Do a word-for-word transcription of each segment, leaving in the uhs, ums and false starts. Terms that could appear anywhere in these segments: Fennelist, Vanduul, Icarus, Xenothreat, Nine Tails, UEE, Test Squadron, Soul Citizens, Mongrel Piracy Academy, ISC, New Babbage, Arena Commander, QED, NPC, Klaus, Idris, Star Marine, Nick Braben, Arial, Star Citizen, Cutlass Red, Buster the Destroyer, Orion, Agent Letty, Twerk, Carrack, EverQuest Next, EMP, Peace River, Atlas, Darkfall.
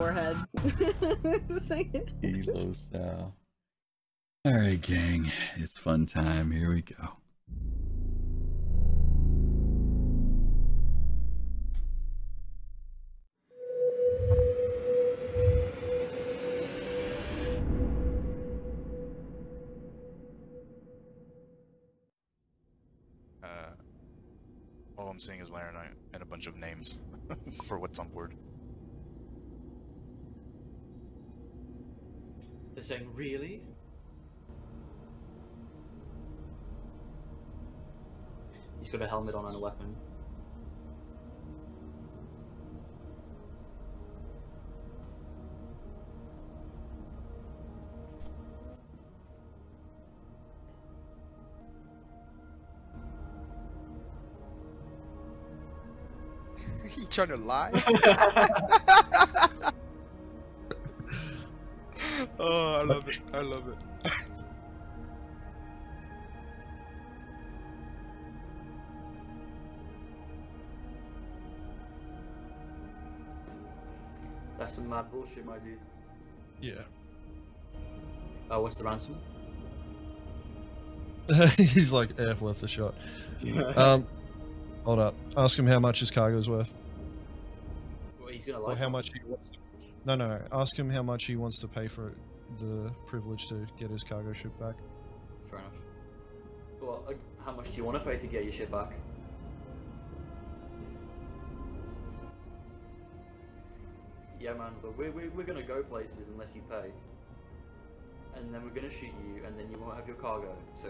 forehead. Halo style. All right, gang. It's fun time. Here we go. Uh, all I'm seeing is Laranite and a bunch of names for what's on board. They're saying, really? He's got a helmet on and a weapon. Are you trying to lie? Oh, I love it. I love it. That's some mad bullshit, my dude. Yeah. Oh, what's the ransom? He's like, eh, worth a shot. um, hold up. Ask him how much his cargo's worth. Well, he's gonna like. Or how much he wants. No, no, no. Ask him how much he wants to pay for the privilege to get his cargo ship back. Fair enough. Well, uh, how much do you want to pay to get your ship back? Yeah, man, but we're, we're, we're gonna go places unless you pay. And then we're gonna shoot you, and then you won't have your cargo. So,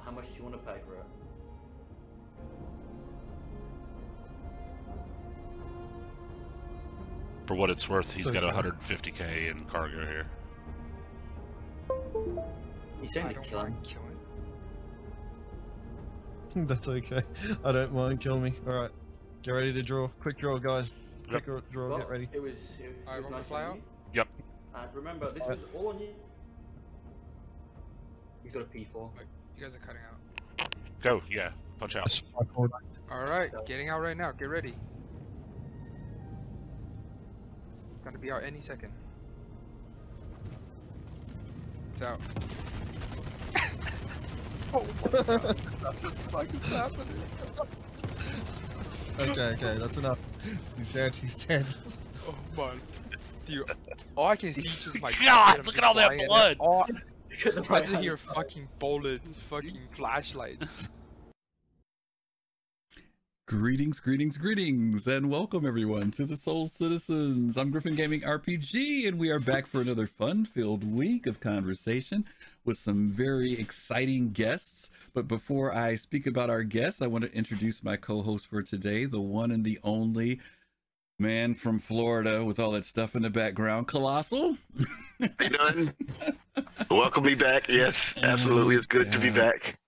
how much do you want to pay for it? For what it's worth, he's so got one hundred fifty K in cargo here. He's saying to kill him. Kill him. That's okay. I don't mind. Kill me. All right, get ready to draw. Quick draw, guys. Yep. Quick draw. Well, get ready. It was. It was all right, nice fly out. Yep. And remember, this was all on you. He's got a P four. Look, you guys are cutting out. Go. Yeah. Punch out. All right, so. Getting out right now. Get ready. Gonna be out any second. It's out. Oh, what the fuck is happening? Okay, okay, that's enough. He's dead, he's dead. Oh man. Dude, all I can see is just my God, look at all that blood! All... I just hear fucking bullets, fucking flashlights. Greetings, greetings, greetings, and welcome everyone to the Soul Citizens. I'm Griffin Gaming R P G, and we are back for another fun-filled week of conversation with some very exciting guests. But before I speak about our guests, I want to introduce my co-host for today, the one and the only man from Florida with all that stuff in the background, Colossal. How you doing? Welcome me back. Yes, absolutely. It's good yeah. to be back.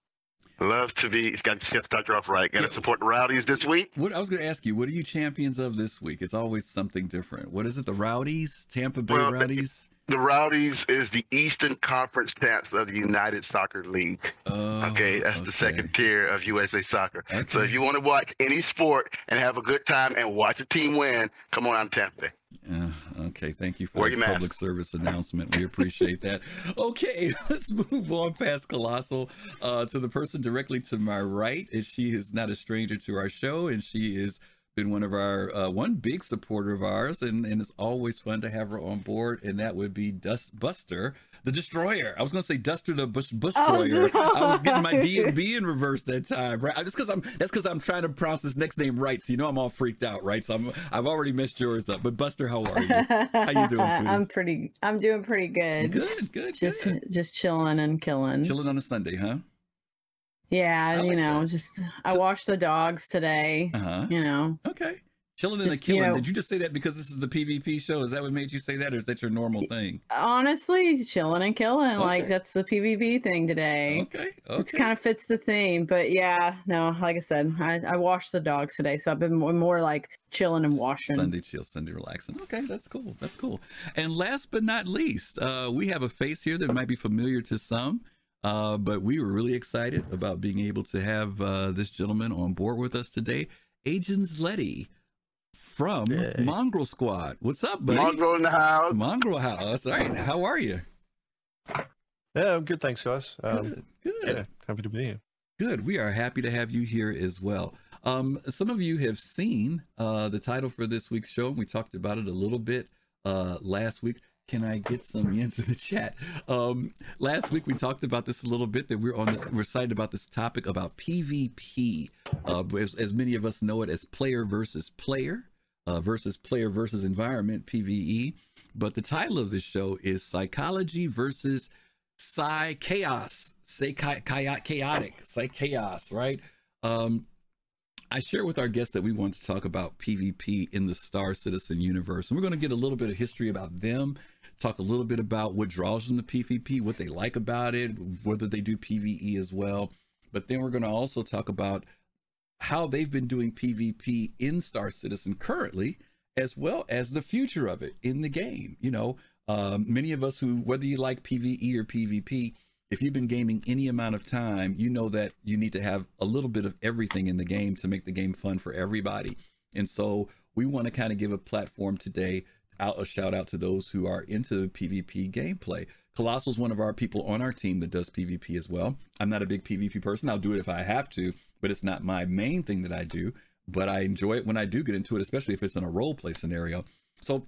Love to be, it's got to start you off right. Got to support the Rowdies this week. What I was going to ask you, what are you champions of this week? It's always something different. What is it? The Rowdies? Tampa Bay well, Rowdies? The, the Rowdies is the Eastern Conference champs of the United Soccer League. Oh, okay, that's okay. The second tier of U S A Soccer. Okay. So if you want to watch any sport and have a good time and watch a team win, come on out to Tampa Bay. Uh, okay, thank you for the public mask? service announcement. We appreciate that. Okay, let's move on past Colossal uh, to the person directly to my right. And she is not a stranger to our show, and she has been one of our uh, one big supporter of ours, and, and it's always fun to have her on board. And that would be Dust Buster the Destroyer. I was gonna say Duster the Bush Destroyer. Oh, no. I was getting my D and B in reverse that time, right? That's because I'm that's because I'm trying to pronounce this next name right. So you know I'm all freaked out, right? So I'm I've already messed yours up. But Buster, how are you? How you doing? Sweetie? I'm pretty. I'm doing pretty good. Good, good. Just good. just chilling and killing. Chilling on a Sunday, huh? Yeah, like you know, that. just I washed the dogs today. Uh-huh. You know. Okay. Chilling and the killing. You know, did you just say that because this is the P V P show? Is that what made you say that, or is that your normal thing? Honestly, chilling and killing. Okay. Like, that's the P V P thing today. Okay. okay. It kind of fits the theme. But yeah, no, like I said, I, I washed the dogs today. So I've been more, more like chilling and washing. Sunday chill, Sunday relaxing. Okay, that's cool. That's cool. And last but not least, uh, we have a face here that might be familiar to some. Uh, but we were really excited about being able to have uh, this gentleman on board with us today. Agent Letty. from Yay. Mongrel Squad. What's up, buddy? Mongrel in the house. Mongrel house. All right. How are you? Yeah, I'm good. Thanks, guys. Um, good. good. Yeah, happy to be here. Good. We are happy to have you here as well. Um, some of you have seen uh, the title for this week's show, and we talked about it a little bit uh, last week. Can I get some into the chat? Um, last week we talked about this a little bit, that we're on this, we're excited about this topic about P v P. Uh, as, as many of us know it as player versus player, uh, versus player versus environment, P v E. But the title of this show is Psychology versus Psy-Chaos, Psy-Chaotic, Psy-Chaos, right? Um, I share with our guests that we want to talk about P v P in the Star Citizen universe. And we're going to get a little bit of history about them, talk a little bit about what draws them to P v P, what they like about it, whether they do P v E as well. But then we're going to also talk about how they've been doing P v P in Star Citizen currently, as well as the future of it in the game. You know, um, many of us who, whether you like P v E or P v P, if you've been gaming any amount of time, you know that you need to have a little bit of everything in the game to make the game fun for everybody. And so we want to kind of give a platform today, out a shout out to those who are into P v P gameplay. Colossal's one of our people on our team that does P v P as well. I'm not a big P v P person. I'll do it if I have to, but it's not my main thing that I do, but I enjoy it when I do get into it, especially if it's in a role play scenario. So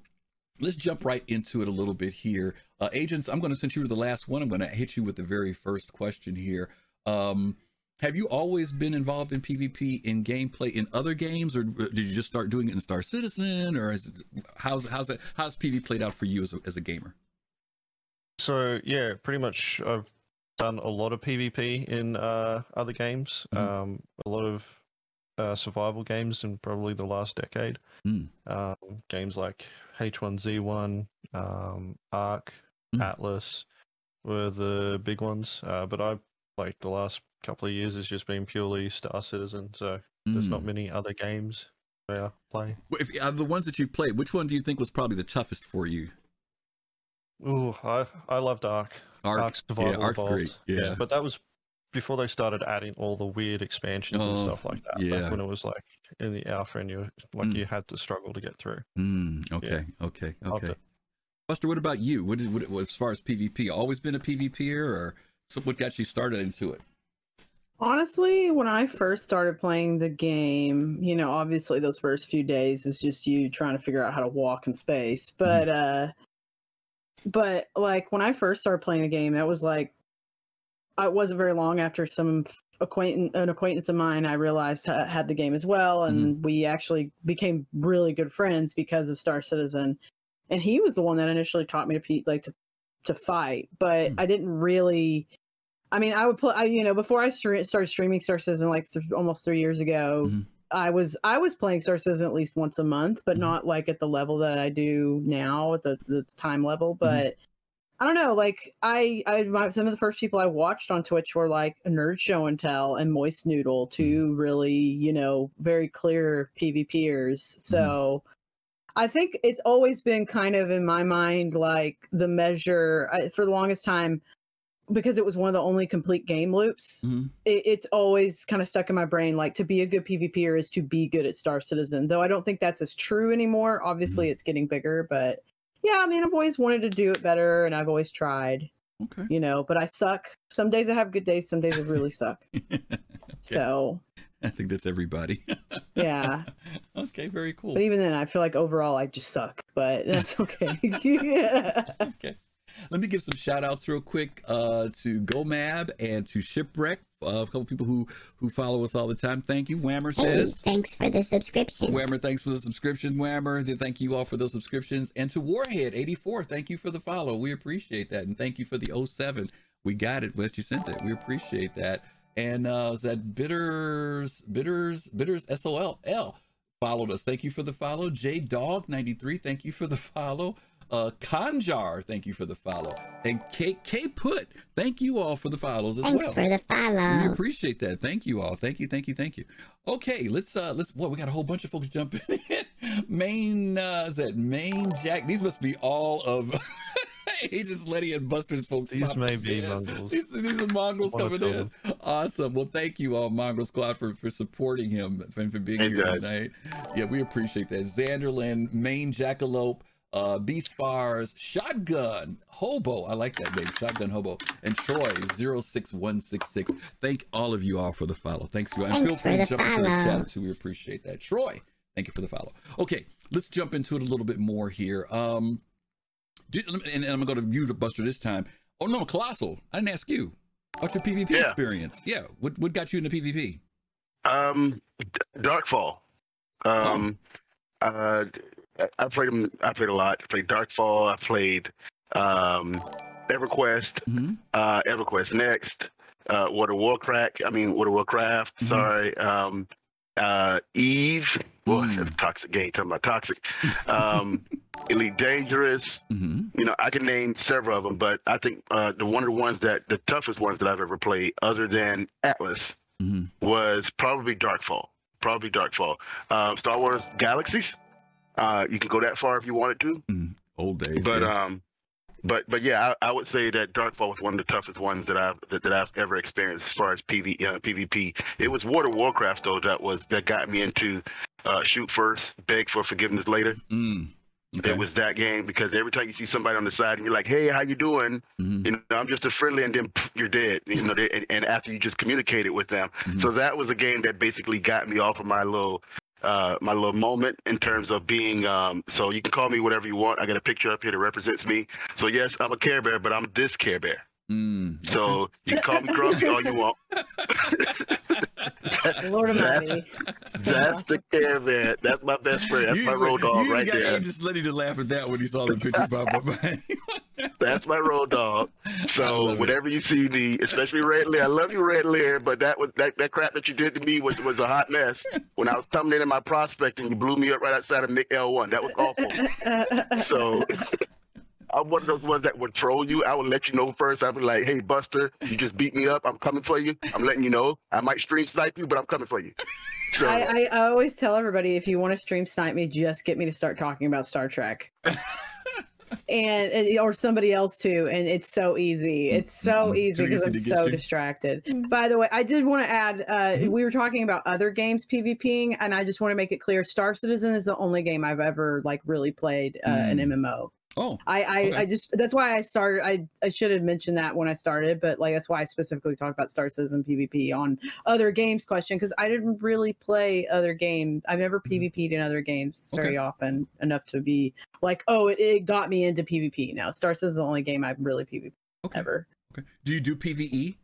let's jump right into it a little bit here. Uh, agents, I'm going to, since you were the last one, I'm going to hit you with the very first question here. Um, have you always been involved in P v P in gameplay in other games, or did you just start doing it in Star Citizen, or is it, how's, how's that, how's P v P played out for you as a, as a gamer? So yeah, pretty much I've done a lot of P v P in uh, other games, mm-hmm. um, a lot of uh, survival games in probably the last decade, mm. um, games like H one Z one, um, Ark, mm. Atlas were the big ones, uh, but I like the last couple of years has just been purely Star Citizen, so mm. there's not many other games I uh, play. If, uh, the ones that you've played, which one do you think was probably the toughest for you? Ooh, I, I loved Ark. Ark, Ark's Survival yeah, Ark's Evolved. Great. Yeah. yeah, but that was before they started adding all the weird expansions oh, and stuff like that. Yeah. Back when it was like in the alpha and you like mm. you had to struggle to get through. Mm. Okay, yeah. okay, okay. Buster, what about you? What, did, what, what as far as P v P? Always been a PvPer, or what got you started into it? Honestly, when I first started playing the game, you know, obviously those first few days is just you trying to figure out how to walk in space. But, mm. uh, but like when I first started playing the game, that was like, it wasn't very long after some acquaintance, an acquaintance of mine, I realized ha- had the game as well. And mm-hmm. we actually became really good friends because of Star Citizen. And he was the one that initially taught me to like to, to fight, but mm-hmm. I didn't really, I mean, I would play, I, you know, before I st- started streaming Star Citizen, like th- almost three years ago, mm-hmm. I was, I was playing Star Citizen at least once a month, but mm-hmm. not like at the level that I do now at the, the time level, but mm-hmm. I don't know, like, I, I my, some of the first people I watched on Twitch were, like, Nerd Show and Tell and Moist Noodle, two really, you know, very clear PvPers. So, mm-hmm. I think it's always been kind of, in my mind, like, the measure, I, for the longest time, because it was one of the only complete game loops, mm-hmm. it, it's always kind of stuck in my brain, like, to be a good PvPer is to be good at Star Citizen. Though I don't think that's as true anymore. Obviously, mm-hmm. it's getting bigger, but... Yeah, I mean, I've always wanted to do it better, and I've always tried, okay. you know, but I suck. Some days I have good days, some days I really suck. okay. So. I think that's everybody. yeah. Okay, very cool. But even then, I feel like overall I just suck, but that's okay. yeah. Okay. Let me give some shout outs real quick uh, to GoMab and to Shipwreck, uh, a couple people who, who follow us all the time. Thank you. Whammer says, hey, thanks for the subscription. Whammer, thanks for the subscription, Whammer. Thank you all for those subscriptions. And to Warhead eighty-four, thank you for the follow. We appreciate that. And thank you for the oh seven. We got it, but you sent it. We appreciate that. And uh, that Bitters, Bitters, Bitters, S O L L followed us. Thank you for the follow. J Dog ninety-three, thank you for the follow. Uh, Conjar, thank you for the follow. And K K Put, thank you all for the follows as Thanks well. Thanks for the follow. We appreciate that. Thank you all. Thank you, thank you, thank you. Okay, let's, uh, let's, what, we got a whole bunch of folks jumping in. Main, uh, is that Main Jack? These must be all of Agent Letty and Buster's folks. These may be Mongrels. These, these are Mongrels coming in. Awesome. Well, thank you all, Mongrel Squad, for, for supporting him and for being hey, here guys. tonight. Yeah, we appreciate that. Xanderlin, Main Jackalope, uh, B-Spars, Shotgun, Hobo. I like that name, Shotgun Hobo. And Troy, zero six one six six. Thank all of you all for the follow. Thanks, you guys. Thanks Feel free to jump into the chat, too. We appreciate that. Troy, thank you for the follow. Okay, let's jump into it a little bit more here. Um, did, and, and I'm going to go to you, to Buster, this time. Oh, no, Colossal. I didn't ask you. What's your PvP yeah. experience? Yeah. What what got you into PvP? Um, Darkfall. Um, oh. uh, I played I played a lot. I played Darkfall. I played um, EverQuest. Mm-hmm. uh, EverQuest Next. Uh, World of Warcraft. I mean, World of Warcraft. Mm-hmm. Sorry. Um, uh, Eve. Boy, mm. that's a toxic game. Talking about toxic. Um, Elite Dangerous. Mm-hmm. You know, I can name several of them, but I think uh, the one of the ones that the toughest ones that I've ever played, other than Atlas, mm-hmm. was probably Darkfall. Probably Darkfall. Uh, Star Wars Galaxies. Uh, you can go that far if you wanted to. Mm. Old days. But yeah. um, but but yeah, I, I would say that Darkfall was one of the toughest ones that I've that, that I've ever experienced as far as P V, uh, PvP. It was World of Warcraft though that was that got me into. Uh, shoot first, beg for forgiveness later. Mm, okay. It was that game, because every time you see somebody on the side and you're like, "Hey, how you doing?" Mm-hmm. You know, I'm just a friendly, and then pff, you're dead. You know, they, and, and after you just communicated with them, mm-hmm. so that was a game that basically got me off of my little, uh, my little moment in terms of being. Um, so you can call me whatever you want. I got a picture up here that represents me. So yes, I'm a Care Bear, but I'm this Care Bear. Mm, okay. So you can call me grumpy all you want. That, Lord of that's, that's the Care Bear. That's my best friend. That's you, my road dog you right got, there. You just let him laugh at that when he saw the picture pop up. That's my road dog. So whenever it. you see me, especially Red Lear, I love you, Red Lear, but that was that, that crap that you did to me was, was a hot mess. When I was coming in my prospect and you blew me up right outside of Nick L one, that was awful. So I'm one of those ones that would troll you. I would let you know first. I'd be like, "Hey, Buster, you just beat me up. I'm coming for you. I'm letting you know. I might stream snipe you, but I'm coming for you." So I, I, I always tell everybody, if you want to stream snipe me, just get me to start talking about Star Trek, and, and or somebody else too. And it's so easy. It's so easy because I'm so you. distracted. By the way, I did want to add. Uh, we were talking about other games PvPing, and I just want to make it clear: Star Citizen is the only game I've ever like really played uh, mm. an M M O. Oh, I I, okay. I just that's why I started. I, I should have mentioned that when I started, but like that's why I specifically talked about Star Citizen PvP on other games question, because I didn't really play other games. I've never mm-hmm. PvP'd in other games very okay. often enough to be like, oh, it, it got me into PvP now. Star Citizen is the only game I've really PvP'd okay. ever. Okay. Do you do PvE?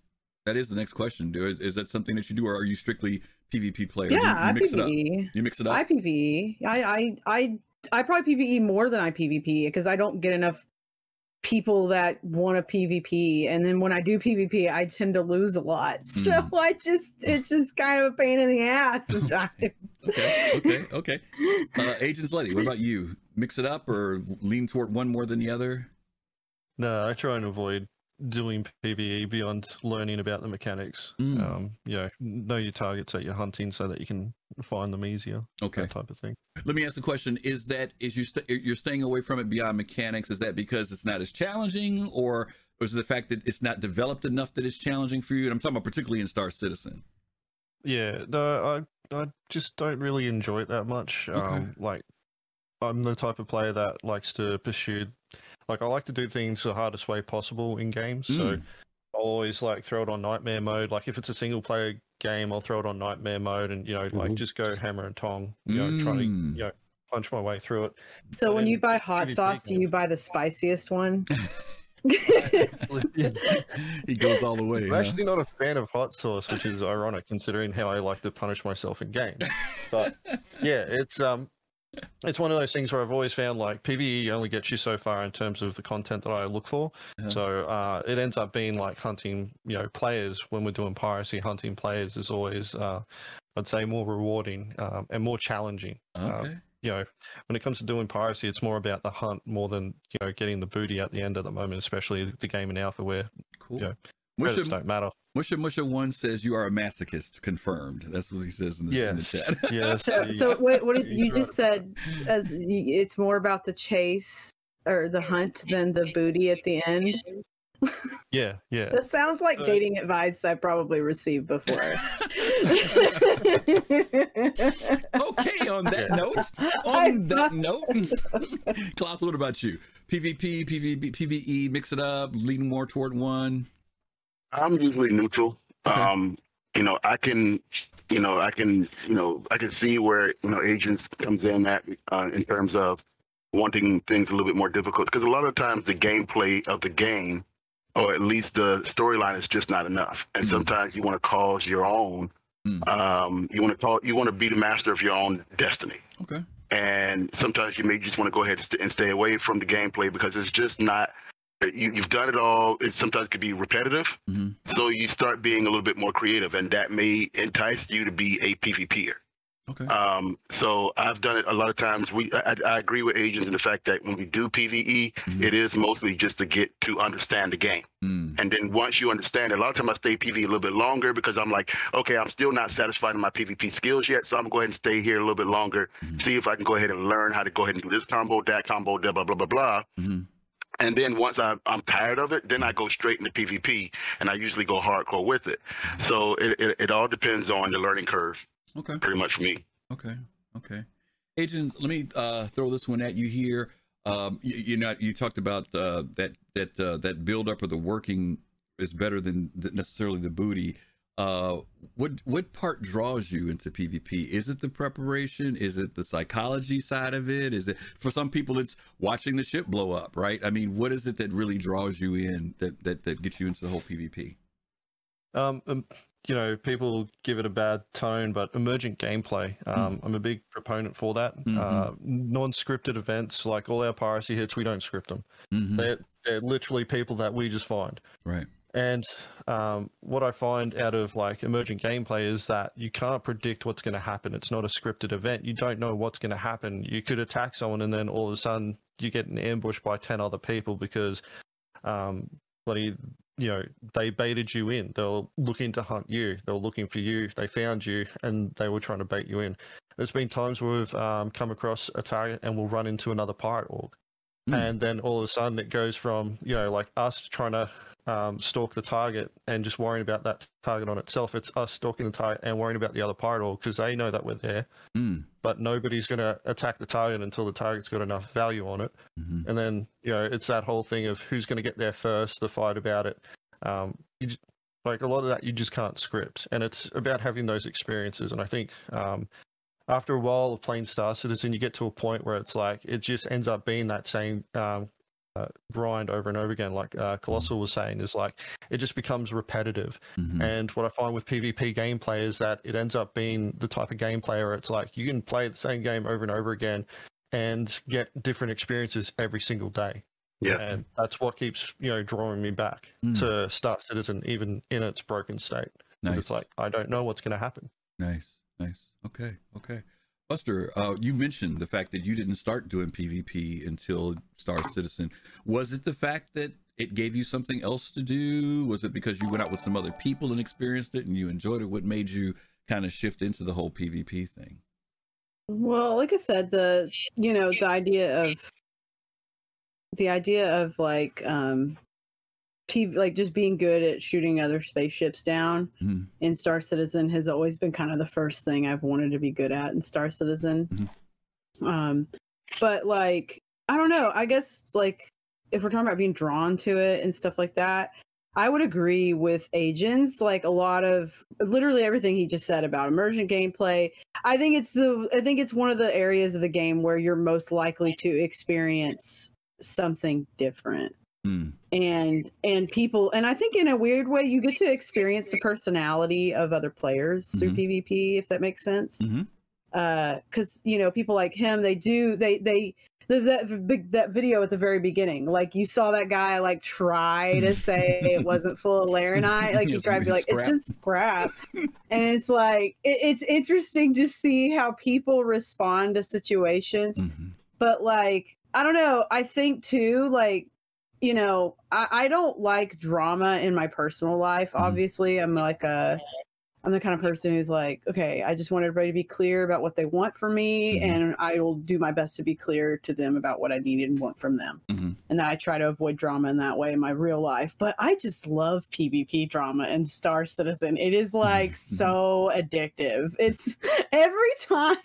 That is the next question. Do is, is that something that you do, or are you strictly PvP player? Yeah, do you, you I mix PvE. It up? You mix it up. I PvE. I I. I I probably PvE more than I PvP, because I don't get enough people that want to PvP, and then when I do PvP, I tend to lose a lot. So mm. I just it's just kind of a pain in the ass sometimes. okay, okay, okay. Uh, Agents Letty, what about you? Mix it up or lean toward one more than the other? No, I try and avoid doing PvE beyond learning about the mechanics. Mm. Um, you know, know your targets that you're hunting so that you can find them easier. Okay, that type of thing. Let me ask a question: Is that is you st- you're staying away from it beyond mechanics? Is that because it's not as challenging, or is it the fact that it's not developed enough that it's challenging for you? And I'm talking about particularly in Star Citizen. Yeah, no, I I just don't really enjoy it that much. Okay. Um, like, I'm the type of player that likes to pursue. Like, I like to do things the hardest way possible in games, so mm. I'll always, like, throw it on nightmare mode. Like, if it's a single-player game, I'll throw it on nightmare mode and, you know, like, mm-hmm. just go hammer and tong, you know, mm. try to, you know, punch my way through it. So and when you buy hot sauce, do you buy the spiciest one? He goes all the way. I'm huh? actually not a fan of hot sauce, which is ironic, considering how I like to punish myself in games. But, yeah, it's... um. It's one of those things where I've always found like PvE only gets you so far in terms of the content that I look for. Yeah. So uh, it ends up being like hunting, you know, players. When we're doing piracy, hunting players is always, uh, I'd say, more rewarding um, and more challenging. Okay. Uh, you know, when it comes to doing piracy, it's more about the hunt more than, you know, getting the booty at the end at the moment, especially the game in alpha where, cool. you know, Musha, don't matter. Musha Musha one says you are a masochist. Confirmed. That's what he says in the, yes. in the chat. Yes. So, so wait, what did you just said? As it's more about the chase or the hunt than the booty at the end. Yeah, yeah. That sounds like uh, dating advice I probably received before. Okay, on that note, on that note, Klaus, what about you? PvP, PvP, PvE, mix it up, leaning more toward one? I'm usually neutral. Okay. Um, you know, I can, you know, I can, you know, I can see where, you know, agents comes in at uh, in terms of wanting things a little bit more difficult, because a lot of times the gameplay of the game, or at least the storyline, is just not enough. And mm-hmm. sometimes you want to cause your own. Mm-hmm. Um, you want to call. You want to be the master of your own destiny. Okay. And sometimes you may just want to go ahead and stay away from the gameplay because it's just not. You, you've done it all. It sometimes can be repetitive. Mm-hmm. So you start being a little bit more creative, and that may entice you to be a PvPer. Okay. Um, so I've done it a lot of times. We, I, I agree with agents in the fact that when we do PvE, mm-hmm. it is mostly just to get to understand the game. Mm. And then once you understand it, a lot of times I stay PvE a little bit longer because I'm like, okay, I'm still not satisfied in my PvP skills yet. So I'm going to go ahead and stay here a little bit longer, mm-hmm. see if I can go ahead and learn how to go ahead and do this combo, that combo, blah, blah, blah, blah, blah. Mm-hmm. And then once I, I'm tired of it, then I go straight into PvP and I usually go hardcore with it. Mm-hmm. So it, it, it all depends on the learning curve. Okay. Pretty much me. Okay. Okay. Agent, let me uh, throw this one at you here. Um, you, you're not, you talked about uh, that, that, uh, that buildup of the working is better than necessarily the booty. Uh, what, what part draws you into PvP? Is it the preparation? Is it the psychology side of it? Is it, for some people, it's watching the ship blow up, right? I mean, what is it that really draws you in, that, that, that gets you into the whole PvP? Um, um... You know, people give it a bad tone, but emergent gameplay. Um, mm. I'm a big proponent for that. Mm-hmm. Uh, non-scripted events, like all our piracy hits, we don't script them. Mm-hmm. They're, they're literally people that we just find. Right. And um, what I find out of like emergent gameplay is that you can't predict what's going to happen. It's not a scripted event. You don't know what's going to happen. You could attack someone, and then all of a sudden you get an ambush by ten other people because, um, bloody. you know, they baited you in. They're looking to hunt you. They're looking for you. They found you and they were trying to bait you in. There's been times where we've um, come across a target and we'll run into another pirate org. Mm. And then all of a sudden it goes from, you know, like us trying to um, stalk the target and just worrying about that target on itself. It's us stalking the target and worrying about the other pirate org because they know that we're there. Mm. But nobody's going to attack the target until the target's got enough value on it. Mm-hmm. And then, you know, it's that whole thing of who's going to get there first, the fight about it. Um, you just, like a lot of that, you just can't script. And it's about having those experiences. And I think um, after a while of playing Star Citizen, you get to a point where it's like, it just ends up being that same um, uh, grind over and over again. Like uh, Colossal mm-hmm. was saying, is like, it just becomes repetitive. Mm-hmm. And what I find with PvP gameplay is that it ends up being the type of gameplay where it's like, you can play the same game over and over again and get different experiences every single day. Yeah, and that's what keeps, you know, drawing me back mm. to Star Citizen, even in its broken state. Nice. It's like, I don't know what's going to happen. Nice, nice. Okay, okay. Buster, uh, you mentioned the fact that you didn't start doing PvP until Star Citizen. Was it the fact that it gave you something else to do? Was it because you went out with some other people and experienced it and you enjoyed it? What made you kind of shift into the whole PvP thing? Well, like I said, the, you know, the idea of The idea of like, um, P- like just being good at shooting other spaceships down mm-hmm. in Star Citizen has always been kind of the first thing I've wanted to be good at in Star Citizen. Mm-hmm. Um, but like, I don't know, I guess like if we're talking about being drawn to it and stuff like that, I would agree with agents, like a lot of literally everything he just said about emergent gameplay. I think it's the, I think it's one of the areas of the game where you're most likely to experience something different mm. and and people, and I think in a weird way you get to experience the personality of other players mm-hmm. through PvP, if that makes sense. Mm-hmm. Uh because, you know, people like him, they do they they the, that big that video at the very beginning, like you saw that guy like try to say it wasn't full of laranite, like he tried to be like scrap. It's just scrap. And it's like it, it's interesting to see how people respond to situations. Mm-hmm. But like, I don't know. I think too, like, you know, I, I don't like drama in my personal life. Obviously, mm. I'm like a, I'm the kind of person who's like, okay, I just want everybody to be clear about what they want from me, mm-hmm. and I will do my best to be clear to them about what I needed and want from them. Mm-hmm. And I try to avoid drama in that way in my real life. But I just love PvP drama and Star Citizen. It is like so addictive. It's every time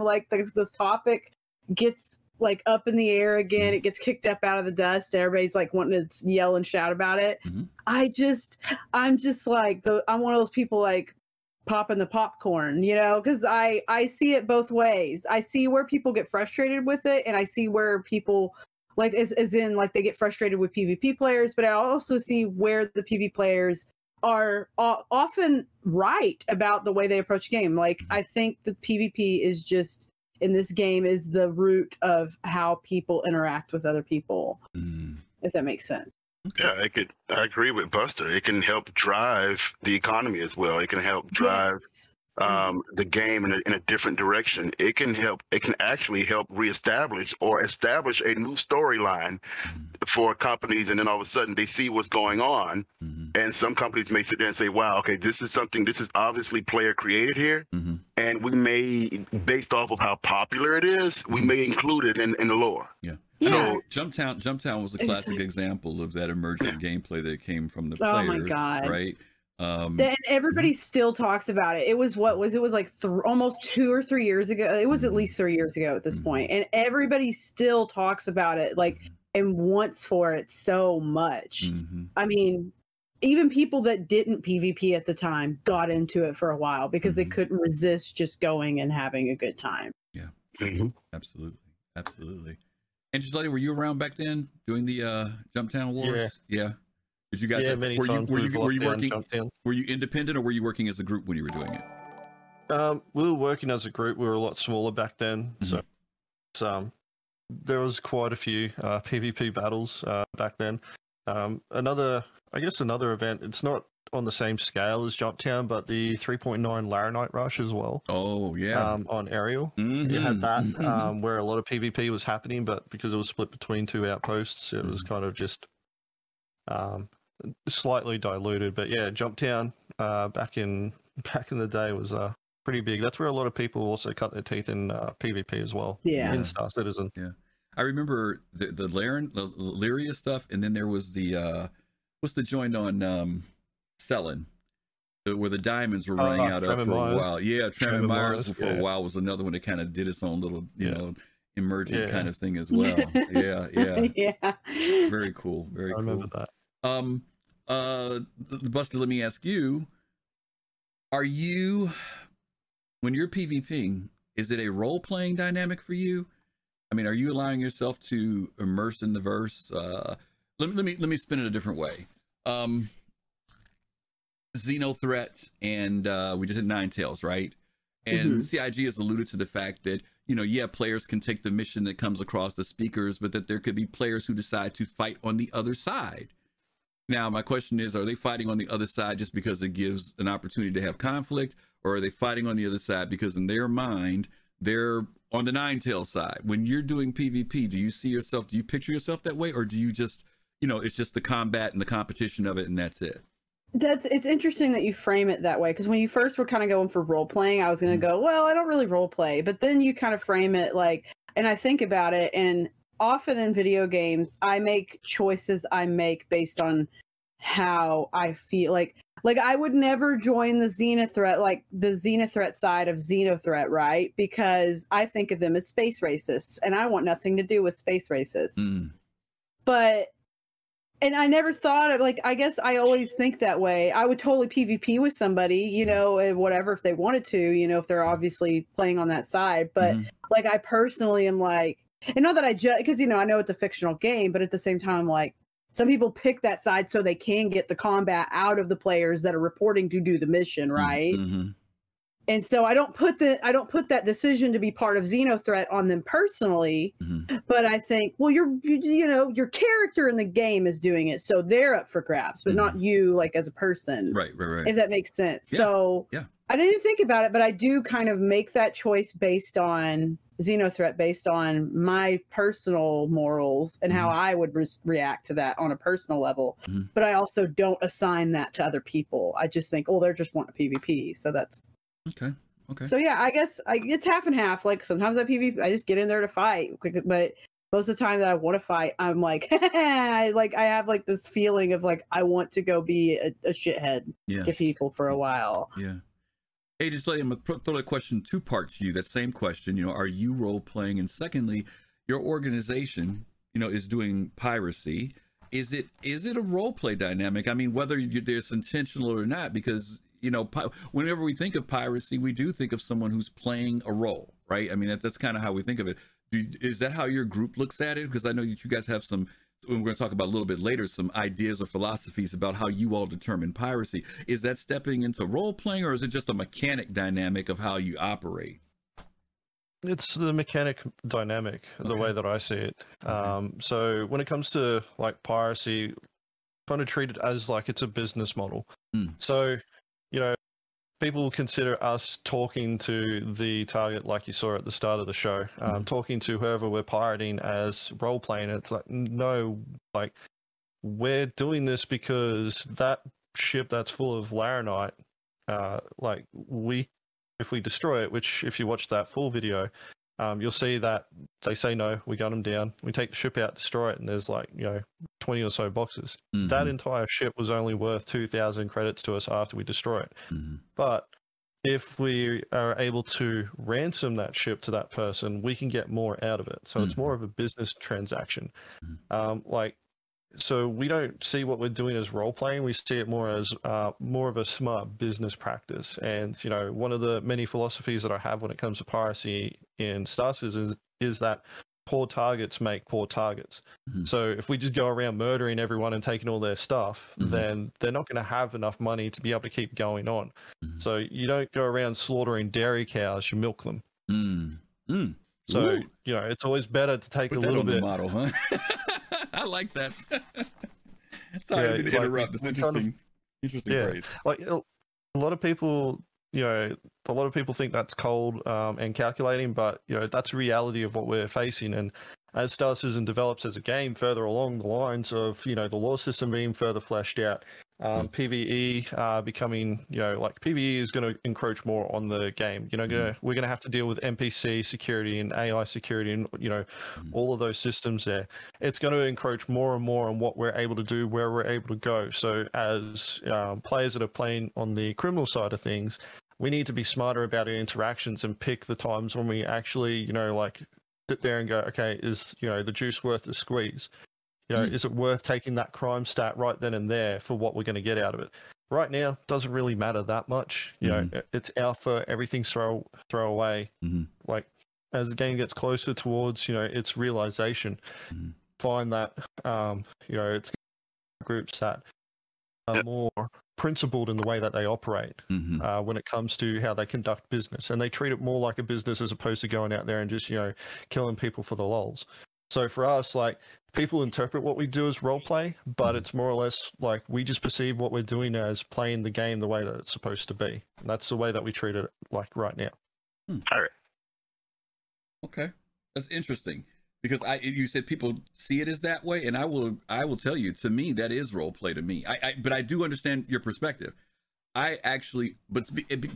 like the, the topic gets like up in the air again, it gets kicked up out of the dust, everybody's like wanting to yell and shout about it. Mm-hmm. I just, I'm just like, the, I'm one of those people like popping the popcorn, you know, because I, I see it both ways. I see where people get frustrated with it, and I see where people, like, as, as in, like, they get frustrated with PvP players, but I also see where the PvP players are o- often right about the way they approach game. Like, I think the PvP is just, in this game, is the root of how people interact with other people, mm. if that makes sense. Yeah, I could. I agree with Buster. It can help drive the economy as well. It can help drive yes. um, the game in a, in a different direction. It can help. It can actually help reestablish or establish a new storyline for companies. And then all of a sudden, they see what's going on. Mm-hmm. And some companies may sit there and say, "Wow, okay, this is something. This is obviously player created here." Mm-hmm. And we may, based off of how popular it is, we may include it in, in the lore. Yeah. Yeah. So JumpTown, JumpTown was a classic it's, example of that emergent gameplay that came from the players, oh my God. right? Um, and everybody still talks about it. It was what was it was like th- almost two or three years ago. It was at least three years ago at this mm-hmm. point, and everybody still talks about it, like, and wants for it so much. Mm-hmm. I mean, even people that didn't PvP at the time got into it for a while because mm-hmm. they couldn't resist just going and having a good time. Yeah, mm-hmm. absolutely, absolutely. Agent Letty, were you around back then doing the uh, JumpTown Wars? Yeah. yeah. Did you guys? Yeah, have, many were times. You, were you, were you working? Were you independent, or were you working as a group when you were doing it? Um, we were working as a group. We were a lot smaller back then, mm-hmm. so um, there was quite a few uh, PvP battles uh, back then. Um, another, I guess, another event. It's not on the same scale as JumpTown, but the three point nine Laranite Rush as well. Oh yeah. Um, on Arial, mm-hmm. you had that mm-hmm. um, where a lot of PvP was happening, but because it was split between two outposts, it mm-hmm. was kind of just um, slightly diluted. But yeah, JumpTown uh, back in back in the day was uh, pretty big. That's where a lot of people also cut their teeth in uh, PvP as well. Yeah. In Star Citizen. Yeah. I remember the the Laran the Lyria stuff, and then there was the uh, what's the joint on. Um, Selling, where the diamonds were running uh, out of for Myers. a while. Yeah, Trem, Trem and Myers for yeah. a while was another one that kind of did its own little, you yeah. know, emergent yeah. kind of thing as well. yeah, yeah, yeah. Very cool. Very I cool. Remember that. Um, uh, Buster, let me ask you: are you, when you're PvPing, is it a role-playing dynamic for you? I mean, are you allowing yourself to immerse in the verse? Uh, let, let me let me spin it a different way. Um. Xenothreat and uh we just had Nine Tails, right? And mm-hmm. C I G has alluded to the fact that, you know, yeah, players can take the mission that comes across the speakers, but that there could be players who decide to fight on the other side. Now my question is, are they fighting on the other side just because it gives an opportunity to have conflict, or are they fighting on the other side because in their mind they're on the Nine Tails side? When you're doing PvP, do you see yourself, do you picture yourself that way, or do you just, you know, it's just the combat and the competition of it and that's it? That's it's interesting that you frame it that way, because when you first were kind of going for role playing, I was going to go, well, I don't really role play, but then you kind of frame it like, and I think about it, and often in video games, I make choices I make based on how I feel. Like, like I would never join the Xenothreat, like the Xenothreat side of Xenothreat, right? Because I think of them as space racists, and I want nothing to do with space racists. Mm. But And I never thought of, like, I guess I always think that way. I would totally PvP with somebody, you know, and whatever, if they wanted to, you know, if they're obviously playing on that side. But, mm-hmm. like, I personally am like, and not that I judge, because, you know, I know it's a fictional game, but at the same time, like, some people pick that side so they can get the combat out of the players that are reporting to do the mission, right? Mm-hmm. And so I don't put the I don't put that decision to be part of Xenothreat on them personally, mm-hmm. but I think, well, you're you, you know your character in the game is doing it, so they're up for grabs, but mm-hmm. not you like as a person, right, right, right. If that makes sense. Yeah. So yeah, I didn't think about it, but I do kind of make that choice based on Xenothreat, based on my personal morals and mm-hmm. how I would re- react to that on a personal level. Mm-hmm. But I also don't assign that to other people. I just think, oh, they're just wanting PvP, so that's. Okay. Okay. So yeah, I guess I, it's half and half. Like sometimes I PvP, I just get in there to fight, but most of the time that I want to fight, I'm like, like I have like this feeling of like I want to go be a, a shithead yeah. to people for a while. Yeah. Hey, just let me throw the question two parts to you. That same question, you know, are you role playing? And secondly, your organization, you know, is doing piracy. Is it is it a role play dynamic? I mean, whether you, it's intentional or not, because. You know, pi- whenever we think of piracy, we do think of someone who's playing a role, right? I mean, that, that's kind of how we think of it. Do, is that how your group looks at it? Because I know that you guys have some, we're going to talk about a little bit later, some ideas or philosophies about how you all determine piracy. Is that stepping into role playing, or is it just a mechanic dynamic of how you operate? It's the mechanic dynamic, okay. the way that I see it. Okay. Um, so when it comes to like piracy, kind of treat it as like it's a business model. Mm. So you know, people consider us talking to the target, like you saw at the start of the show, um, mm-hmm. talking to whoever we're pirating as role playing. It's like, no, like we're doing this because that ship that's full of Laranite, uh, like we, if we destroy it, which if you watch that full video, um, you'll see that they say, no, we gun them down. We take the ship out, destroy it. And there's like, you know, twenty or so boxes. Mm-hmm. That entire ship was only worth two thousand credits to us after we destroy it. Mm-hmm. But if we are able to ransom that ship to that person, we can get more out of it. So mm-hmm. it's more of a business transaction. Mm-hmm. Um, like, so we don't see what we're doing as role playing. We see it more as uh, more of a smart business practice. And, you know, one of the many philosophies that I have when it comes to piracy in Star Citizen is, is that poor targets make poor targets. Mm-hmm. So if we just go around murdering everyone and taking all their stuff, mm-hmm. then they're not going to have enough money to be able to keep going on. Mm-hmm. So you don't go around slaughtering dairy cows, you milk them. Mm-hmm. So, Ooh. you know, it's always better to take Put a little bit. The model, huh? I like that. Sorry yeah, to like, interrupt. It's interesting. Kind of, interesting yeah, phrase. Like a lot of people, you know, a lot of people think that's cold um, and calculating, but you know, that's reality of what we're facing. And as Star Citizen develops as a game further along the lines of, you know, the lore system being further fleshed out, um, mm-hmm. PvE uh, becoming, you know, like PvE is going to encroach more on the game. You know, gonna, mm-hmm. we're going to have to deal with N P C security and A I security and, you know, mm-hmm. all of those systems there. It's going to encroach more and more on what we're able to do, where we're able to go. So as um, players that are playing on the criminal side of things, we need to be smarter about our interactions and pick the times when we actually, you know, like sit there and go, okay, is, you know, the juice worth the squeeze? You know, mm. is it worth taking that crime stat right then and there for what we're going to get out of it? Right now, doesn't really matter that much. You mm. know, it's alpha, everything's throw throw away. Mm-hmm. Like as the game gets closer towards, you know, its realization, mm-hmm. find that, um, you know, it's groups that are yep. more principled in the way that they operate mm-hmm. uh, when it comes to how they conduct business, and they treat it more like a business as opposed to going out there and just, you know, killing people for the lulz. So for us, like, people interpret what we do as role play, but it's more or less like we just perceive what we're doing as playing the game the way that it's supposed to be. And that's the way that we treat it, like, right now. Hmm. All right. Okay. That's interesting, because I, you said people see it as that way. And I will, I will tell you, to me, that is role play to me. I, I but I do understand your perspective. I actually, but,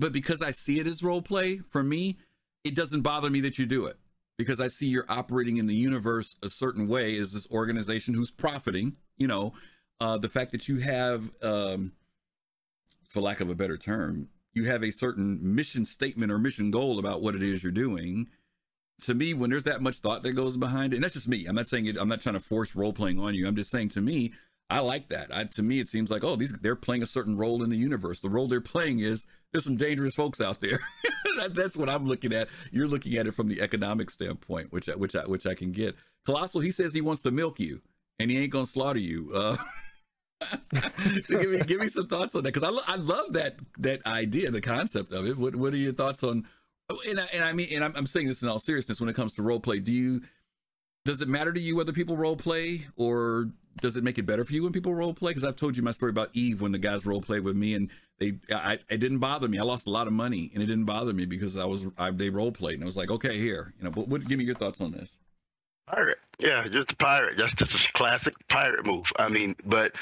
but because I see it as role play for me, it doesn't bother me that you do it. Because I see you're operating in the universe a certain way as this organization who's profiting, you know, uh, the fact that you have, um, for lack of a better term, you have a certain mission statement or mission goal about what it is you're doing. To me, when there's that much thought that goes behind it, and that's just me, I'm not saying it, I'm not trying to force role playing on you. I'm just saying, to me, I like that. I, to me, it seems like, oh, these, they're playing a certain role in the universe. The role they're playing is there's some dangerous folks out there. that, that's what I'm looking at. You're looking at it from the economic standpoint, which I, which I, which I can get. Colossal, he says he wants to milk you and he ain't going to slaughter you. Uh, So give me give me some thoughts on that, because I, lo- I love that that idea, the concept of it. What what are your thoughts on? And I, and I mean, and I'm, I'm saying this in all seriousness. When it comes to role play, do you does it matter to you whether people role play, or does it make it better for you when people role play? Because I've told you my story about Eve when the guys role played with me, and they I it didn't bother me. I lost a lot of money, and it didn't bother me because I was I, they role played, and I was like, okay, here, you know. But what, give me your thoughts on this. Pirate, yeah, just a pirate. That's just a classic pirate move. I mean, but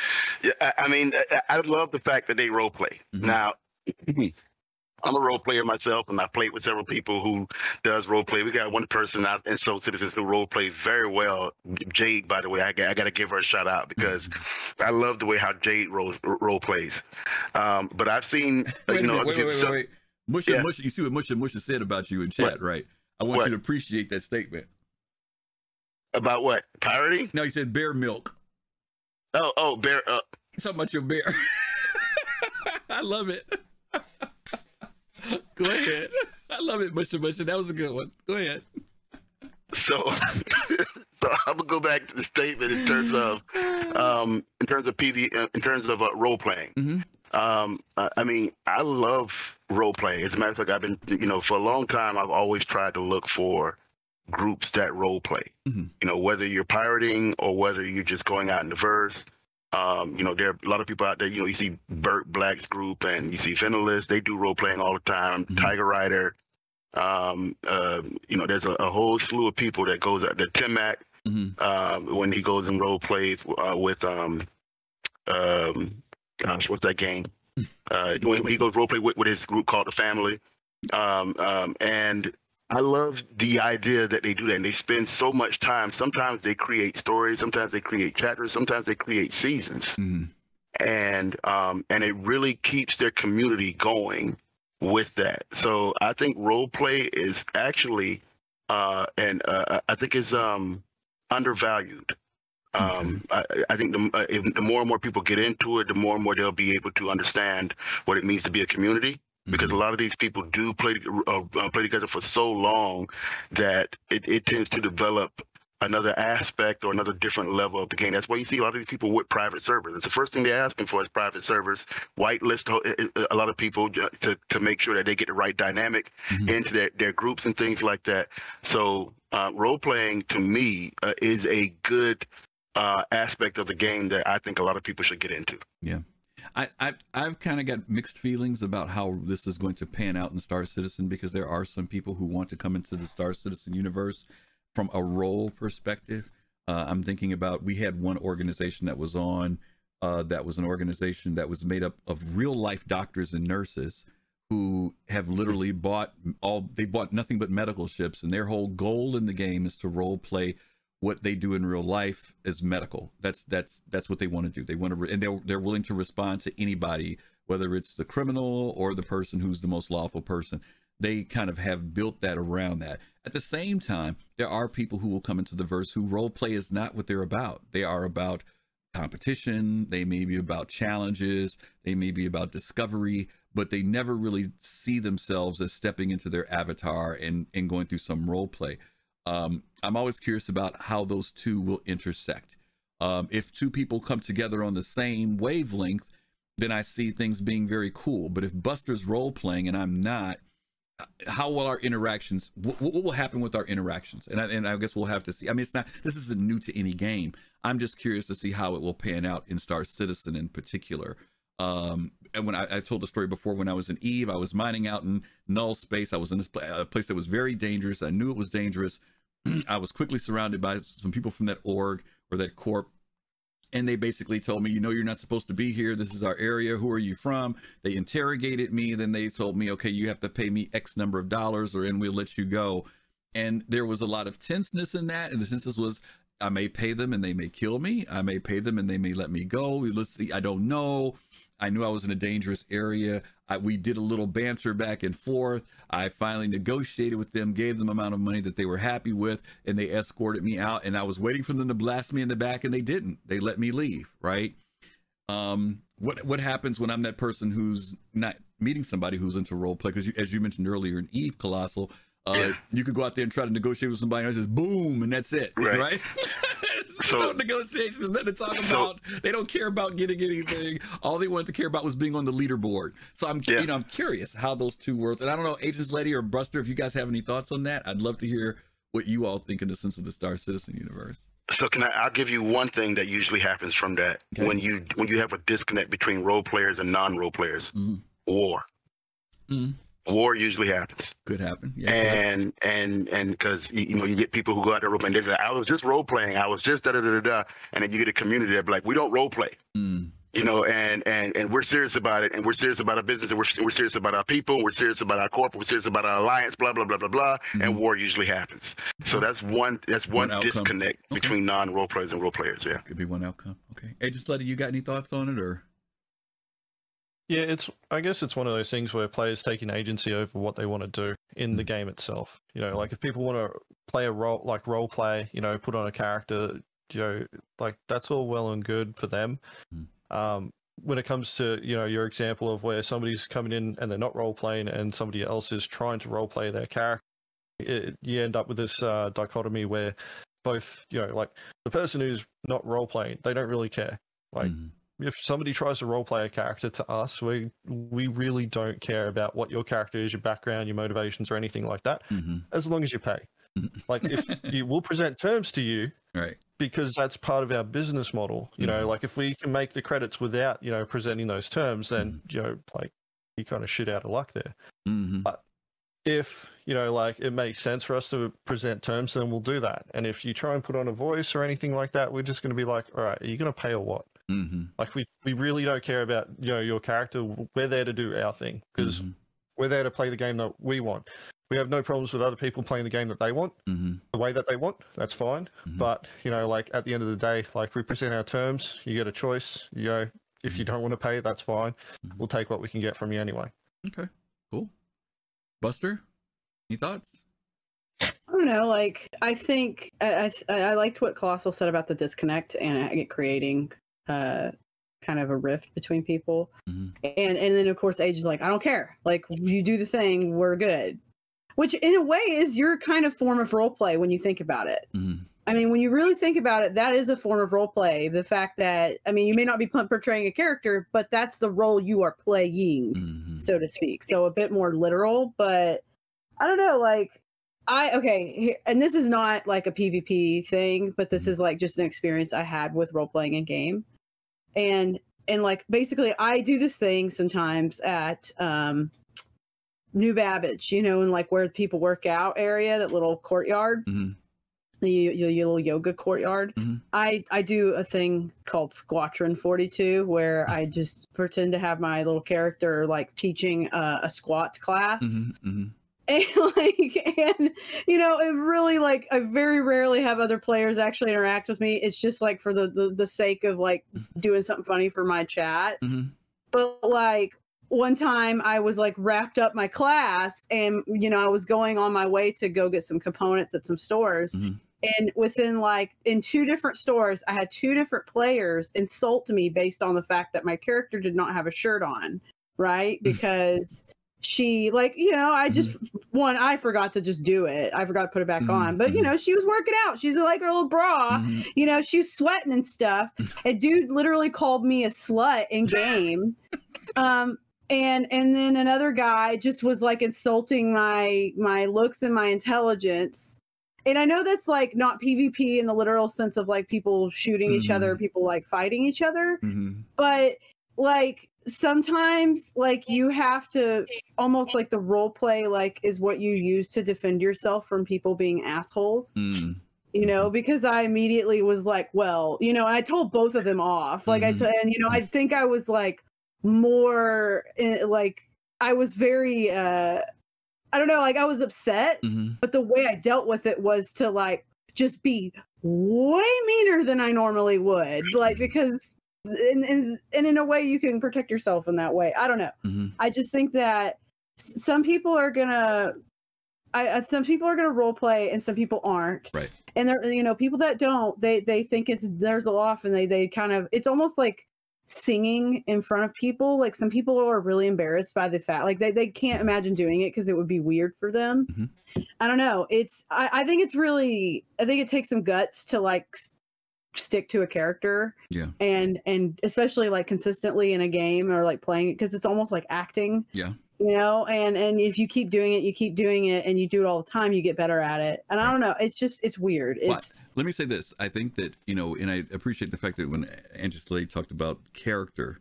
I, I mean, I, I love the fact that they role play. Mm-hmm. Now, I'm a role player myself, and I played with several people who does role play. We got one person out in Soul Citizens who role play very well. Jade, by the way, I got, I got to give her a shout out because I love the way how Jade role, role plays. Um, but I've seen, wait you know, minute, wait, wait, some, wait, wait, wait, Musha, yeah. Musha, you see what Musha Musha said about you in chat, what? Right? I want what? you to appreciate that statement. About what? Pirating? No, he said bear milk. Oh, oh, bear up. He's talking about your bear. I love it. Go ahead. I love it, Musha Musha. That was a good one. Go ahead. So, so I'm gonna go back to the statement in terms of, um, in terms of P D, in terms of uh, role playing. Mm-hmm. Um, I mean, I love role playing. As a matter of fact, I've been, you know, for a long time, I've always tried to look for groups that role play. Mm-hmm. You know, whether you're pirating or whether you're just going out in the verse. Um, you know, there are a lot of people out there, you know, you see Burt Black's group and you see Fennelist, they do role playing all the time. Mm-hmm. Tiger Rider. Um, uh, you know, there's a, a whole slew of people that goes out there. Tim Mack, mm-hmm. uh, when he goes and role plays uh, with, um, um, gosh, what's that game? Uh, when he goes role play with, with his group called The Family. Um, um, and I love the idea that they do that, and they spend so much time. Sometimes they create stories, sometimes they create chapters, sometimes they create seasons. Mm-hmm. And um, and it really keeps their community going with that. So I think role play is actually, uh, and uh, I think it's um, undervalued. Um, I, I think the, uh, if the more and more people get into it, the more and more they'll be able to understand what it means to be a community. Because a lot of these people do play uh, play together for so long that it, it tends to develop another aspect or another different level of the game. That's why you see a lot of these people with private servers. It's the first thing they're asking for is private servers. Whitelist a lot of people to, to make sure that they get the right dynamic mm-hmm. into their, their groups and things like that. So uh, role-playing, to me, uh, is a good uh, aspect of the game that I think a lot of people should get into. Yeah. I, I, I've kind of got mixed feelings about how this is going to pan out in Star Citizen, because there are some people who want to come into the Star Citizen universe from a role perspective. Uh, I'm thinking about, we had one organization that was on, uh, that was an organization that was made up of real life doctors and nurses who have literally bought all, they bought nothing but medical ships, and their whole goal in the game is to role play what they do in real life is medical. That's that's that's what they want to do. They want to, re- and they're they're willing to respond to anybody, whether it's the criminal or the person who's the most lawful person. They kind of have built that around that. At the same time, there are people who will come into the verse who role play is not what they're about. They are about competition. They may be about challenges. They may be about discovery, but they never really see themselves as stepping into their avatar and and going through some role play. Um, I'm always curious about how those two will intersect. Um, if two people come together on the same wavelength, then I see things being very cool. But if Buster's role playing and I'm not, how will our interactions, what, what will happen with our interactions? And I, and I guess we'll have to see. I mean, it's not, this isn't new to any game. I'm just curious to see how it will pan out in Star Citizen in particular. Um, and when I, I told the story before, when I was in Eve, I was mining out in null space. I was in this pl- a place that was very dangerous. I knew it was dangerous. I was quickly surrounded by some people from that org or that corp, and they basically told me, you know, you're not supposed to be here. This is our area. Who are you from? They interrogated me. Then they told me, okay, you have to pay me X number of dollars or and we'll let you go. And there was a lot of tenseness in that. And the tenseness was, I may pay them and they may kill me. I may pay them and they may let me go. Let's see. I don't know. I knew I was in a dangerous area. I, we did a little banter back and forth. I finally negotiated with them, gave them amount of money that they were happy with, and they escorted me out, and I was waiting for them to blast me in the back, and they didn't. They let me leave, right? Um, what what happens when I'm that person who's not meeting somebody who's into role play? Because as you mentioned earlier in Eve, Colossal, uh, yeah. you could go out there and try to negotiate with somebody, and I just boom, and that's it, right? right? So, no negotiations, nothing to talk so, about. They don't care about getting anything. All they wanted to care about was being on the leaderboard. So I'm, yeah. you know, I'm curious how those two words. And I don't know, Agents Letty or Buster, if you guys have any thoughts on that, I'd love to hear what you all think in the sense of the Star Citizen universe. So can I? I'll give you one thing that usually happens from that okay. when you when you have a disconnect between role players and non-role players. Mm-hmm. War. Mm-hmm. War usually happens. Could happen. Yeah, and, could happen. and and and because you, you know you get people who go out there role playing. They're like, I was just role playing. I was just da da da da. And then you get a community that be like, we don't role play. Mm. You know, and, and and we're serious about it, and we're serious about our business, and we're we're serious about our people, and we're serious about our corporate, we're serious about our alliance, blah blah blah blah blah. Mm-hmm. And war usually happens. So that's one that's one, one disconnect okay. between non-role players and role players. Yeah, could be one outcome. Okay, Agent Letty, you got any thoughts on it, or? Yeah, it's I guess it's one of those things where players taking agency over what they want to do in mm-hmm. the game itself. You know, like if people want to play a role, like role play, you know, put on a character, you know, like that's all well and good for them. Mm-hmm. Um, when it comes to, you know, your example of where somebody's coming in and they're not role playing and somebody else is trying to role play their character, it, you end up with this uh, dichotomy where both, you know, like the person who's not role playing, they don't really care. Like mm-hmm. if somebody tries to role play a character to us, we we really don't care about what your character is, your background, your motivations, or anything like that, mm-hmm. as long as you pay. Like if you will present terms to you, right? Because that's part of our business model, you mm-hmm. know, like if we can make the credits without, you know, presenting those terms, then, mm-hmm. you know, like you kind of shit out of luck there. Mm-hmm. But if, you know, like it makes sense for us to present terms, then we'll do that. And if you try and put on a voice or anything like that, we're just going to be like, all right, are you going to pay or what? Mm-hmm. Like we, we really don't care about, you know, your character. We're there to do our thing because mm-hmm. we're there to play the game that we want. We have no problems with other people playing the game that they want, mm-hmm. the way that they want. That's fine. Mm-hmm. But, you know, like at the end of the day, like we present our terms, you get a choice. You know, if mm-hmm. you don't want to pay, that's fine. Mm-hmm. We'll take what we can get from you anyway. Okay, cool. Buster, any thoughts? I don't know. Like, I think I, I, I liked what Colossal said about the disconnect and creating uh, kind of a rift between people. Mm-hmm. And, and then, of course, Age is like, I don't care. Like, you do the thing, we're good. Which, in a way, is your kind of form of role play when you think about it. Mm-hmm. I mean, when you really think about it, that is a form of role play. The fact that, I mean, you may not be portraying a character, but that's the role you are playing, mm-hmm. so to speak. So a bit more literal, but I don't know, like, I, okay, and this is not like a PvP thing, but this is like just an experience I had with role playing in game. And, and like, basically, I do this thing sometimes at, um, New Babbage, you know, and like where people work out area, that little courtyard, mm-hmm. the, the, the little yoga courtyard. Mm-hmm. I, I do a thing called Squadron forty-two, where I just pretend to have my little character like teaching uh, a squats class. Mm-hmm. Mm-hmm. And like, and you know, it really like, I very rarely have other players actually interact with me. It's just like for the, the, the sake of like doing something funny for my chat. Mm-hmm. But like, one time I was like wrapped up my class and, you know, I was going on my way to go get some components at some stores. Mm-hmm. And within like in two different stores, I had two different players insult me based on the fact that my character did not have a shirt on. Right. Because she like, you know, I just mm-hmm. one, I forgot to just do it. I forgot to put it back mm-hmm. on. But, you know, she was working out. She's like her little bra. Mm-hmm. You know, she's sweating and stuff. A dude literally called me a slut in game. um. And and then another guy just was like insulting my my looks and my intelligence. And I know that's like not PvP in the literal sense of like people shooting mm-hmm. each other, people like fighting each other. Mm-hmm. But like sometimes like you have to almost like the role play like is what you use to defend yourself from people being assholes. Mm-hmm. You know, because I immediately was like, well, you know, and I told both of them off. Like mm-hmm. I t- and you know, I think I was like more like I was very uh I don't know, like I was upset, mm-hmm. but the way I dealt with it was to like just be way meaner than I normally would, like because and and, and in a way you can protect yourself in that way. I don't know. Mm-hmm. I just think that some people are gonna I some people are gonna role play and some people aren't, right? And they're, you know, people that don't, they they think it's theirs off, and they they kind of, it's almost like singing in front of people. Like some people are really embarrassed by the fact like they, they can't imagine doing it because it would be weird for them. Mm-hmm. I don't know, it's I, I think it's really I think it takes some guts to like stick to a character, yeah, and and especially like consistently in a game or like playing it, because it's almost like acting, yeah, you know. And and if you keep doing it, you keep doing it, and you do it all the time, you get better at it. And right. I don't know, it's just it's weird. It's well, let me say this: I think that you know, and I appreciate the fact that when Agent Letty talked about character,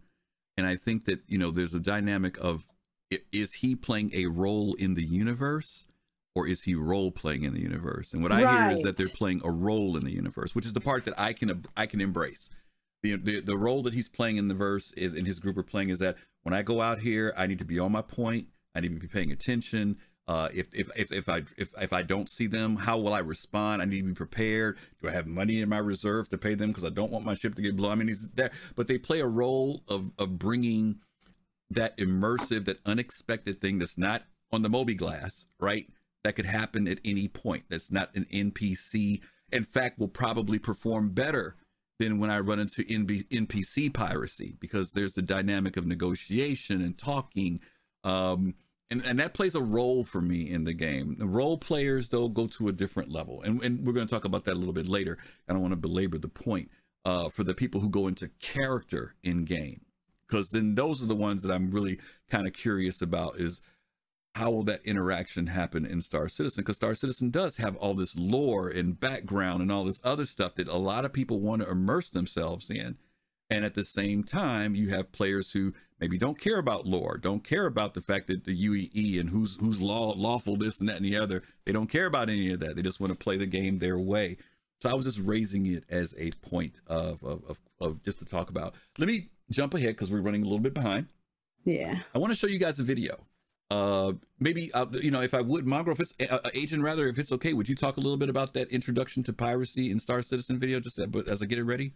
and I think that you know, there's a dynamic of is he playing a role in the universe? Or is he role playing in the universe? And what I right. hear is that they're playing a role in the universe, which is the part that I can I can embrace. The, the the role that he's playing in the verse is in his group are playing is that when I go out here, I need to be on my point. I need to be paying attention. Uh, if, if if if I if if I don't see them, how will I respond? I need to be prepared. Do I have money in my reserve to pay them because I don't want my ship to get blown? I mean, he's there, but they play a role of of bringing that immersive, that unexpected thing that's not on the Moby glass, right? That could happen at any point. That's not an N P C. In fact, will probably perform better than when I run into N P C piracy, because there's the dynamic of negotiation and talking. Um, and, and that plays a role for me in the game. The role players, though, go to a different level. And, and we're going to talk about that a little bit later. I don't want to belabor the point uh, for the people who go into character in game, because then those are the ones that I'm really kind of curious about is, how will that interaction happen in Star Citizen? Because Star Citizen does have all this lore and background and all this other stuff that a lot of people want to immerse themselves in. And at the same time, you have players who maybe don't care about lore, don't care about the fact that the U E E and who's who's law, lawful this and that and the other. They don't care about any of that. They just want to play the game their way. So I was just raising it as a point of, of, of, of just to talk about. Let me jump ahead because we're running a little bit behind. Yeah. I want to show you guys a video. Uh, maybe, uh, you know, if I would, Mongrel, if it's, uh, Agent, rather, if it's okay, would you talk a little bit about that introduction to piracy in Star Citizen video, just as I get it ready?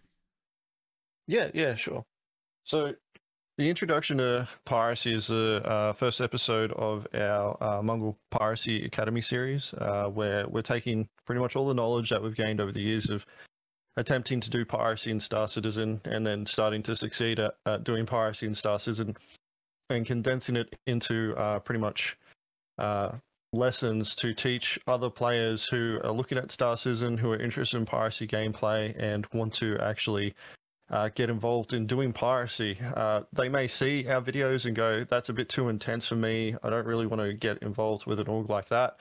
Yeah, yeah, sure. So the introduction to piracy is the uh, first episode of our uh, Mongrel Piracy Academy series, uh, where we're taking pretty much all the knowledge that we've gained over the years of attempting to do piracy in Star Citizen and then starting to succeed at, at doing piracy in Star Citizen, and condensing it into uh, pretty much uh, lessons to teach other players who are looking at Star Citizen, who are interested in piracy gameplay and want to actually uh, get involved in doing piracy. Uh, they may see our videos and go, that's a bit too intense for me. I don't really want to get involved with an org like that.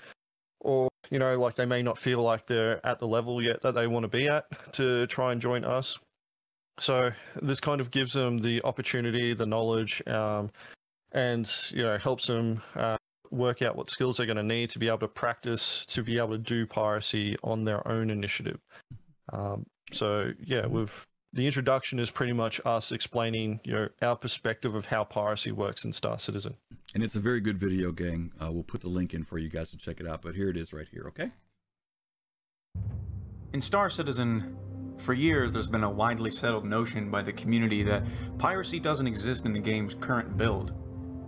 Or, you know, like they may not feel like they're at the level yet that they want to be at to try and join us. So this kind of gives them the opportunity, the knowledge, um, and you know helps them uh, work out what skills they're going to need to be able to practice, to be able to do piracy on their own initiative. Um, so yeah, with the introduction is pretty much us explaining you know our perspective of how piracy works in Star Citizen. And it's a very good video, gang. Uh, we'll put the link in for you guys to check it out. But here it is, right here. Okay. In Star Citizen, for years, there's been a widely settled notion by the community that piracy doesn't exist in the game's current build.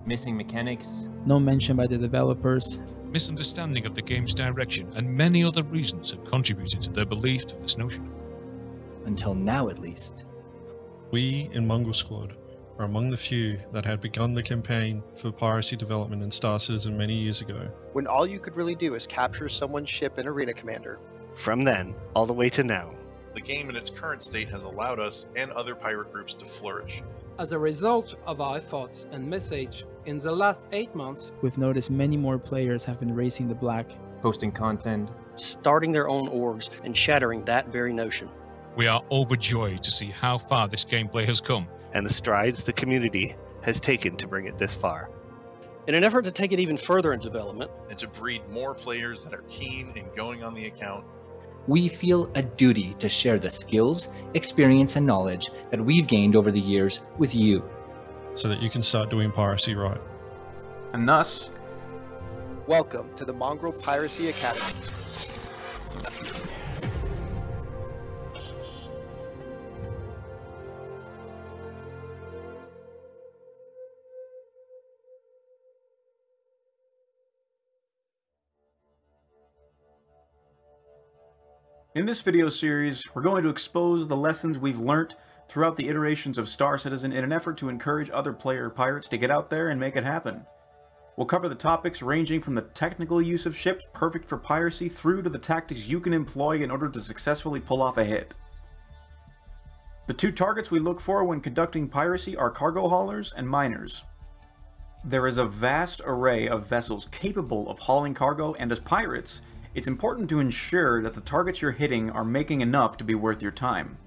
Missing mechanics, no mention by the developers, misunderstanding of the game's direction, and many other reasons have contributed to their belief of this notion. Until now, at least. We in Mongrel Squad are among the few that had begun the campaign for piracy development in Star Citizen many years ago, when all you could really do is capture someone's ship in Arena Commander. From then, all the way to now, the game in its current state has allowed us and other pirate groups to flourish. As a result of our efforts and message, in the last eight months, we've noticed many more players have been raising the black, posting content, starting their own orgs, and shattering that very notion. We are overjoyed to see how far this gameplay has come, and the strides the community has taken to bring it this far. In an effort to take it even further in development, and to breed more players that are keen in going on the account, we feel a duty to share the skills, experience, and knowledge that we've gained over the years with you, so that you can start doing piracy right. And thus, welcome to the Mongrel Piracy Academy. In this video series, we're going to expose the lessons we've learnt throughout the iterations of Star Citizen in an effort to encourage other player pirates to get out there and make it happen. We'll cover the topics ranging from the technical use of ships perfect for piracy through to the tactics you can employ in order to successfully pull off a hit. The two targets we look for when conducting piracy are cargo haulers and miners. There is a vast array of vessels capable of hauling cargo, and as pirates, it's important to ensure that the targets you're hitting are making enough to be worth your time.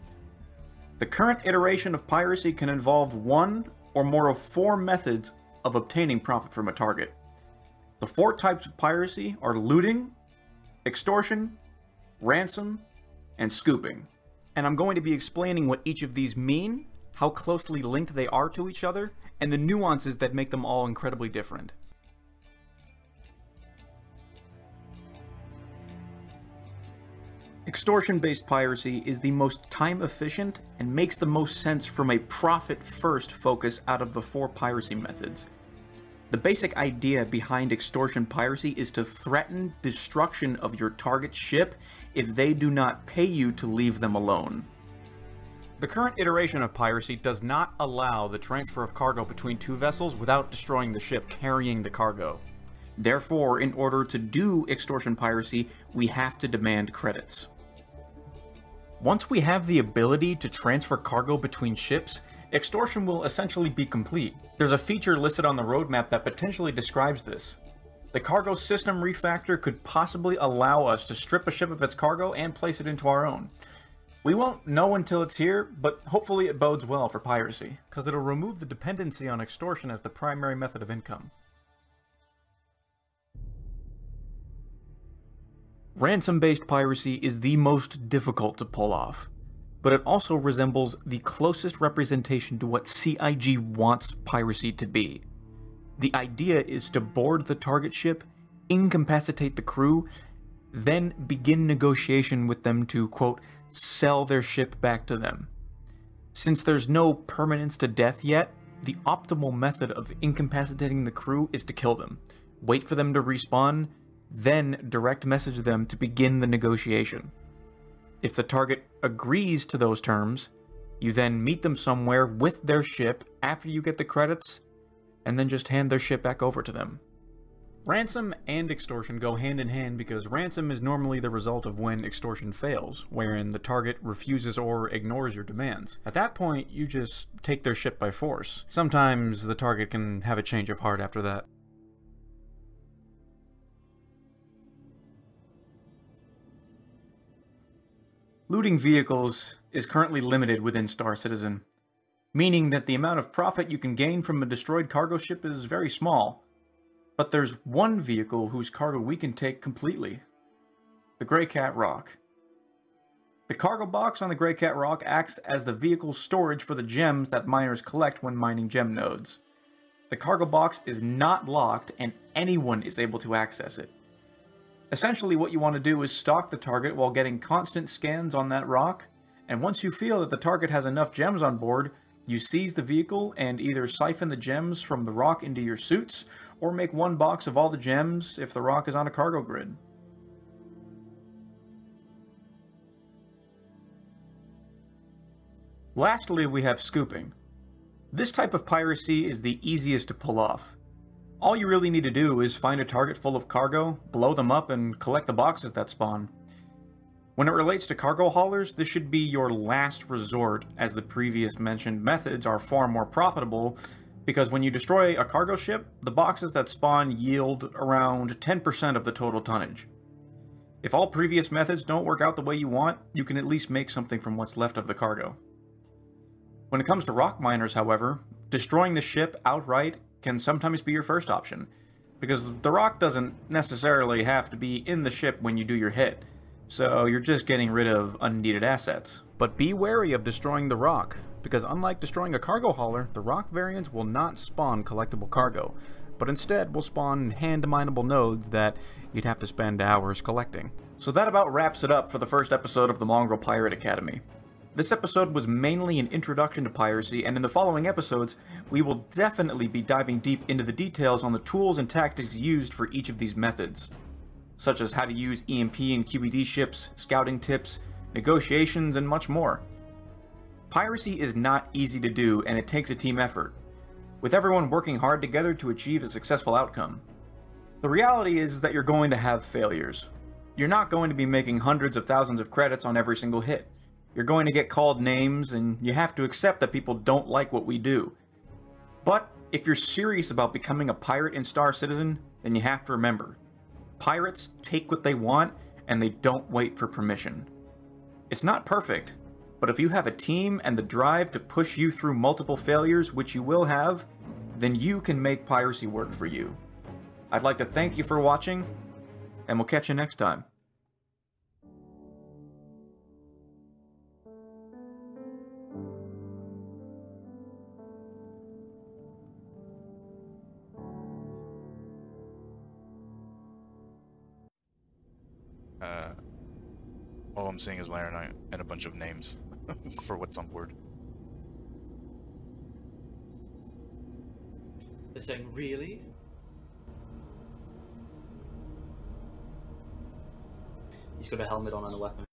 The current iteration of piracy can involve one or more of four methods of obtaining profit from a target. The four types of piracy are looting, extortion, ransom, and scooping. And I'm going to be explaining what each of these mean, how closely linked they are to each other, and the nuances that make them all incredibly different. Extortion-based piracy is the most time-efficient and makes the most sense from a profit-first focus out of the four piracy methods. The basic idea behind extortion piracy is to threaten destruction of your target ship if they do not pay you to leave them alone. The current iteration of piracy does not allow the transfer of cargo between two vessels without destroying the ship carrying the cargo. Therefore, in order to do extortion piracy, we have to demand credits. Once we have the ability to transfer cargo between ships, extortion will essentially be complete. There's a feature listed on the roadmap that potentially describes this. The cargo system refactor could possibly allow us to strip a ship of its cargo and place it into our own. We won't know until it's here, but hopefully it bodes well for piracy, because it'll remove the dependency on extortion as the primary method of income. Ransom-based piracy is the most difficult to pull off, but it also resembles the closest representation to what C I G wants piracy to be. The idea is to board the target ship, incapacitate the crew, then begin negotiation with them to, quote, sell their ship back to them. Since there's no permanence to death yet, the optimal method of incapacitating the crew is to kill them, wait for them to respawn, then direct message them to begin the negotiation. If the target agrees to those terms, you then meet them somewhere with their ship after you get the credits, and then just hand their ship back over to them. Ransom and extortion go hand in hand because ransom is normally the result of when extortion fails, wherein the target refuses or ignores your demands. At that point, you just take their ship by force. Sometimes the target can have a change of heart after that. Looting vehicles is currently limited within Star Citizen, meaning that the amount of profit you can gain from a destroyed cargo ship is very small. But there's one vehicle whose cargo we can take completely. The Greycat Rock. The cargo box on the Greycat Rock acts as the vehicle's storage for the gems that miners collect when mining gem nodes. The cargo box is not locked and anyone is able to access it. Essentially, what you want to do is stalk the target while getting constant scans on that rock, and once you feel that the target has enough gems on board, you seize the vehicle and either siphon the gems from the rock into your suits, or make one box of all the gems if the rock is on a cargo grid. Lastly, we have scooping. This type of piracy is the easiest to pull off. All you really need to do is find a target full of cargo, blow them up, and collect the boxes that spawn. When it relates to cargo haulers, this should be your last resort, as the previous mentioned methods are far more profitable, because when you destroy a cargo ship, the boxes that spawn yield around ten percent of the total tonnage. If all previous methods don't work out the way you want, you can at least make something from what's left of the cargo. When it comes to rock miners, however, destroying the ship outright can sometimes be your first option, because the rock doesn't necessarily have to be in the ship when you do your hit, so you're just getting rid of unneeded assets. But be wary of destroying the rock, because unlike destroying a cargo hauler, the rock variants will not spawn collectible cargo, but instead will spawn hand-mineable nodes that you'd have to spend hours collecting. So that about wraps it up for the first episode of the Mongrel Pirate Academy. This episode was mainly an introduction to piracy, and in the following episodes, we will definitely be diving deep into the details on the tools and tactics used for each of these methods, such as how to use E M P and Q E D ships, scouting tips, negotiations, and much more. Piracy is not easy to do, and it takes a team effort, with everyone working hard together to achieve a successful outcome. The reality is that you're going to have failures. You're not going to be making hundreds of thousands of credits on every single hit. You're going to get called names, and you have to accept that people don't like what we do. But if you're serious about becoming a pirate in Star Citizen, then you have to remember, pirates take what they want, and they don't wait for permission. It's not perfect, but if you have a team and the drive to push you through multiple failures, which you will have, then you can make piracy work for you. I'd like to thank you for watching, and we'll catch you next time. Uh, all I'm seeing is Larry and, I, and a bunch of names for what's on board. They're saying, really? He's got a helmet on and a weapon.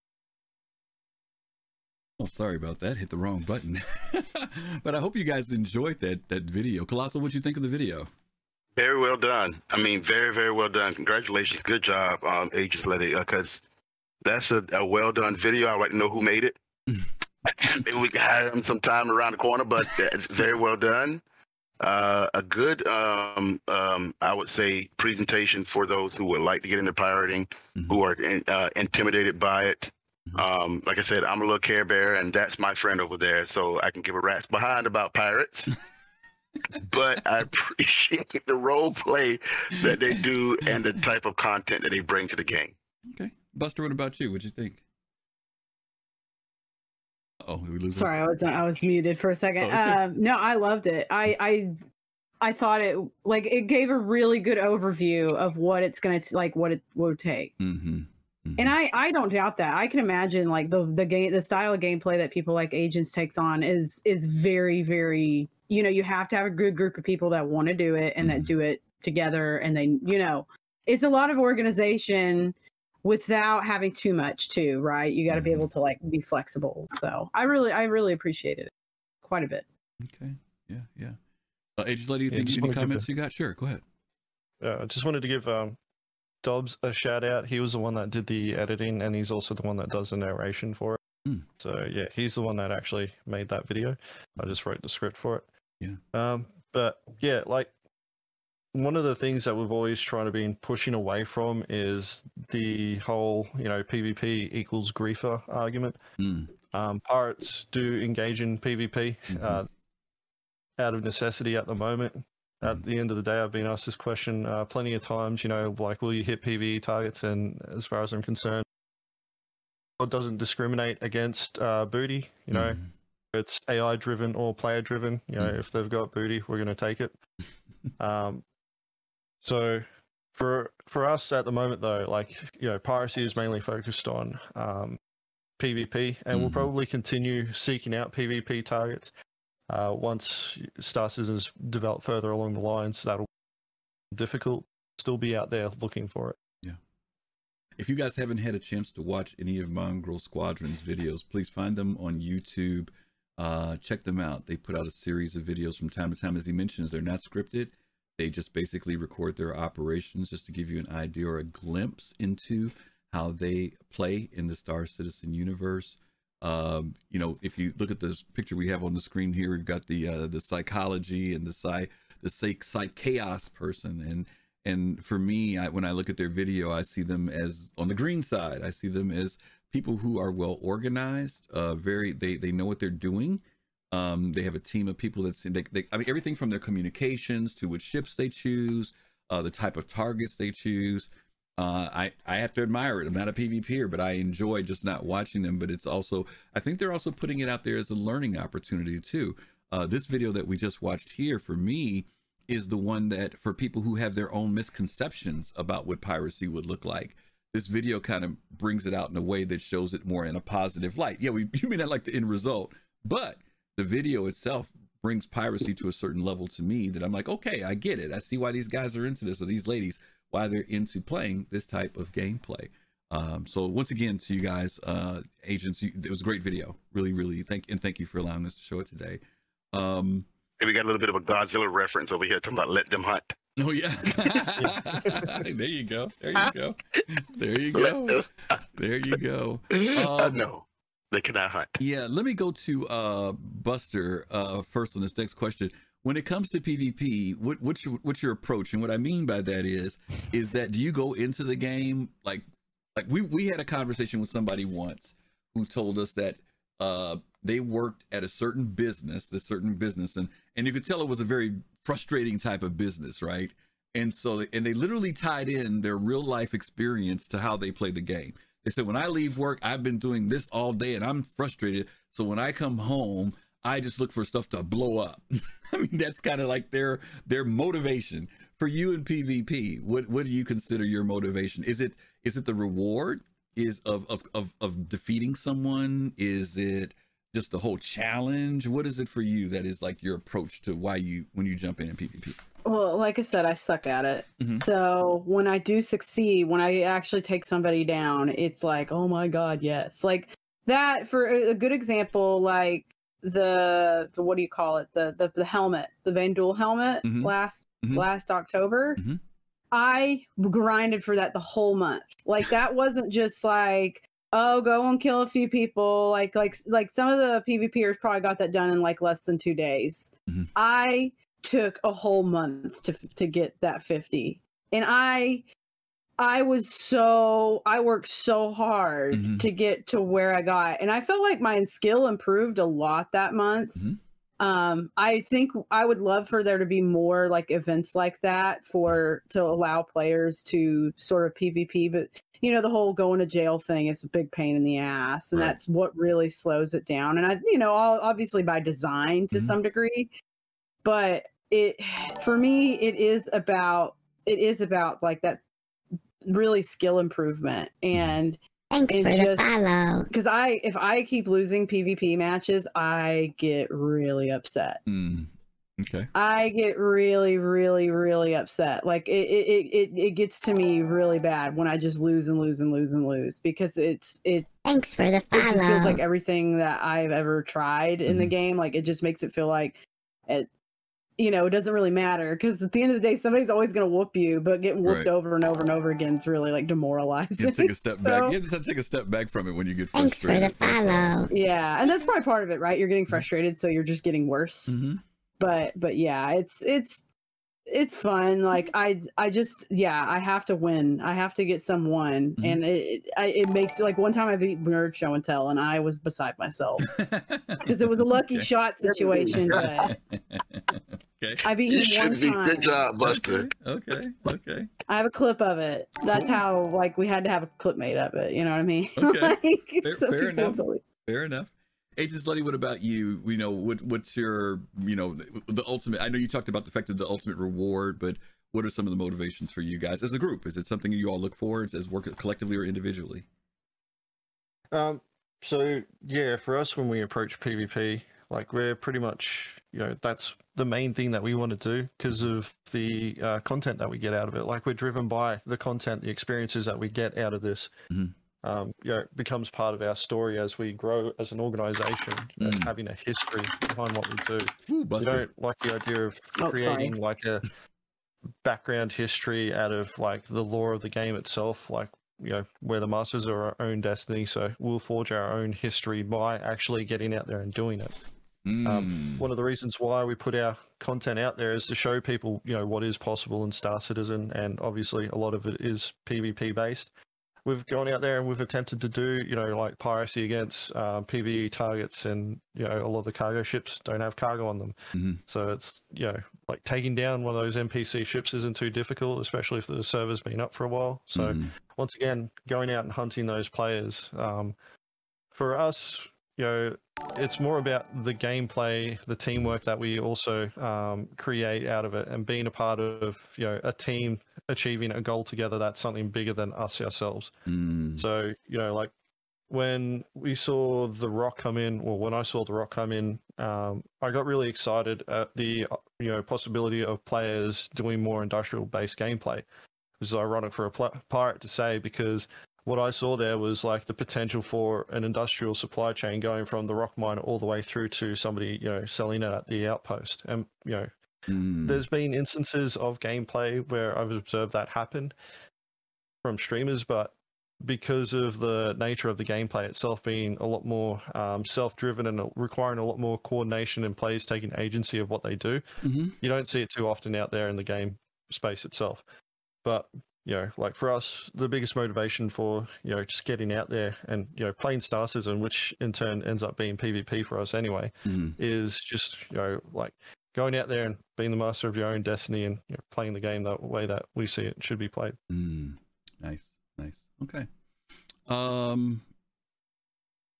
Oh, sorry about that. Hit the wrong button. But I hope you guys enjoyed that, that video. Colossal, what'd you think of the video? Very well done. I mean, very, very well done. Congratulations. Good job, um, Agent Letty, because uh, that's a, a well done video. I'd like to know who made it. Maybe we can have him sometime around the corner, but that's very well done. Uh, a good, um, um, I would say, presentation for those who would like to get into pirating, mm-hmm. who are in, uh, intimidated by it. Mm-hmm. Um, like I said, I'm a little Care Bear, and that's my friend over there, so I can give a rat's behind about pirates. But I appreciate the role play that they do and the type of content that they bring to the game. Okay. Buster, what about you? What'd you think? Oh, we lose. Sorry, I was, I was muted for a second. Oh. Uh, no, I loved it. I, I, I thought it, like, it gave a really good overview of what it's going to, like, what it will take. Mm-hmm. Mm-hmm. And I, I don't doubt that. I can imagine, like, the, the game, the style of gameplay that people like Agents takes on is, is very, very, you know, you have to have a good group of people that want to do it and mm-hmm. that do it together. And they, you know, it's a lot of organization without having too much too, right? You got to mm-hmm. be able to, like, be flexible. So I really, I really appreciated it quite a bit. Okay. Yeah. Yeah. Uh, Agent Letty, you yeah, think any comments a... you got? Sure. Go ahead. Uh, I just wanted to give, um, Dubs a shout out. He was the one that did the editing, and he's also the one that does the narration for it. Mm. So yeah, he's the one that actually made that video. I just wrote the script for it. Yeah. Um, but yeah, like, one of the things that we've always tried to be pushing away from is the whole, you know, P v P equals griefer argument. Mm. Um, pirates do engage in P v P mm-hmm. uh, out of necessity at the moment. At the end of the day, I've been asked this question uh, plenty of times, you know, like, will you hit P v E targets? And as far as I'm concerned, it doesn't discriminate against uh, booty, you know, mm. it's A I driven or player driven. You know, mm. if they've got booty, we're going to take it. um, so for, for us at the moment, though, like, you know, piracy is mainly focused on um, P v P, and mm. we'll probably continue seeking out P v P targets. Uh, once Star Citizen is developed further along the lines, that'll be difficult. Still be out there looking for it. Yeah. If you guys haven't had a chance to watch any of Mongrel Squadron's videos, please find them on YouTube. Uh, check them out. They put out a series of videos from time to time. As he mentions, they're not scripted. They just basically record their operations just to give you an idea or a glimpse into how they play in the Star Citizen universe. Um, you know, if you look at this picture we have on the screen here, we've got the, uh, the psychology and the psy, the psych, psych chaos person. And, and for me, I, when I look at their video, I see them as on the green side. I see them as people who are well organized, uh, very, they, they know what they're doing. Um, they have a team of people that's, they, they, I mean, everything from their communications to which ships they choose, uh, the type of targets they choose. Uh, I, I have to admire it. I'm not a P v P er, but I enjoy just not watching them. But it's also, I think they're also putting it out there as a learning opportunity too. Uh, this video that we just watched here for me is the one that for people who have their own misconceptions about what piracy would look like. This video kind of brings it out in a way that shows it more in a positive light. Yeah, we, you may not like the end result, but the video itself brings piracy to a certain level to me that I'm like, okay, I get it. I see why these guys are into this, or these ladies, why they're into playing this type of gameplay. Um, so once again, to you guys, uh, Agents, it was a great video. Really, really thank and thank you for allowing us to show it today. Um, and we got a little bit of a Godzilla reference over here talking about let them hunt. Oh yeah. There you go. There you go. There you go. There you go. Um, uh, no. They cannot hunt. Yeah, let me go to uh, Buster uh, first on this next question. When it comes to PvP, what, what's, your, what's your approach? And what I mean by that is, is that do you go into the game like, like we we had a conversation with somebody once who told us that uh, they worked at a certain business, this certain business, and and you could tell it was a very frustrating type of business, right? And so, and they literally tied in their real life experience to how they play the game. They said, when I leave work, I've been doing this all day, and I'm frustrated. So when I come home, I just look for stuff to blow up. I mean, that's kind of like their their motivation. For you in PvP, what what do you consider your motivation? Is it is it the reward is of of of, of defeating someone? Is it just the whole challenge? What is it for you that is like your approach to why you when you jump in in PvP? Well, like I said, I suck at it. Mm-hmm. So when I do succeed, when I actually take somebody down, it's like, oh my god, yes, like that. For a good example, like. The, the what do you call it? The the, the helmet, the Vanduul helmet. Mm-hmm. Last mm-hmm. last October, mm-hmm. I grinded for that the whole month. Like that wasn't just like, oh, go and kill a few people. Like like like some of the PvPers probably got that done in like less than two days. Mm-hmm. I took a whole month to to get that fifty, and I I was so I worked so hard mm-hmm. to get to where I got, and I felt like my skill improved a lot that month. Mm-hmm. Um, I think I would love for there to be more like events like that for to allow players to sort of PvP, but you know the whole going to jail thing is a big pain in the ass, and right. that's what really slows it down. And I, you know, all, obviously by design to mm-hmm. some degree, but it for me it is about it is about like that's. really skill improvement and thanks and for just, the follow because I if I keep losing PvP matches I get really upset. Mm. Okay. I get really really really upset. Like it it, it it gets to me really bad when I just lose and lose and lose and lose because it's it thanks for the follow. It just feels like everything that I've ever tried in mm. the game, like it just makes it feel like it you know, it doesn't really matter because at the end of the day, somebody's always going to whoop you, but getting whooped right. over and over and over again is really like demoralizing. You take a step so, back. You have to take a step back from it when you get frustrated. Thanks for the follow. Yeah, and that's probably part of it, right? You're getting frustrated, so you're just getting worse. Mm-hmm. But but yeah, it's it's it's fun. Like I I just yeah, I have to win. I have to get someone, mm-hmm. and it I, it makes like one time I beat Nerd Show and Tell, and I was beside myself because it was a lucky okay. shot situation, but. Okay. I beat him one be, time. Good job, Buster. Okay, okay. I have a clip of it. That's how, like, we had to have a clip made of it. You know what I mean? Okay. like, fair so fair enough. Believe. Fair enough. Agent Letty, what about you? You know, what, what's your, you know, the ultimate? I know you talked about the fact of the ultimate reward, but what are some of the motivations for you guys as a group? Is it something you all look forward to as work collectively or individually? Um. So yeah, for us when we approach PvP, like we're pretty much, you know, that's the main thing that we want to do because of the uh, content that we get out of it. Like we're driven by the content, the experiences that we get out of this. Mm-hmm. Um, you know, it becomes part of our story as we grow as an organization, you know, mm. having a history behind what we do. Ooh, we don't like the idea of oh, creating sorry. like a background history out of like the lore of the game itself. Like, you know, we're the masters of our own destiny, so we'll forge our own history by actually getting out there and doing it. Mm. Um, one of the reasons why we put our content out there is to show people, you know, what is possible in Star Citizen, and obviously a lot of it is PvP based. We've gone out there and we've attempted to do, you know, like piracy against uh, PvE targets, and you know, a lot of the cargo ships don't have cargo on them, mm-hmm. so it's, you know, like taking down one of those N P C ships isn't too difficult, especially if the server's been up for a while. So mm. once again, going out and hunting those players. Um, for us, you know, it's more about the gameplay, the teamwork that we also um, create out of it, and being a part of, you know, a team achieving a goal together that's something bigger than us ourselves. Mm. So, you know, like when we saw The Rock come in, or when I saw The Rock come in, um, I got really excited at the, you know, possibility of players doing more industrial-based gameplay, which is ironic for a pl- pirate to say, because what I saw there was like the potential for an industrial supply chain going from the rock mine all the way through to somebody, you know, selling it at the outpost. And, you know, mm. there's been instances of gameplay where I've observed that happen from streamers, but because of the nature of the gameplay itself being a lot more um, self-driven and requiring a lot more coordination and players taking agency of what they do, mm-hmm. you don't see it too often out there in the game space itself. But, you know, like for us, the biggest motivation for, you know, just getting out there and, you know, playing Star Citizen, which in turn ends up being PvP for us anyway, mm-hmm. is just, you know, like going out there and being the master of your own destiny and, you know, playing the game the way that we see it should be played. Mm. Nice. Nice. Okay. Um,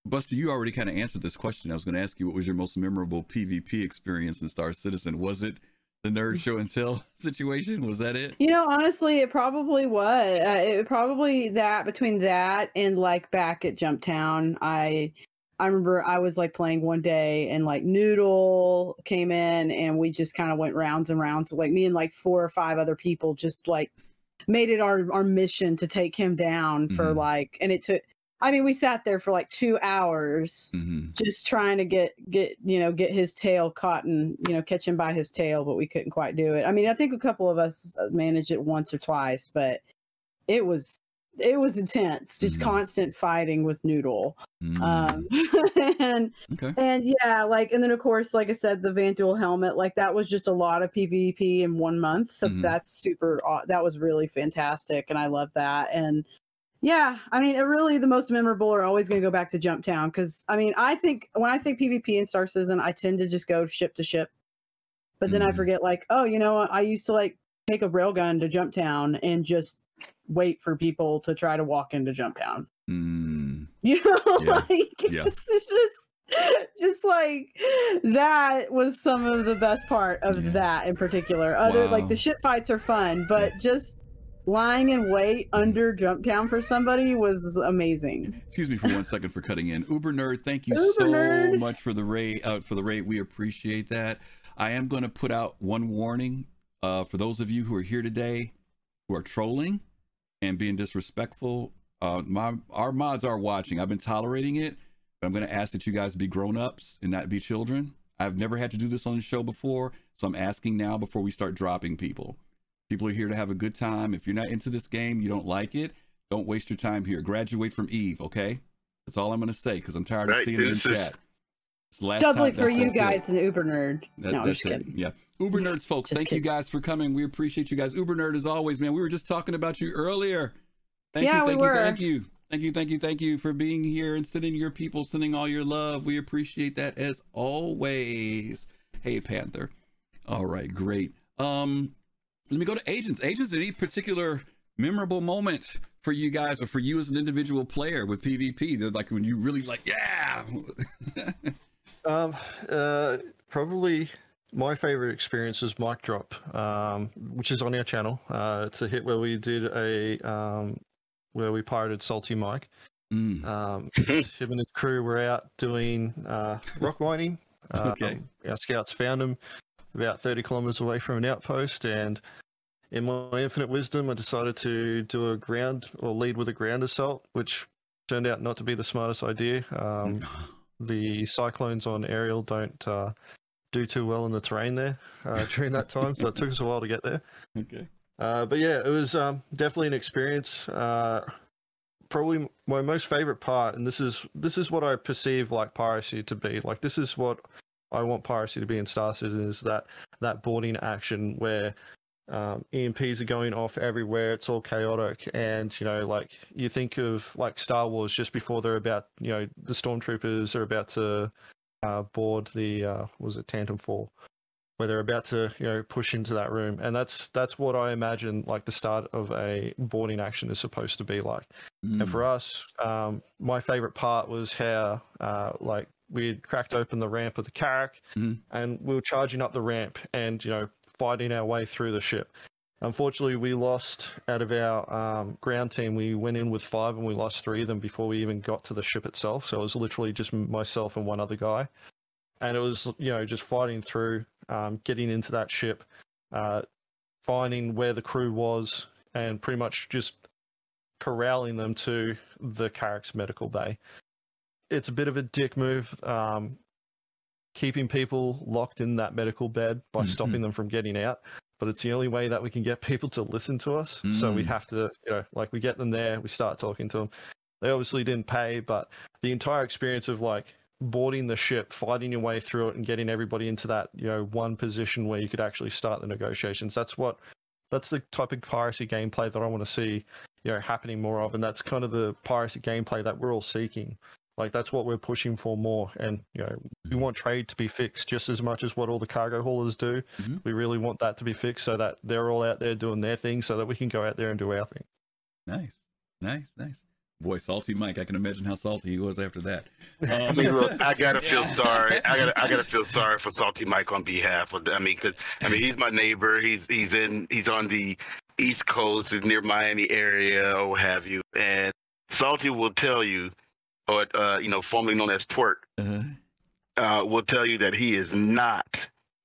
Buster, you already kind of answered this question. I was going to ask you, what was your most memorable PvP experience in Star Citizen? Was it the Nerd Show and Tell situation? Was that it? You know, honestly, it probably was. Uh, it probably that between that and like back at JumpTown, I I remember I was like playing one day and like Noodle came in and we just kind of went rounds and rounds. Like me and like four or five other people just like made it our, our mission to take him down for mm-hmm. like, and it took, I mean, we sat there for like two hours mm-hmm. just trying to get, get, you know, get his tail caught and, you know, catch him by his tail, but we couldn't quite do it. I mean, I think a couple of us managed it once or twice, but it was, it was intense, just mm-hmm. constant fighting with Noodle. Mm-hmm. Um, and, okay. and yeah, like, and then of course, like I said, the Vanduul helmet, like that was just a lot of PvP in one month. So mm-hmm. that's super, that was really fantastic. And I love that. And yeah, I mean, it really, the most memorable are always going to go back to JumpTown. Cause I mean, I think when I think PvP in Star Citizen, I tend to just go ship to ship, but then mm-hmm. I forget like, oh, you know, I used to like take a railgun to JumpTown and just wait for people to try to walk into JumpTown. Mm. You know, yeah. like it's, yeah. just, it's just, just like that was some of the best part of yeah. that in particular. Other wow. like the ship fights are fun, but yeah. just lying in wait under JumpTown for somebody was amazing. Excuse me for one second for cutting in. Uber Nerd, thank you Uber so Nerd. much for the raid. Uh, for the raid, we appreciate that. I am going to put out one warning uh, for those of you who are here today who are trolling and being disrespectful. Uh, my our mods are watching. I've been tolerating it, but I'm going to ask that you guys be grown-ups and not be children. I've never had to do this on the show before, so I'm asking now before we start dropping people. People are here to have a good time. If you're not into this game, you don't like it, don't waste your time here. Graduate from Eve, okay? That's all I'm going to say, because I'm tired right, of seeing it in chat. It's last doubly time, for you guys it. An Uber Nerd. That, no, that's it. Yeah. Uber Nerds, folks, just thank kidding. you guys for coming. We appreciate you guys. Uber Nerd, as always, man, we were just talking about you earlier. Thank yeah, you, thank we you, were. thank you. Thank you, thank you, thank you for being here and sending your people, sending all your love. We appreciate that as always. Hey, Panther. All right, great. Um, let me go to agents. Agents, any particular memorable moment for you guys or for you as an individual player with PvP? They're like when you really like, yeah. um, uh, probably... My favorite experience is Mic Drop, um, which is on our channel. Uh, it's a hit where we did a, um, where we pirated Salty Mike. Mm. Um, him and his crew were out doing uh, rock mining. Uh, okay. um, our scouts found him about thirty kilometers away from an outpost. And in my infinite wisdom, I decided to do a ground or lead with a ground assault, which turned out not to be the smartest idea. Um, the cyclones on Arial don't... Uh, do too well in the terrain there uh, during that time, so it took us a while to get there. Okay. Uh, but yeah, it was um, definitely an experience. Uh, probably my most favorite part, and this is this is what I perceive like piracy to be. Like this is what I want piracy to be in Star Citizen, is that that boarding action where um, E M Ps are going off everywhere. It's all chaotic, and you know, like you think of like Star Wars just before they're about, you know, the stormtroopers are about to. Uh, board the uh, was it Tantum four, where they're about to, you know, push into that room, and that's that's what I imagine like the start of a boarding action is supposed to be like. Mm. And for us, um, my favorite part was how uh, like we had cracked open the ramp of the Carrack, mm. and we were charging up the ramp and, you know, fighting our way through the ship. Unfortunately, we lost out of our um, ground team. We went in with five and we lost three of them before we even got to the ship itself. So it was literally just myself and one other guy. And it was, you know, just fighting through, um, getting into that ship, uh, finding where the crew was, and pretty much just corralling them to the Carrack's medical bay. It's a bit of a dick move. Um, keeping people locked in that medical bed by mm-hmm. stopping them from getting out. but it's the only way that we can get people to listen to us. Mm. So we have to, you know, like we get them there, we start talking to them. They obviously didn't pay, but the entire experience of like boarding the ship, fighting your way through it and getting everybody into that, you know, one position where you could actually start the negotiations. That's what, that's the type of piracy gameplay that I want to see, you know, happening more of. And that's kind of the piracy gameplay that we're all seeking. Like, that's what we're pushing for more. And, you know, we want trade to be fixed just as much as what all the cargo haulers do. Mm-hmm. We really want that to be fixed so that they're all out there doing their thing so that we can go out there and do our thing. Nice. Nice, nice. Boy, Salty Mike, I can imagine how salty he was after that. Um, I mean, look, I gotta yeah. feel sorry. I gotta, I gotta feel sorry for Salty Mike on behalf of. I mean, cause I mean, he's my neighbor. He's, he's in, he's on the East Coast, is near Miami area, or have you. And Salty will tell you, or uh, you know, formerly known as Twerk, uh-huh. uh, will tell you that he is not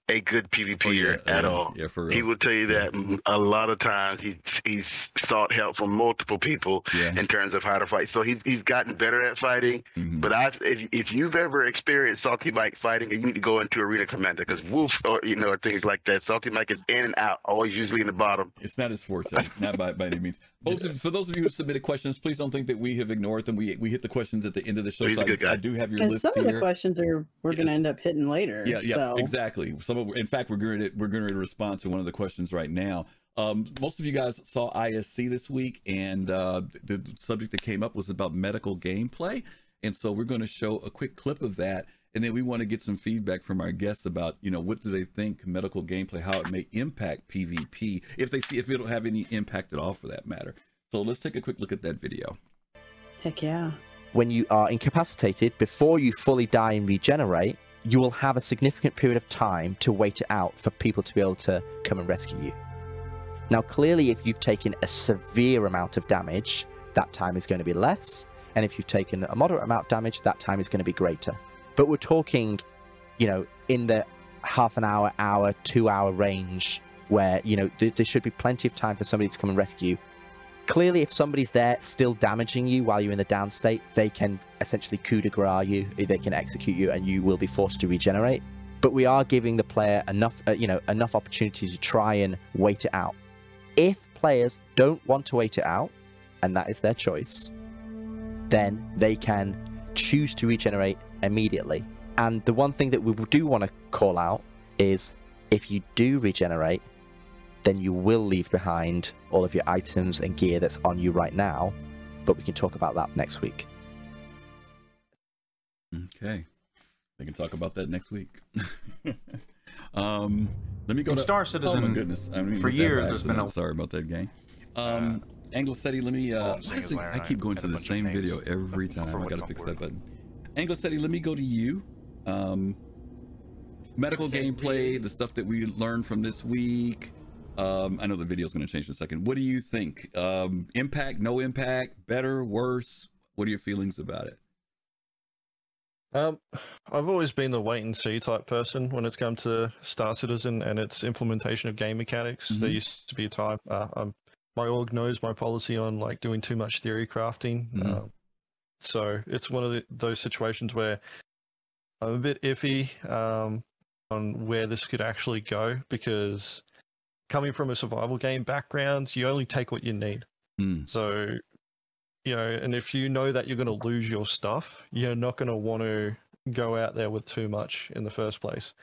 a good PvPer oh, yeah, at uh, all. Yeah, for real. He will tell you that yeah. a lot of times he's he's sought help from multiple people yeah. in terms of how to fight. So he's he's gotten better at fighting. Mm-hmm. But I've, if if you've ever experienced Salty Mike fighting, you need to go into Arena Commander because Wolf or you know things like that. Salty Mike is in and out, always usually in the bottom. It's not his forte, not by by any means. Folks, yeah. for those of you who submitted questions, please don't think that we have ignored them. We we hit the questions at the end of the show. So I, I do have your list here. Some of the questions are we're yes. going to end up hitting later. Yeah, yeah, so. exactly. Some in fact, we're going to we're going to respond to one of the questions right now. Um, most of you guys saw I S C this week, and uh, the subject that came up was about medical gameplay, and so we're going to show a quick clip of that, and then we want to get some feedback from our guests about, you know, what do they think medical gameplay, how it may impact PvP, if they see if it'll have any impact at all for that matter. So let's take a quick look at that video. Heck yeah! When you are incapacitated, before you fully die and regenerate, you will have a significant period of time to wait it out for people to be able to come and rescue you. Now, clearly, if you've taken a severe amount of damage, that time is going to be less. And if you've taken a moderate amount of damage, that time is going to be greater. But we're talking, you know, in the half an hour, hour, two hour range where, you know, th- there should be plenty of time for somebody to come and rescue you. Clearly, if somebody's there still damaging you while you're in the down state, they can essentially coup de grace you, they can execute you, and you will be forced to regenerate. But we are giving the player enough, uh, you know, enough opportunity to try and wait it out. If players don't want to wait it out, and that is their choice, then they can choose to regenerate immediately. And the one thing that we do want to call out is if you do regenerate, then you will leave behind all of your items and gear that's on you right now, but we can talk about that next week. Okay, we can talk about that next week. um, let me go in to Star Citizen. Oh my goodness! I mean, for years, there's been a sorry about that game. Um, uh, Anglesetti, let me. Uh, honestly, I keep going to the same video every time. I gotta fix that button. Anglesetti, let me go to you. Um, medical gameplay, the stuff that we learned from this week. Um, I know the video is going to change in a second. What do you think? Um, impact, no impact, better, worse? What are your feelings about it? Um, I've always been the wait and see type person when it's come to Star Citizen and its implementation of game mechanics. Mm-hmm. There used to be a time, uh, I'm, my org knows my policy on like doing too much theory crafting. Mm-hmm. Um, so it's one of the, those situations where I'm a bit iffy um, on where this could actually go because coming from a survival game background, you only take what you need. Mm. So, you know, and if you know that you're going to lose your stuff, you're not going to want to go out there with too much in the first place.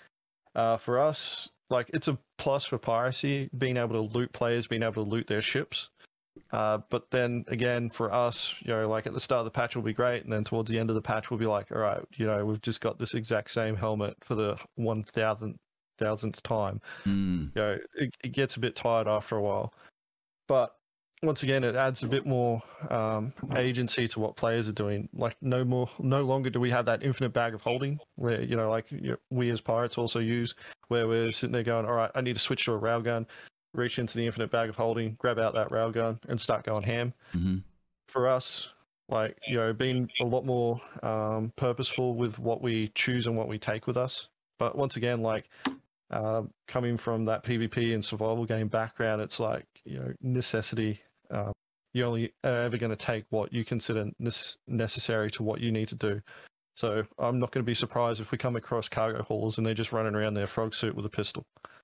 Uh, for us, like, it's a plus for piracy, being able to loot players, being able to loot their ships. Uh, but then again, for us, you know, like at the start of the patch will be great. And then towards the end of the patch, we'll be like, all right, you know, we've just got this exact same helmet for the one thousandth. thousandth time. Mm. You know, it, it gets a bit tired after a while, but once again it adds a bit more um agency to what players are doing. Like no more no longer do we have that infinite bag of holding where, you know, like you know, we as pirates also use, where we're sitting there going, all right, I need to switch to a railgun, reach into the infinite bag of holding, grab out that railgun and start going ham. Mm-hmm. For us, like, you know, being a lot more um purposeful with what we choose and what we take with us. But once again, like Uh, coming from that PvP and survival game background, it's like, you know, necessity. Um, you're only ever going to take what you consider ne- necessary to what you need to do. So I'm not going to be surprised if we come across cargo haulers and they're just running around their frog suit with a pistol.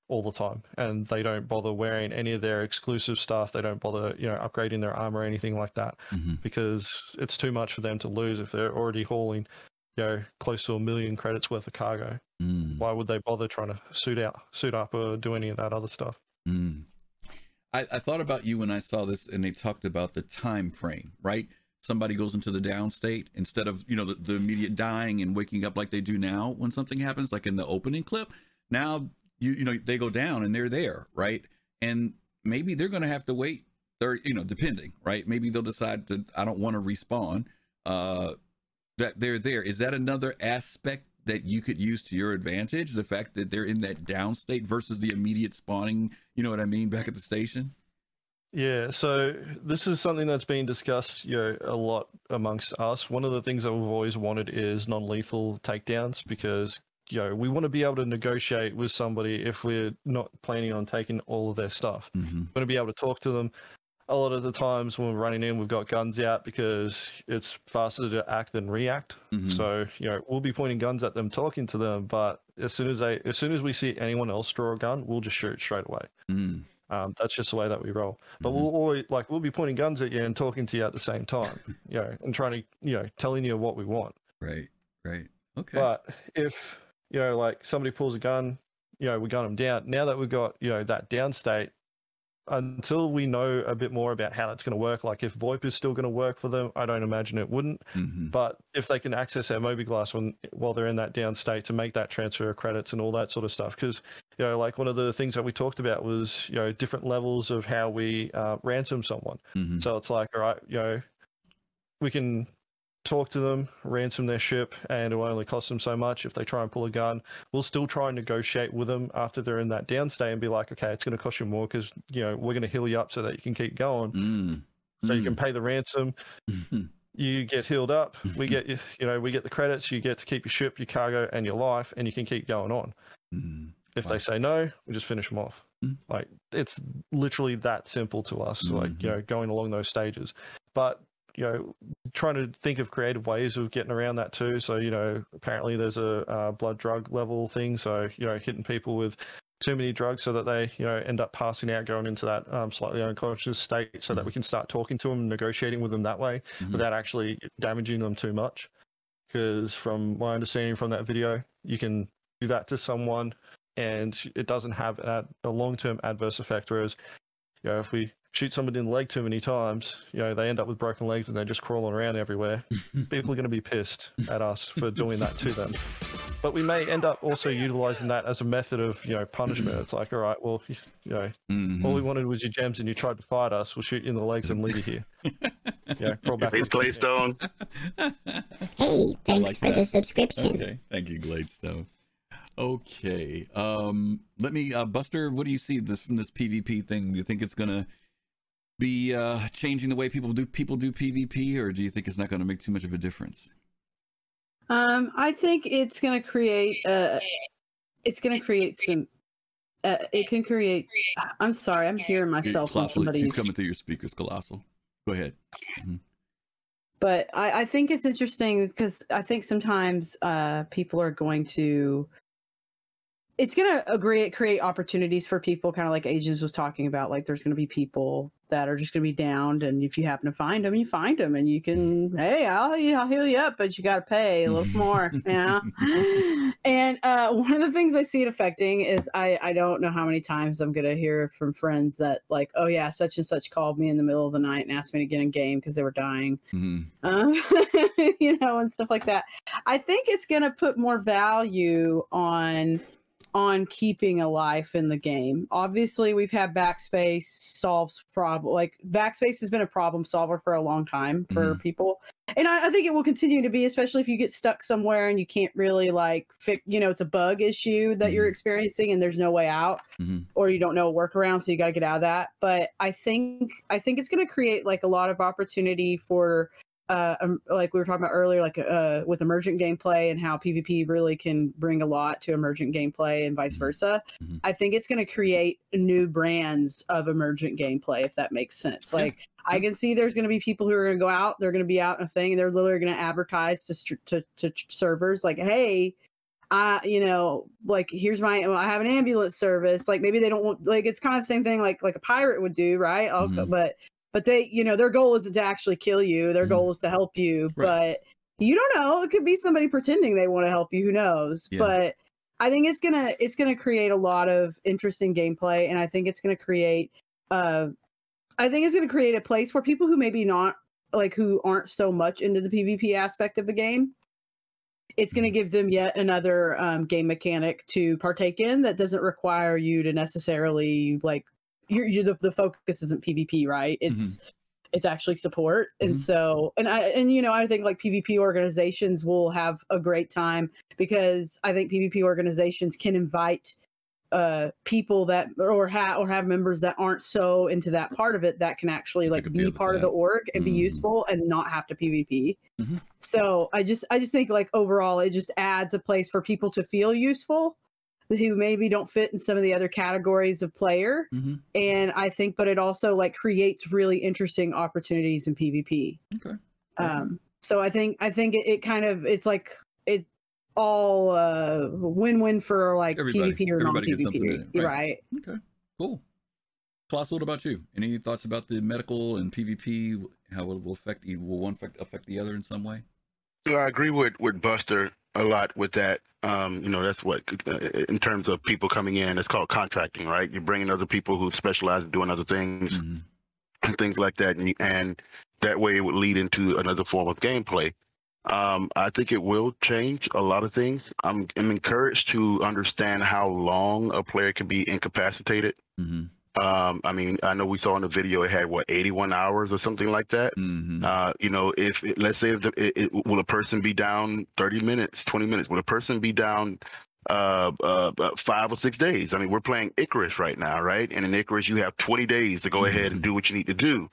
all the time, and they don't bother wearing any of their exclusive stuff. They don't bother, you know, upgrading their armor or anything like that, mm-hmm. because it's too much for them to lose if they're already hauling, you know, close to a million credits worth of cargo. Mm. Why would they bother trying to suit out, suit up, or do any of that other stuff? Mm. I, I thought about you when I saw this, and they talked about the time frame, right? Somebody goes into the down state instead of, you know, the, the immediate dying and waking up like they do now when something happens, like in the opening clip. Now, you you know, they go down and they're there, right? And maybe they're going to have to wait thirty, you know, depending, right? Maybe they'll decide that I don't want to respawn, uh, that they're there. Is that another aspect that you could use to your advantage? The fact that they're in that down state versus the immediate spawning, you know what I mean, back at the station? Yeah, so this is something that's been discussed, you know, a lot amongst us. One of the things that we've always wanted is non-lethal takedowns, because, you know, we want to be able to negotiate with somebody if we're not planning on taking all of their stuff. Mm-hmm. We want to be able to talk to them. A lot of the times when we're running in, we've got guns out because it's faster to act than react. Mm-hmm. So, you know, we'll be pointing guns at them, talking to them, but as soon as they, as soon as we see anyone else draw a gun, we'll just shoot straight away. Mm-hmm. Um, that's just the way that we roll. But mm-hmm. we'll always, like, we'll be pointing guns at you and talking to you at the same time, you know, and trying to, you know, telling you what we want. Right, right. Okay. But if, you know, like somebody pulls a gun, you know, we gun them down. Now that we've got, you know, that down state, until we know a bit more about how that's going to work, like if VoIP is still going to work for them, I don't imagine it wouldn't. Mm-hmm. But if they can access their MobiGlass when, while they're in that down state to make that transfer of credits and all that sort of stuff. Because, you know, like one of the things that we talked about was, you know, different levels of how we uh, ransom someone. Mm-hmm. So it's like, all right, you know, we can talk to them, ransom their ship, and it will only cost them so much. If they try and pull a gun, we'll still try and negotiate with them after they're in that downstay and be like, okay, it's going to cost you more because, you know, we're going to heal you up so that you can keep going. Mm. So mm. you can pay the ransom. You get healed up. We get, you know, we get the credits. You get to keep your ship, your cargo, and your life, and you can keep going on. Mm. If wow. they say no, we just finish them off. Mm. Like, it's literally that simple to us, mm-hmm. like, you know, going along those stages. But you know, trying to think of creative ways of getting around that too. So, you know, apparently there's a uh, blood drug level thing. So, you know, hitting people with too many drugs so that they, you know, end up passing out, going into that um, slightly unconscious state so mm-hmm. that we can start talking to them and negotiating with them that way mm-hmm. without actually damaging them too much. Because from my understanding from that video, you can do that to someone and it doesn't have a, a long-term adverse effect. Whereas, you know, if we shoot somebody in the leg too many times, you know, they end up with broken legs and they're just crawling around everywhere. People are going to be pissed at us for doing that to them. But we may end up also utilizing that as a method of, you know, punishment. It's like, all right, well, you know, mm-hmm. all we wanted was your gems and you tried to fight us. We'll shoot you in the legs and leave you here. Yeah, crawl back. Thanks, Gladstone. Hey, thanks like for that. The subscription. Okay, thank you, Gladstone. Okay, um, let me, uh, Buster, what do you see this from this PvP thing? Do you think it's going to be uh changing the way people do people do PvP, or do you think it's not going to make too much of a difference? um I think it's going to create uh it's going to create some uh, it can create I'm sorry I'm hearing myself Colossal, somebody's it's coming through your speakers. Colossal, go ahead. Mm-hmm. But I, I think it's interesting because I think sometimes uh people are going to it's going to agree, create opportunities for people, kind of like Agents was talking about. Like, there's going to be people that are just going to be downed, and if you happen to find them, you find them, and you can, hey, I'll, I'll heal you up, but you got to pay a little more, you know? And uh, one of the things I see it affecting is I, I don't know how many times I'm going to hear from friends that, like, oh, yeah, such and such called me in the middle of the night and asked me to get in game because they were dying, mm-hmm. um, you know, and stuff like that. I think it's going to put more value on... on keeping a life in the game. Obviously, we've had backspace solves problem. Like, backspace has been a problem solver for a long time for mm-hmm. people. And I, I think it will continue to be, especially if you get stuck somewhere and you can't really, like, fix, you know, it's a bug issue that mm-hmm. you're experiencing and there's no way out, mm-hmm. or you don't know a workaround, so you got to get out of that. But I think, I think it's going to create, like, a lot of opportunity for, uh, um, like we were talking about earlier, like uh, with emergent gameplay and how PvP really can bring a lot to emergent gameplay and vice versa. Mm-hmm. I think it's going to create new brands of emergent gameplay, if that makes sense. Like, I can see there's going to be people who are going to go out, they're going to be out in a thing, and they're literally going to advertise to, to to servers like, hey, I, you know, like, here's my, well, I have an ambulance service. Like, maybe they don't want, like, it's kind of the same thing, like, like a pirate would do. Right. Mm-hmm. But, but they, you know, their goal isn't to actually kill you. Their mm-hmm. goal is to help you, right. But you don't know. It could be somebody pretending they want to help you. Who knows? Yeah. But I think it's going to, it's going to create a lot of interesting gameplay. And I think it's going to create, uh, I think it's going to create a place where people who maybe not like, who aren't so much into the PvP aspect of the game, it's going to give them yet another um, game mechanic to partake in that doesn't require you to necessarily like you're, you're the, the focus isn't PvP, right? It's mm-hmm. it's actually support. Mm-hmm. And so and I and, you know, I think like PvP organizations will have a great time because I think PvP organizations can invite uh, people that or have or have members that aren't so into that part of it that can actually like be part of the org and mm. be useful and not have to PvP. Mm-hmm. So I just, I just think like overall, it just adds a place for people to feel useful who maybe don't fit in some of the other categories of player. Mm-hmm. And I think, but it also like creates really interesting opportunities in PvP. Okay. Um, so I think, I think it, it kind of, it's like, it, all uh win-win for like everybody, PvP or non-PvP, right. right? Okay, cool. Colossal, what about you? Any thoughts about the medical and PvP? How it will affect? Will one affect, affect the other in some way? So I agree with with Buster a lot with that. Um, you know, that's what in terms of people coming in, it's called contracting, right? You're bringing other people who specialize in doing other things mm-hmm. and things like that, and, and that way it would lead into another form of gameplay. Um, I think it will change a lot of things. I'm, I'm encouraged to understand how long a player can be incapacitated. Mm-hmm. Um, I mean, I know we saw in the video it had what eighty-one hours or something like that. Mm-hmm. Uh, you know, if let's say if the, it, it, will a person be down thirty minutes, twenty minutes? Will a person be down uh, uh, five or six days? I mean, we're playing Icarus right now, right? And in Icarus, you have twenty days to go mm-hmm. ahead and do what you need to do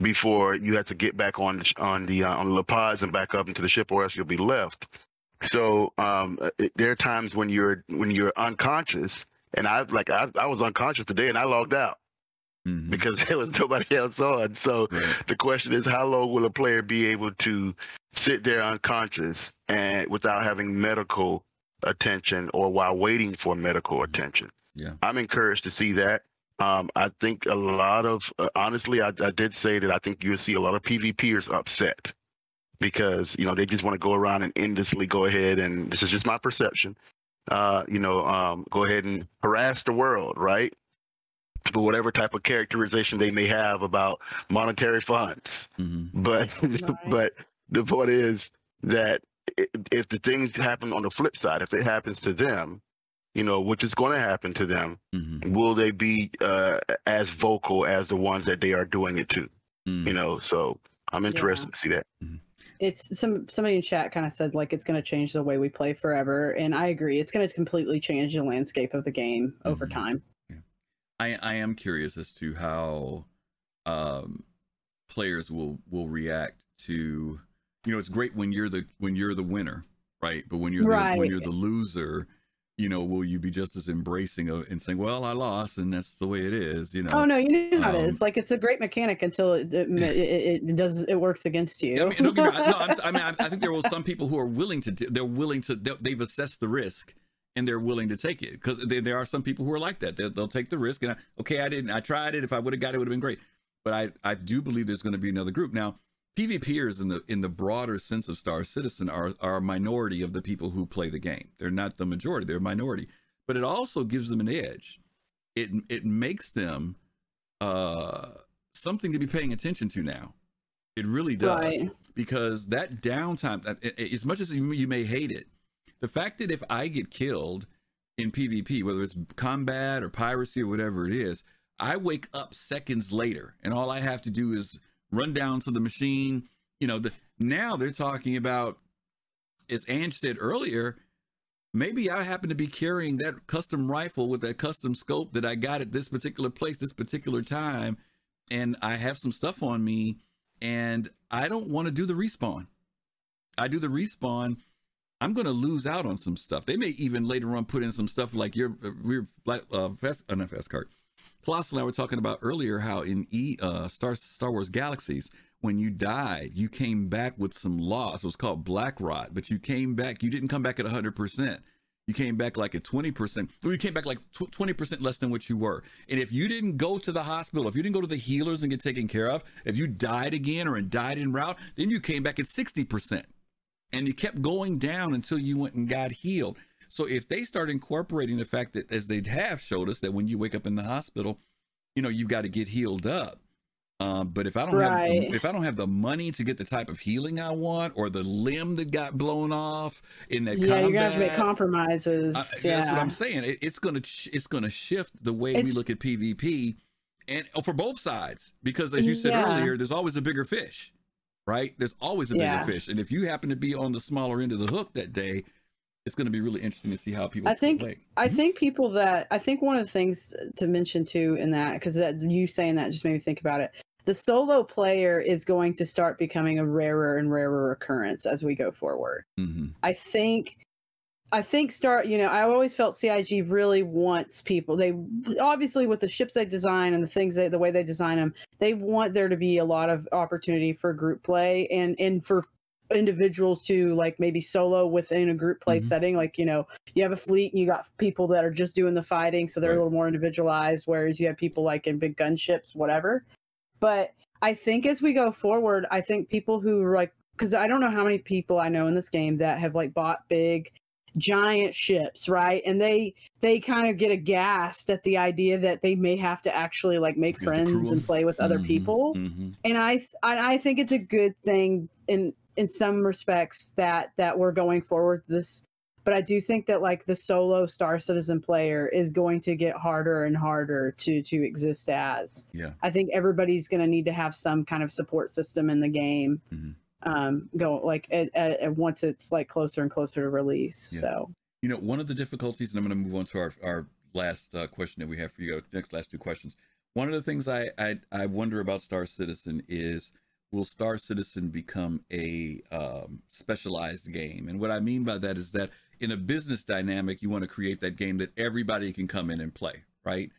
before you have to get back on on the uh, on the pods and back up into the ship, or else you'll be left. So um, it, there are times when you're when you're unconscious. And I like I, I was unconscious today, and I logged out mm-hmm. because there was nobody else on. So right. the question is, how long will a player be able to sit there unconscious and without having medical attention, or while waiting for medical mm-hmm. attention? Yeah, I'm encouraged to see that. Um, I think a lot of uh, honestly, I, I did say that I think you'll see a lot of PvPers upset because you know they just want to go around and endlessly go ahead and this is just my perception. Uh, you know, um, go ahead and harass the world, right? For whatever type of characterization they may have about monetary funds. Mm-hmm. But right. but the point is that if the things happen on the flip side, if it happens to them, you know, which is going to happen to them, mm-hmm. will they be uh, as vocal as the ones that they are doing it to? Mm-hmm. You know, so I'm interested yeah. to see that. Mm-hmm. It's some somebody in chat kind of said like it's going to change the way we play forever, and I agree. It's going to completely change the landscape of the game over mm-hmm. time. Yeah. I I am curious as to how um, players will will react to. You know, it's great when you're the when you're the winner, right? But when you're right. the, when you're the loser, you know, will you be just as embracing of and saying, "Well, I lost, and that's the way it is." You know. Oh no, you know how um, it is. Like it's a great mechanic until it it, it, it does it works against you. I mean, don't get me wrong. No, I'm, I mean, I, I think there will some people who are willing to. They're willing to. They've assessed the risk, and they're willing to take it because there are some people who are like that. They'll, they'll take the risk, and I, okay, I didn't. I tried it. If I would have got it, it would have been great. But I I do believe there's going to be another group now. PvPers in the in the broader sense of Star Citizen are, are a minority of the people who play the game. They're not the majority, they're a minority. But it also gives them an edge. It it makes them uh, something to be paying attention to now. It really does. Right. Because that downtime, as much as you may hate it, the fact that if I get killed in PvP, whether it's combat or piracy or whatever it is, I wake up seconds later and all I have to do is run down to the machine, you know, the, now they're talking about, as Ange said earlier, maybe I happen to be carrying that custom rifle with that custom scope that I got at this particular place, this particular time, and I have some stuff on me, and I don't want to do the respawn. I do the respawn, I'm going to lose out on some stuff. They may even later on put in some stuff like your, your uh, fast, uh, not fast card. Colossal and I were talking about earlier how in E uh, Star Star Wars Galaxies, when you died, you came back with some loss. It was called Black Rot, but you came back. You didn't come back at one hundred percent. You came back like a twenty percent, or you came back like twenty percent less than what you were. And if you didn't go to the hospital, if you didn't go to the healers and get taken care of, if you died again or died en route, then you came back at sixty percent. And you kept going down until you went and got healed. So if they start incorporating the fact that, as they have showed us, that when you wake up in the hospital, you know, you've got to get healed up. Um, but if I don't right. have, if I don't have the money to get the type of healing I want, or the limb that got blown off in that, yeah, combat, you're gonna have to make compromises. I, yeah. That's what I'm saying. It, it's gonna it's gonna shift the way it's, we look at P V P, and oh, for both sides, because as you said yeah. earlier, there's always a bigger fish, right? There's always a bigger yeah. fish, and if you happen to be on the smaller end of the hook that day, it's going to be really interesting to see how people I think play. I mm-hmm. think people that I think one of the things to mention too in that, because that you saying that just made me think about it, the solo player is going to start becoming a rarer and rarer occurrence as we go forward. Mm-hmm. I think I think start you know I always felt C I G really wants people, they obviously with the ships they design and the things they the way they design them, they want there to be a lot of opportunity for group play and and for individuals to like maybe solo within a group play mm-hmm. setting. Like, you know, you have a fleet and you got people that are just doing the fighting, so they're right. a little more individualized, whereas you have people like in big gunships, whatever. But I think as we go forward, I think people who are like, because I don't know how many people I know in this game that have like bought big giant ships, right? And they they kind of get aghast at the idea that they may have to actually like make you friends and play with other mm-hmm. people. Mm-hmm. And I I think it's a good thing in in some respects that, that we're going forward this, but I do think that like the solo Star Citizen player is going to get harder and harder to, to exist as. Yeah. I think everybody's going to need to have some kind of support system in the game. Mm-hmm. Um, go like at, at, at once it's like closer and closer to release. Yeah. So, you know, one of the difficulties, and I'm going to move on to our, our last uh, question that we have for you, next last two questions. One of the things I, I, I wonder about Star Citizen is, will Star Citizen become a um, specialized game? And what I mean by that is that in a business dynamic, you want to create that game that everybody can come in and play, right?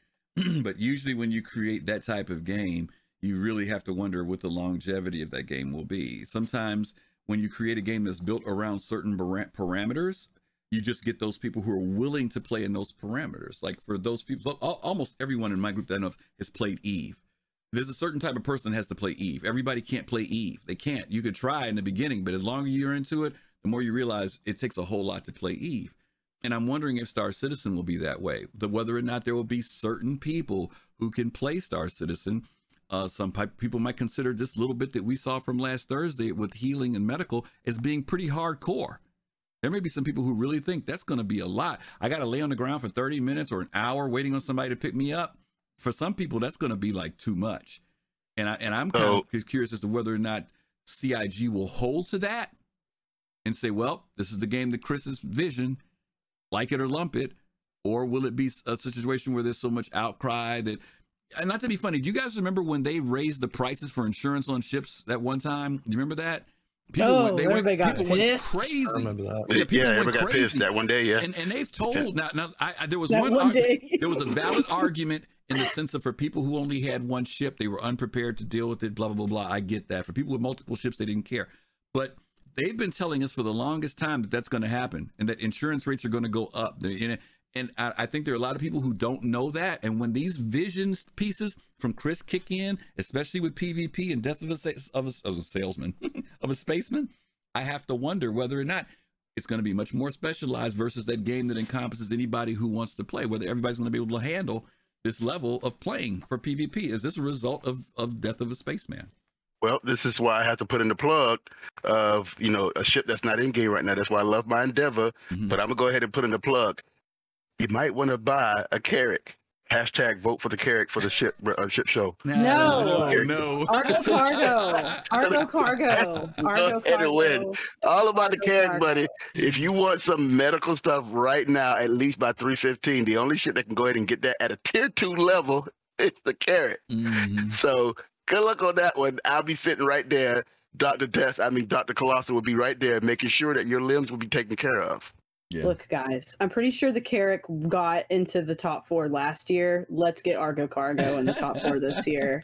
But usually when you create that type of game, you really have to wonder what the longevity of that game will be. Sometimes when you create a game that's built around certain bar- parameters, you just get those people who are willing to play in those parameters. Like for those people, almost everyone in my group that I know of has played Eve. There's a certain type of person that has to play Eve. Everybody can't play Eve. They can't. You could try in the beginning, but the longer you're into it, the more you realize it takes a whole lot to play Eve. And I'm wondering if Star Citizen will be that way, the, whether or not there will be certain people who can play Star Citizen. Uh, some people might consider this little bit that we saw from last Thursday with healing and medical as being pretty hardcore. There may be some people who really think that's going to be a lot. I got to lay on the ground for thirty minutes or an hour waiting on somebody to pick me up. For some people, that's going to be like too much. And, I, and I'm kind oh. of curious as to whether or not C I G will hold to that and say, well, this is the game that Chris's vision, like it or lump it, or will it be a situation where there's so much outcry that, and not to be funny, do you guys remember when they raised the prices for insurance on ships that one time? Do you remember that? People oh, went, they went, got people went crazy. I remember that. Yeah, people yeah, went everybody crazy. Got pissed that one day, yeah. And, and they've told, yeah. now, now I, I, there was that one, one day. Argu- there was a valid argument in the sense of for people who only had one ship, they were unprepared to deal with it, blah, blah, blah, blah. I get that. For people with multiple ships, they didn't care. But they've been telling us for the longest time that that's going to happen and that insurance rates are going to go up. And, and I, I think there are a lot of people who don't know that. And when these visions pieces from Chris kick in, especially with P V P and death of a, of a, of a salesman, of a spaceman, I have to wonder whether or not it's going to be much more specialized versus that game that encompasses anybody who wants to play, whether everybody's going to be able to handle this level of playing for P V P. Is this a result of, of Death of a Spaceman? Well, this is why I have to put in the plug of, you know, a ship that's not in game right now. That's why I love my Endeavor, mm-hmm. but I'm going to go ahead and put in the plug. You might want to buy a Carrack. Hashtag vote for the Carrack for the ship uh, ship show. No. No. no. Argo Cargo. Argo Cargo. Argo Cargo. All about Argo the Carrack, buddy. If you want some medical stuff right now, at least by three fifteen, the only ship that can go ahead and get that at a tier two level is the Carrack. Mm-hmm. So good luck on that one. I'll be sitting right there. Doctor Death, I mean, Doctor Colossal will be right there making sure that your limbs will be taken care of. Yeah. Look, guys, I'm pretty sure the Carrack got into the top four last year. Let's get Argo Cargo in the top four this year.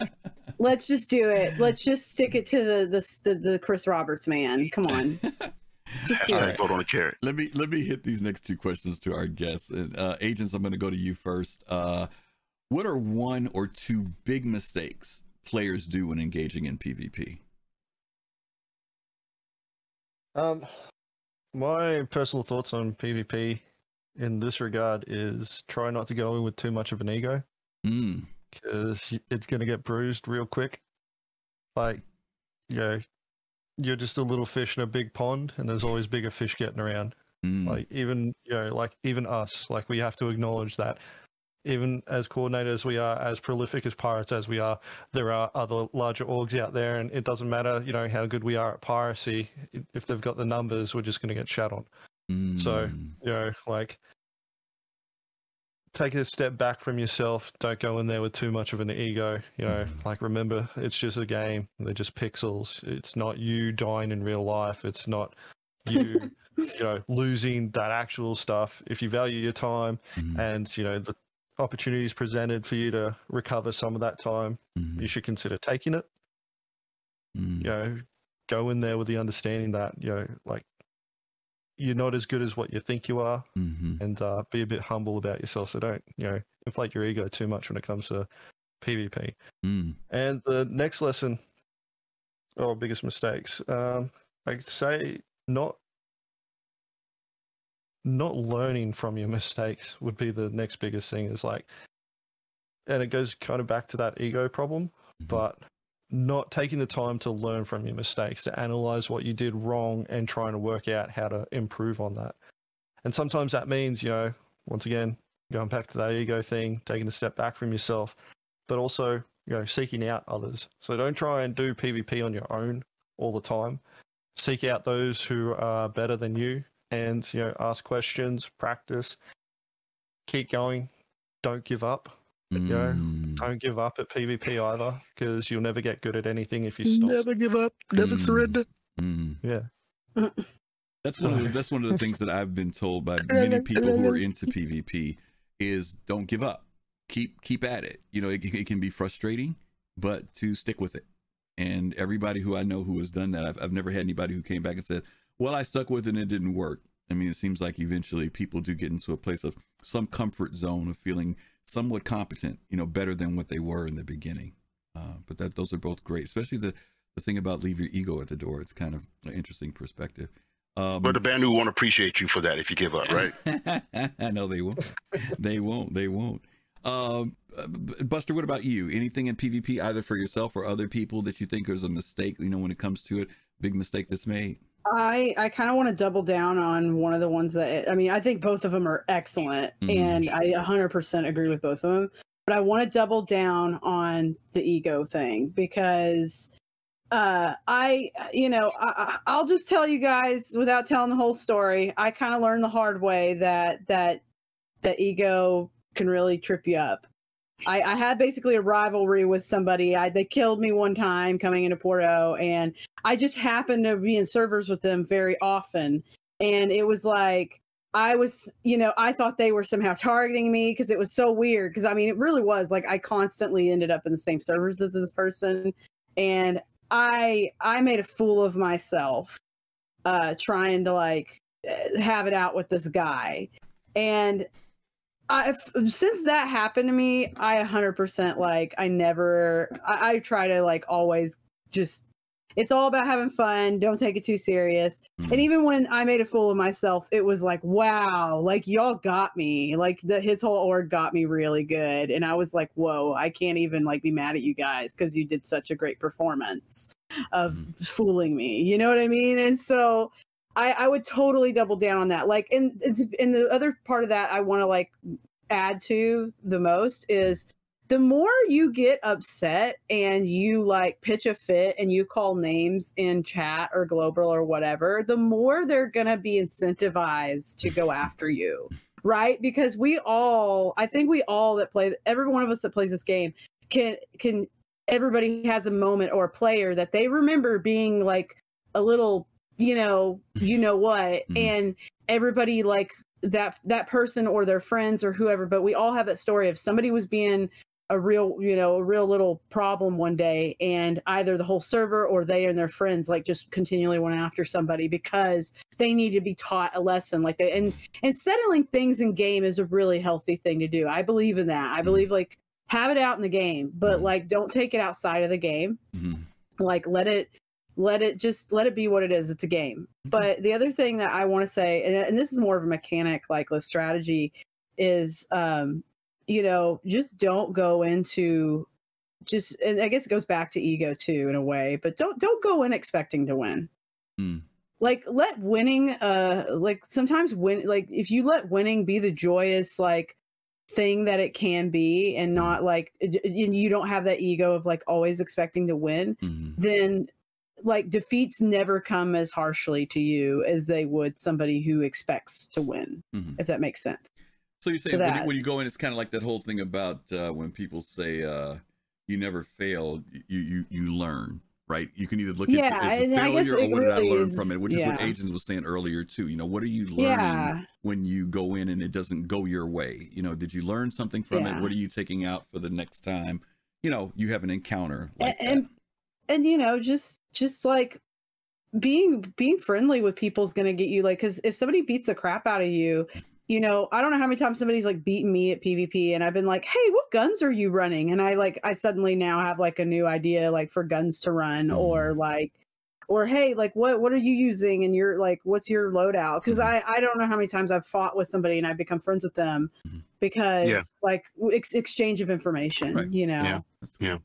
Let's just do it. Let's just stick it to the the the, the Chris Roberts, man. Come on. Just do it. Vote on the carrot. Let me let me hit these next two questions to our guests. And uh, agents, I'm going to go to you first. Uh, what are one or two big mistakes players do when engaging in PvP? Um, my personal thoughts on PvP in this regard is try not to go in with too much of an ego, because mm. it's going to get bruised real quick. Like, you know, you're just a little fish in a big pond, and there's always bigger fish getting around. Mm. Like even, you know, like even us, like we have to acknowledge that even as coordinators as we are, as prolific as pirates as we are, there are other larger orgs out there, and it doesn't matter, you know, how good we are at piracy. If they've got the numbers, we're just going to get shat on. Mm. So, you know, like take a step back from yourself. Don't go in there with too much of an ego. You know, mm. like remember, it's just a game. They're just pixels. It's not you dying in real life. It's not you, you know, losing that actual stuff. If you value your time mm. and, you know, the opportunities presented for you to recover some of that time, mm. you should consider taking it. Mm. You know, go in there with the understanding that, you know, like, you're not as good as what you think you are, mm-hmm. and uh, be a bit humble about yourself. So don't, you know, inflate your ego too much when it comes to PvP. Mm. And the next lesson, or oh, biggest mistakes, um, I'd say not not learning from your mistakes would be the next biggest thing. Is like, and it goes kind of back to that ego problem, mm-hmm. but not taking the time to learn from your mistakes, to analyze what you did wrong and trying to work out how to improve on that. And sometimes that means, you know, once again, going back to that ego thing, taking a step back from yourself, but also, you know, seeking out others. So don't try and do PvP on your own all the time. Seek out those who are better than you and, you know, ask questions, practice, keep going. Don't give up. But, you know, don't give up at PvP either, because you'll never get good at anything if you stop. Never give up, never mm. surrender. Mm. Yeah, that's one. Of the, that's one of the things that I've been told by many people who are into PvP is don't give up. Keep keep at it. You know, it, it can be frustrating, but to stick with it. And everybody who I know who has done that, I've I've never had anybody who came back and said, "Well, I stuck with it and it didn't work." I mean, it seems like eventually people do get into a place of some comfort zone of feeling somewhat competent, you know, better than what they were in the beginning. Uh, but that those are both great, especially the, the thing about leave your ego at the door. It's kind of an interesting perspective. Um, but the Bandu won't appreciate you for that if you give up, right? No, they won't. They won't. They won't. Um, Buster, what about you? Anything in PvP, either for yourself or other people, that you think is a mistake, you know, when it comes to it, big mistake that's made? I, I kind of want to double down on one of the ones that, I mean, I think both of them are excellent, mm. and I one hundred percent agree with both of them, but I want to double down on the ego thing, because uh, I, you know, I, I'll just tell you guys without telling the whole story. I kind of learned the hard way that, that, that ego can really trip you up. I, I had basically a rivalry with somebody. I, they killed me one time coming into Porto, and I just happened to be in servers with them very often. And it was like, I was, you know, I thought they were somehow targeting me, because it was so weird. Because, I mean, it really was like I constantly ended up in the same servers as this person. And I I made a fool of myself uh, trying to, like, have it out with this guy. And I, since that happened to me, I one hundred percent like I never I, I try to like always just, it's all about having fun. Don't take it too serious. Mm. And even when I made a fool of myself, it was like, wow, like y'all got me, like the, his whole org got me really good. And I was like, whoa, I can't even like be mad at you guys, because you did such a great performance of mm. fooling me. You know what I mean? And so I, I would totally double down on that. Like, and and the other part of that I want to like add to the most is the more you get upset and you like pitch a fit and you call names in chat or global or whatever, the more they're gonna be incentivized to go after you, right? Because we all, I think we all that play, every one of us that plays this game can can everybody has a moment or a player that they remember being like a little, you know, you know what, mm-hmm. and everybody like that, that person or their friends or whoever, but we all have that story of somebody was being a real, you know, a real little problem one day, and either the whole server or they and their friends like just continually went after somebody because they need to be taught a lesson like that. And, and settling things in game is a really healthy thing to do. I believe in that. I believe like have it out in the game, but like, don't take it outside of the game. Mm-hmm. Like let it, let it just, let it be what it is. It's a game. Mm-hmm. But the other thing that I want to say, and, and this is more of a mechanic, like list strategy is, um, you know, just don't go into just, and I guess it goes back to ego too in a way, but don't, don't go in expecting to win. Mm. Like let winning, uh, like sometimes win, like if you let winning be the joyous, like thing that it can be, and not like, and you don't have that ego of like always expecting to win, mm-hmm. then like defeats never come as harshly to you as they would somebody who expects to win, mm-hmm. if that makes sense. So you're saying so that, when, you, when you go in, it's kind of like that whole thing about uh, when people say uh, you never fail, you you you learn, right? You can either look yeah, at it as a failure or what did really I learn is, from it, which yeah. is what Agents was saying earlier too. You know, what are you learning yeah. when you go in and it doesn't go your way? You know, did you learn something from yeah. it? What are you taking out for the next time? You know, you have an encounter like and, and, that. And, you know, just just like being being friendly with people is going to get you like, because if somebody beats the crap out of you, you know, I don't know how many times somebody's like beaten me at PvP and I've been like, hey, what guns are you running? And I like, I suddenly now have like a new idea, like for guns to run mm-hmm. or like, or hey, like what, what are you using? And you're like, what's your loadout? Cause mm-hmm. I, I don't know how many times I've fought with somebody and I've become friends with them mm-hmm. because yeah. like ex- exchange of information, right. you know? Yeah. Yeah.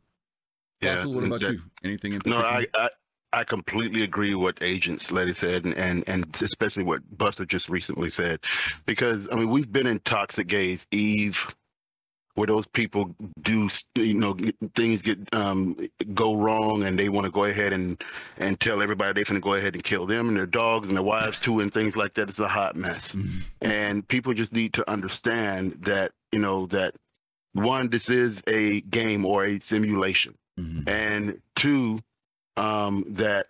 yeah. Also, what about that, you? Anything in particular? No, I, I, I completely agree with what Agent Letty said, and, and, and especially what Buster just recently said, because, I mean, we've been in toxic games, Eve, where those people do, you know, things get um, go wrong, and they want to go ahead and, and tell everybody they're going to go ahead and kill them and their dogs and their wives, too, and things like that. It's a hot mess. Mm-hmm. And people just need to understand that, you know, that, one, this is a game or a simulation, mm-hmm. and two, Um, that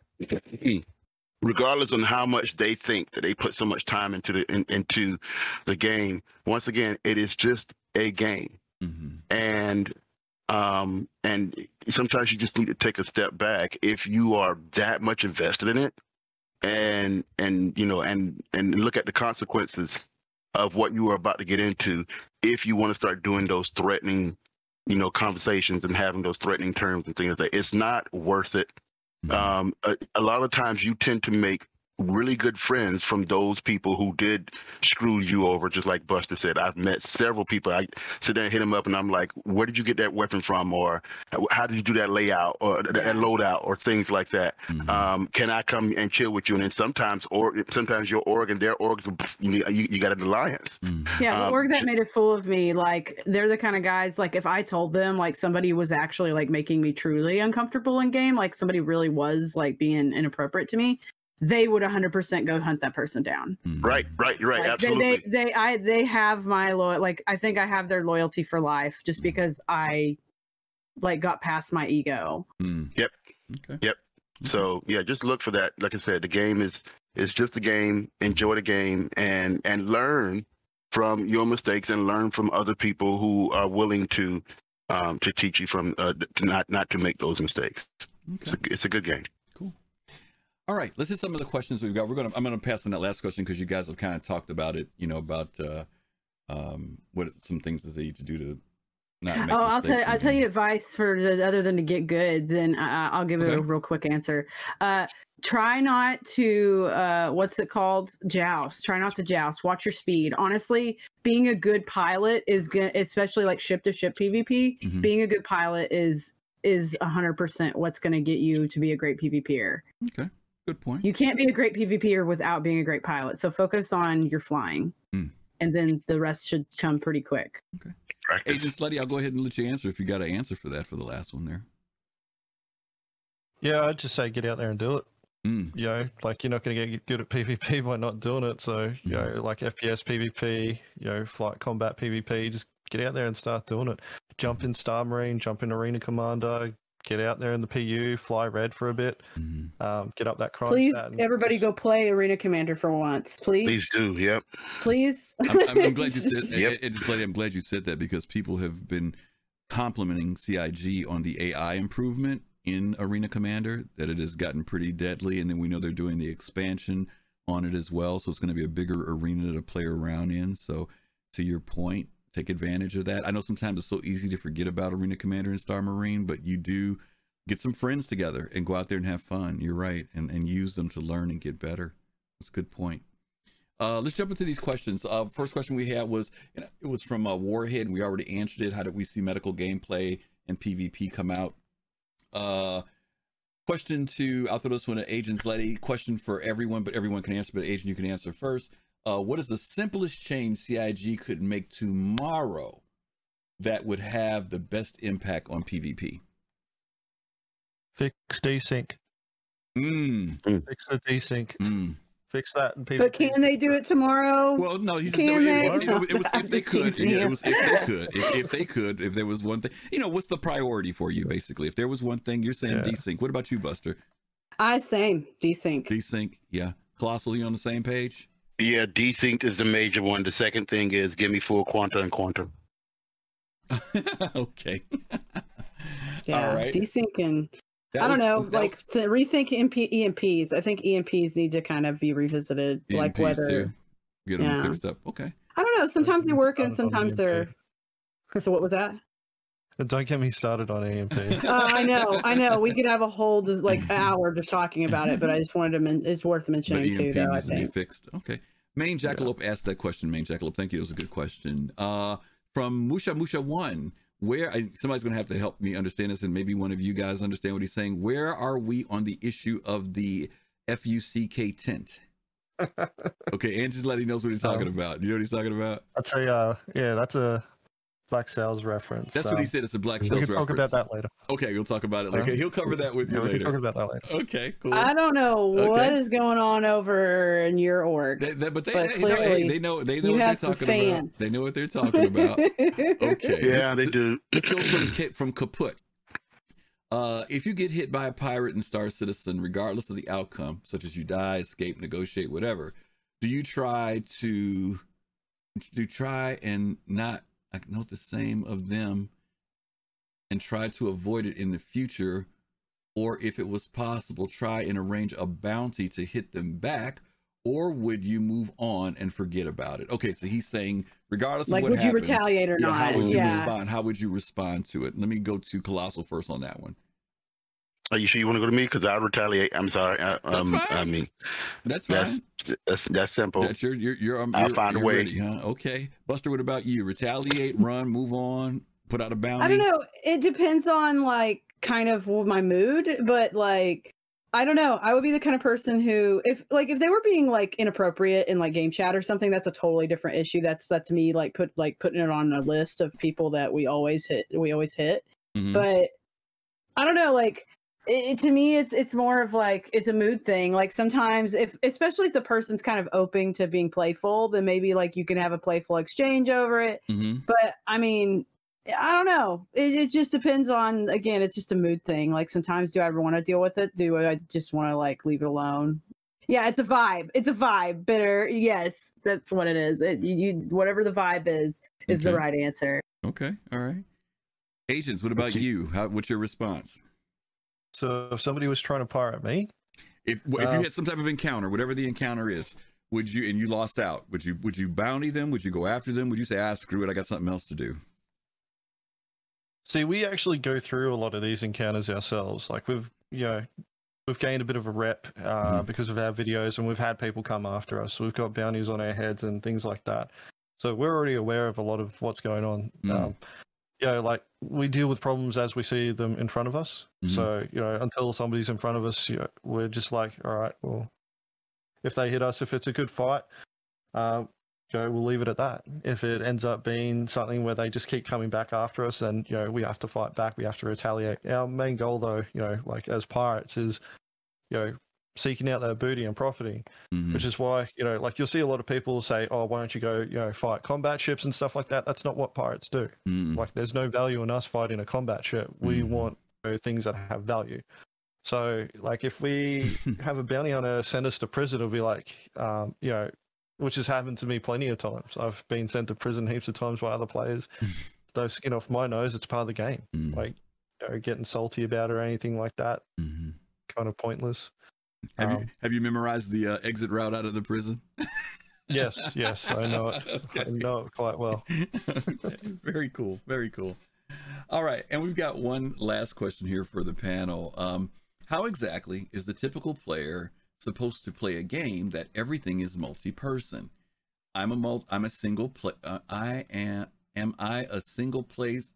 regardless on how much they think that they put so much time into the in, into the game, once again, it is just a game. Mm-hmm. And um, and sometimes you just need to take a step back if you are that much invested in it, and and you know and and look at the consequences of what you are about to get into if you want to start doing those threatening, you know, conversations and having those threatening terms and things like that. It's not worth it. Um, a, a lot of times you tend to make really good friends from those people who did screw you over. Just like Buster said, I've met several people. I sit there and hit them up and I'm like, where did you get that weapon from? Or how did you do that layout or that loadout or things like that? Mm-hmm. Um, can I come and chill with you? And then sometimes, or sometimes your org and their orgs, you, you, you got an alliance. Mm-hmm. Yeah. The um, org that made a fool of me, like they're the kind of guys, like if I told them like somebody was actually like making me truly uncomfortable in game, like somebody really was like being inappropriate to me, they would one hundred percent go hunt that person down. Right, right, right. Like absolutely. They, they, they, I, they have my loyalty. Like, I think I have their loyalty for life just because I, like, got past my ego. Mm. Yep. Okay. Yep. So yeah, just look for that. Like I said, the game is it's just a game. Enjoy the game and and learn from your mistakes and learn from other people who are willing to um to teach you from uh, to not not to make those mistakes. Okay. It's a, it's a good game. All right, let's hit some of the questions we've got. We're gonna I'm gonna pass on that last question because you guys have kind of talked about it, you know, about uh, um, what some things that they need to do to not make oh, I'll tell I'll tell you advice for the, other than to get good. Then I, I'll give okay. it a real quick answer. Uh, try not to uh, what's it called? Joust. Try not to joust. Watch your speed. Honestly, being a good pilot is gonna, especially like ship to ship PvP. Mm-hmm. Being a good pilot is is one hundred percent what's going to get you to be a great PvPer. Okay. Good point. You can't be a great PvPer without being a great pilot. So focus on your flying, mm. and then the rest should come pretty quick. Okay. Practice. Agent Letty, I'll go ahead and let you answer if you got an answer for that for the last one there. Yeah, I'd just say get out there and do it. Mm. You know, like you're not going to get good at PvP by not doing it. So, you mm. know, like F P S PvP, you know, flight combat PvP, just get out there and start doing it. Jump in Star Marine, jump in Arena Commander. Get out there in the P U, fly red for a bit, mm-hmm. um, get up that crime. Please, everybody just... go play Arena Commander for once, please. Please do, yep. Please. I'm, I'm, I'm glad you said. Yep. I, I just, I'm glad you said that because people have been complimenting C I G on the A I improvement in Arena Commander, that it has gotten pretty deadly, and then we know they're doing the expansion on it as well, so it's going to be a bigger arena to play around in. So to your point, take advantage of that. I know sometimes it's so easy to forget about Arena Commander and Star Marine, but you do get some friends together and go out there and have fun. You're right, and and use them to learn and get better. That's a good point. Uh, let's jump into these questions. Uh, first question we had was, you know, it was from uh, Warhead. We already answered it. How did we see medical gameplay and P V P come out? Uh, question to, I'll throw this one at Agent Letty. Question for everyone, but everyone can answer, but Agent, you can answer first. Uh, what is the simplest change C I G could make tomorrow that would have the best impact on P V P? Fix desync. Mm. Mm. Fix the desync. Mm. Fix that. And P V P. But can they do it tomorrow? Well, no. He's, can they? It, it, it was if they could. Yeah, it was if they could. If, if they could. If there was one thing, you know, what's the priority for you, basically? If there was one thing, you're saying yeah. desync. What about you, Buster? I same desync. Desync. Yeah. Colossal, you on the same page? Yeah, desync is the major one. The second thing is give me full quanta and quantum. Okay. Yeah. All right. Desync and. That I don't was, know, that, like to rethink E M P, E M Ps. I think E M Ps need to kind of be revisited, E M Ps like whether too. Get them yeah. fixed up. Okay. I don't know. Sometimes they work and sometimes they're. So what was that? Don't get me started on E M P. uh, I know, I know. We could have a whole like hour just talking about it, but I just wanted to. Men- it's worth mentioning but E M P too, though. I think. To be fixed. Okay. Main Jackalope yeah. asked that question. Main Jackalope, thank you. It was a good question. Uh, from Musha Musha One. Where I, somebody's going to have to help me understand this, and maybe one of you guys understand what he's saying. Where are we on the issue of the F U C K tent? Okay, Angie's Letty knows what he's talking um, about. You know what he's talking about? I'd say, uh, yeah, that's a Black Sails reference. That's um, what he said. It's a Black Sails reference. We'll talk about that later. Okay, we'll talk about it later. Okay, he'll cover that with you yeah, later. We'll talk about that later. Okay, cool. I don't know what okay. is going on over in your org, they, they, but they but they, clearly know, hey, they know they know what they're talking fans. about. They know what they're talking about. Okay. Yeah, let's, they do. Let's go from from Kaput. Uh, if you get hit by a pirate in Star Citizen, regardless of the outcome, such as you die, escape, negotiate, whatever, do you try to do try and not? I can note the same of them and try to avoid it in the future, or if it was possible, try and arrange a bounty to hit them back, or would you move on and forget about it? Okay, so he's saying regardless like, of what happens, like would you retaliate or yeah, not? How would you yeah. respond? How would you respond to it? Let me go to Colossal first on that one. Are you sure you want to go to me? Because I retaliate. I'm sorry. I, um, that's fine. I mean, that's fine. That's, that's, that's simple. That's your, your, your, um, I'll your, find your a way. Ready, huh? Okay. Buster, what about you? Retaliate, run, move on, put out a bounty? I don't know. It depends on, like, kind of my mood, but, like, I don't know. I would be the kind of person who, if, like, if they were being, like, inappropriate in, like, game chat or something, that's a totally different issue. That's, that's me, like, put like putting it on a list of people that we always hit. We always hit. Mm-hmm. But, I don't know, like... It, to me, it's it's more of like it's a mood thing. Like sometimes, if especially if the person's kind of open to being playful, then maybe like you can have a playful exchange over it. Mm-hmm. But I mean, I don't know. It, it just depends on. Again, it's just a mood thing. Like sometimes, do I ever want to deal with it? Do I just want to like leave it alone? Yeah, it's a vibe. It's a vibe. Bitter. Yes, that's what it is. It, you, you whatever the vibe is is okay. the right answer. Okay. All right. Agents, what about you? How, what's your response? So if somebody was trying to pirate me, if if um, you had some type of encounter, whatever the encounter is, would you and you lost out? Would you would you bounty them? Would you go after them? Would you say, "Ah, screw it, I got something else to do"? See, we actually go through a lot of these encounters ourselves. Like we've you know we've gained a bit of a rep uh, mm-hmm. because of our videos, and we've had people come after us. So we've got bounties on our heads and things like that. So we're already aware of a lot of what's going on. Mm-hmm. Um, Yeah, you know, like we deal with problems as we see them in front of us. Mm-hmm. So, you know, until somebody's in front of us, you know, we're just like, all right, well, if they hit us, if it's a good fight, uh, you know, we'll leave it at that. If it ends up being something where they just keep coming back after us, then, you know, we have to fight back. We have to retaliate. Our main goal, though, you know, like as pirates is, you know, seeking out their booty and profiting, mm-hmm. which is why, you know, like you'll see a lot of people say, oh, why don't you go, you know, fight combat ships and stuff like that? That's not what pirates do. Mm-hmm. Like there's no value in us fighting a combat ship. We mm-hmm. want you know, things that have value. So like if we have a bounty hunter send us to prison, it'll be like, um, you know, which has happened to me plenty of times. I've been sent to prison heaps of times by other players. no skin off my nose. It's part of the game. Mm. Like, you know, getting salty about it or anything like that, mm-hmm. kind of pointless. Have um, you have you memorized the uh, exit route out of the prison? Yes, yes, I know it. Okay. I know it quite well. Very cool, very cool. All right, and we've got one last question here for the panel. Um, how exactly is the typical player supposed to play a game that everything is multi-person? I'm a multi, I'm a single play. Uh, I am. Am I a single place?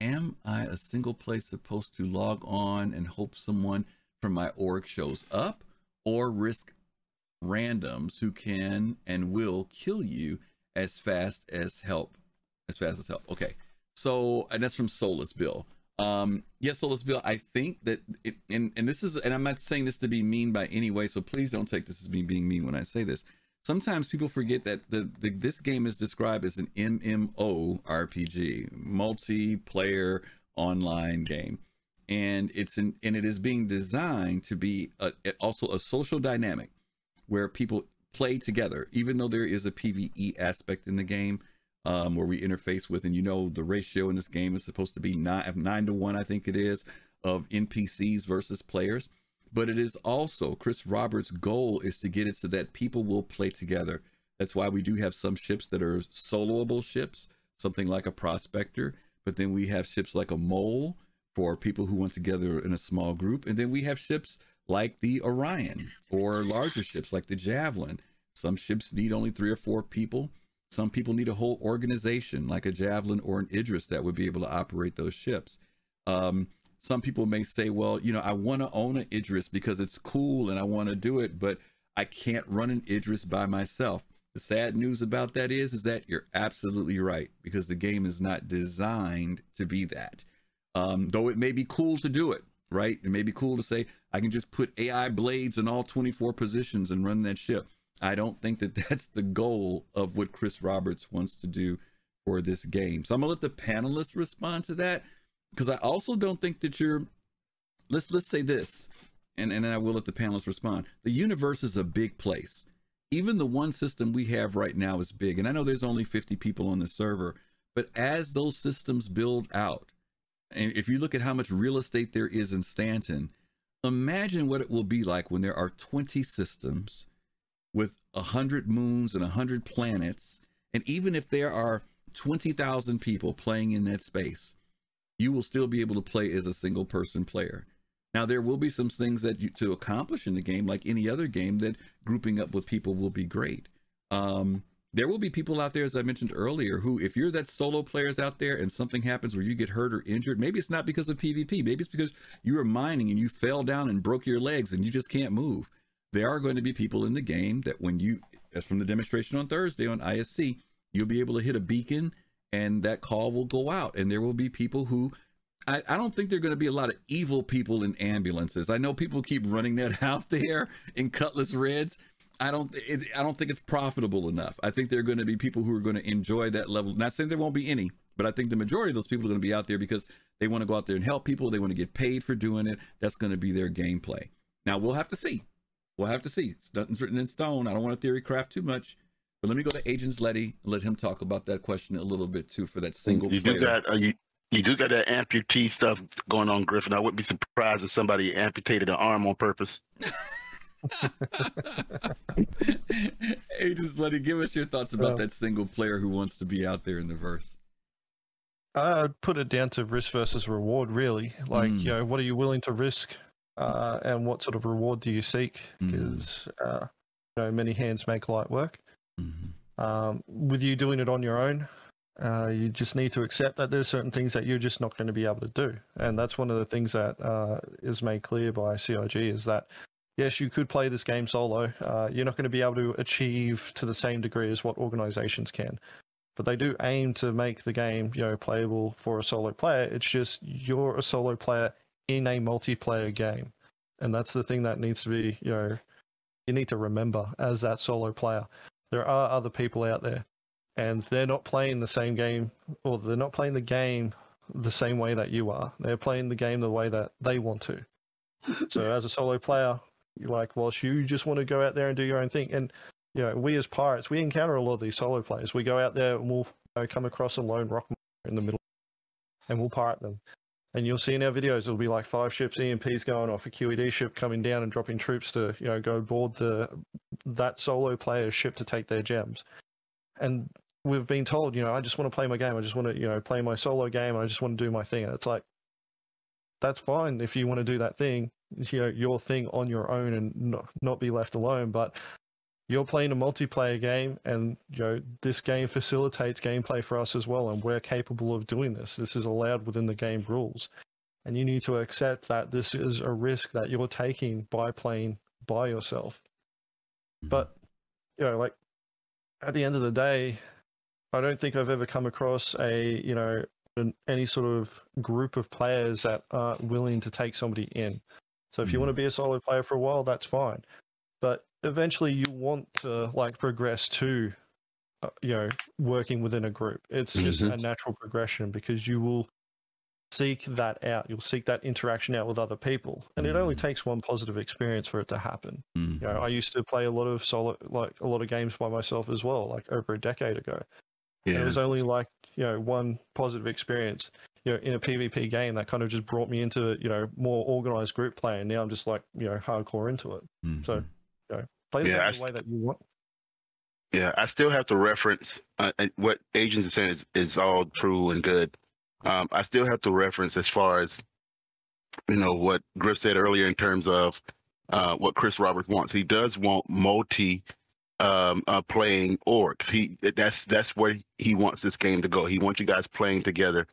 Am I a single place supposed to log on and hope someone from my org shows up, or risk randoms who can and will kill you as fast as help, as fast as help? Okay. So, and that's from Soulless Bill. Um, yes, Soulless Bill, I think that, it, and, and this is, and I'm not saying this to be mean by any way, so please don't take this as me being mean when I say this. Sometimes people forget that the, the this game is described as an M M O R P G, multiplayer online game. And it's an, and it is being designed to be a, also a social dynamic where people play together, even though there is a P V E aspect in the game. Um, where we interface with, and you know, the ratio in this game is supposed to be nine, nine to one, I think it is, of N P Cs versus players. But it is also, Chris Roberts' goal is to get it so that people will play together. That's why we do have some ships that are soloable ships, something like a prospector, but then we have ships like a mole for people who want together in a small group. And then we have ships like the Orion or larger ships like the Javelin. Some ships need only three or four people. Some people need a whole organization like a Javelin or an Idris that would be able to operate those ships. Um, some people may say, well, you know, I want to own an Idris because it's cool and I want to do it, but I can't run an Idris by myself. The sad news about that is, is that you're absolutely right, because the game is not designed to be that. Um, though it may be cool to do it, right? It may be cool to say, I can just put A I blades in all twenty-four positions and run that ship. I don't think that that's the goal of what Chris Roberts wants to do for this game. So I'm gonna let the panelists respond to that, because I also don't think that you're, let's let's say this, and, and I will let the panelists respond. The universe is a big place. Even the one system we have right now is big. And I know there's only fifty people on the server, but as those systems build out, and if you look at how much real estate there is in Stanton, imagine what it will be like when there are twenty systems with a hundred moons and a hundred planets. And even if there are twenty thousand people playing in that space, you will still be able to play as a single person player. Now, there will be some things that you to accomplish in the game, like any other game, that grouping up with people will be great. Um, there will be people out there, as I mentioned earlier, who, if you're that solo players out there and something happens where you get hurt or injured, maybe it's not because of PvP, maybe it's because you were mining and you fell down and broke your legs and you just can't move. There are going to be people in the game that when you, as from the demonstration on Thursday on I S C, you'll be able to hit a beacon and that call will go out. And there will be people who, I, I don't think there are going to be a lot of evil people in ambulances. I know people keep running that out there in Cutlass Reds. I don't, it, I don't think it's profitable enough. I think there are going to be people who are going to enjoy that level. Not saying there won't be any, but I think the majority of those people are going to be out there because they want to go out there and help people. They want to get paid for doing it. That's going to be their gameplay. Now we'll have to see. We'll have to see. It's nothing's written in stone. I don't want to theory craft too much, but let me go to Agents Letty and let him talk about that question a little bit too. For that single you player, do got, uh, you, you do got that amputee stuff going on, Griffin. I wouldn't be surprised if somebody amputated an arm on purpose. Agents Letty, give us your thoughts about um, that single player who wants to be out there in the verse. I'd put it down to risk versus reward, really. Like, mm. you know, what are you willing to risk? Uh, and what sort of reward do you seek? Because mm-hmm. uh, you know, many hands make light work. Mm-hmm. Um, with you doing it on your own, uh, you just need to accept that there's certain things that you're just not going to be able to do, and that's one of the things that uh, is made clear by C I G is that yes, you could play this game solo. Uh, you're not going to be able to achieve to the same degree as what organizations can, but they do aim to make the game, you know, playable for a solo player. It's just you're a solo player in a multiplayer game, and that's the thing that needs to be, you know, you need to remember as that solo player. There are other people out there, and they're not playing the same game, or they're not playing the game the same way that you are. They're playing the game the way that they want to. So as a solo player, you're like, whilst you just want to go out there and do your own thing, and you know, we as pirates, we encounter a lot of these solo players. We go out there and we'll, you know, come across a lone rock in the middle, and we'll pirate them. And you'll see in our videos, it'll be like five ships, E M Ps going off, a Q E D ship coming down and dropping troops to, you know, go board the that solo player's ship to take their gems. And we've been told, you know, I just want to play my game. I just want to, you know, play my solo game. I just want to do my thing. And it's like, that's fine if you want to do that thing, you know, your thing on your own and not, not be left alone. But you're playing a multiplayer game, and you know this game facilitates gameplay for us as well, and we're capable of doing this. This is allowed within the game rules, and you need to accept that this is a risk that you're taking by playing by yourself. But you know, like at the end of the day, I don't think I've ever come across a you know an, any sort of group of players that aren't willing to take somebody in. So if you want to be a solo player for a while, that's fine, but eventually you want to like progress to, uh, you know, working within a group. It's just mm-hmm. a natural progression, because you will seek that out. You'll seek that interaction out with other people. And mm-hmm. it only takes one positive experience for it to happen. Mm-hmm. You know, I used to play a lot of solo, like a lot of games by myself as well, like over a decade ago. Yeah. And it was only like, you know, one positive experience, you know, in a PvP game that kind of just brought me into, you know, more organized group play. And now I'm just like, you know, hardcore into it. Mm-hmm. So, you know, play yeah, the way that you want. Yeah, I still have to reference uh, and what agents are saying is, is all true and good. Um, I still have to reference as far as, you know, what Griff said earlier in terms of uh, what Chris Roberts wants. He does want multi um, uh, playing orgs. He that's that's where he wants this game to go. He wants you guys playing together.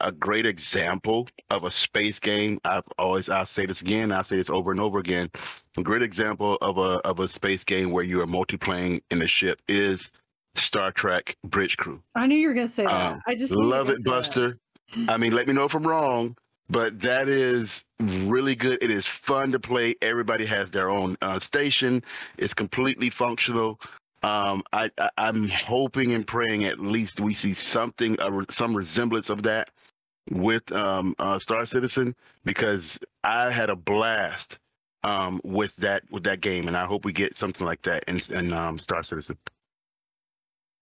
A great example of a space game. I've always, I'll say this again, I'll say this over and over again. A great example of a of a space game where you are multiplaying in a ship is Star Trek Bridge Crew. I knew you were going to say that. Um, I just love it, Buster. That. I mean, let me know if I'm wrong, but that is really good. It is fun to play. Everybody has their own uh, station. It's completely functional. Um, I, I, I'm hoping and praying at least we see something, uh, some resemblance of that with um, uh, Star Citizen, because I had a blast um, with that with that game, and I hope we get something like that in, in um, Star Citizen.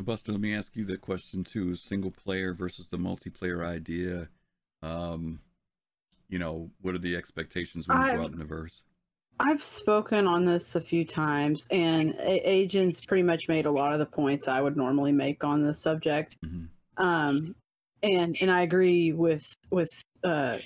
Buster, let me ask you that question too: single player versus the multiplayer idea. Um, you know, what are the expectations when you go out in the verse? I've spoken on this a few times, and Agents pretty much made a lot of the points I would normally make on the subject. Mm-hmm. Um, And and I agree with with uh,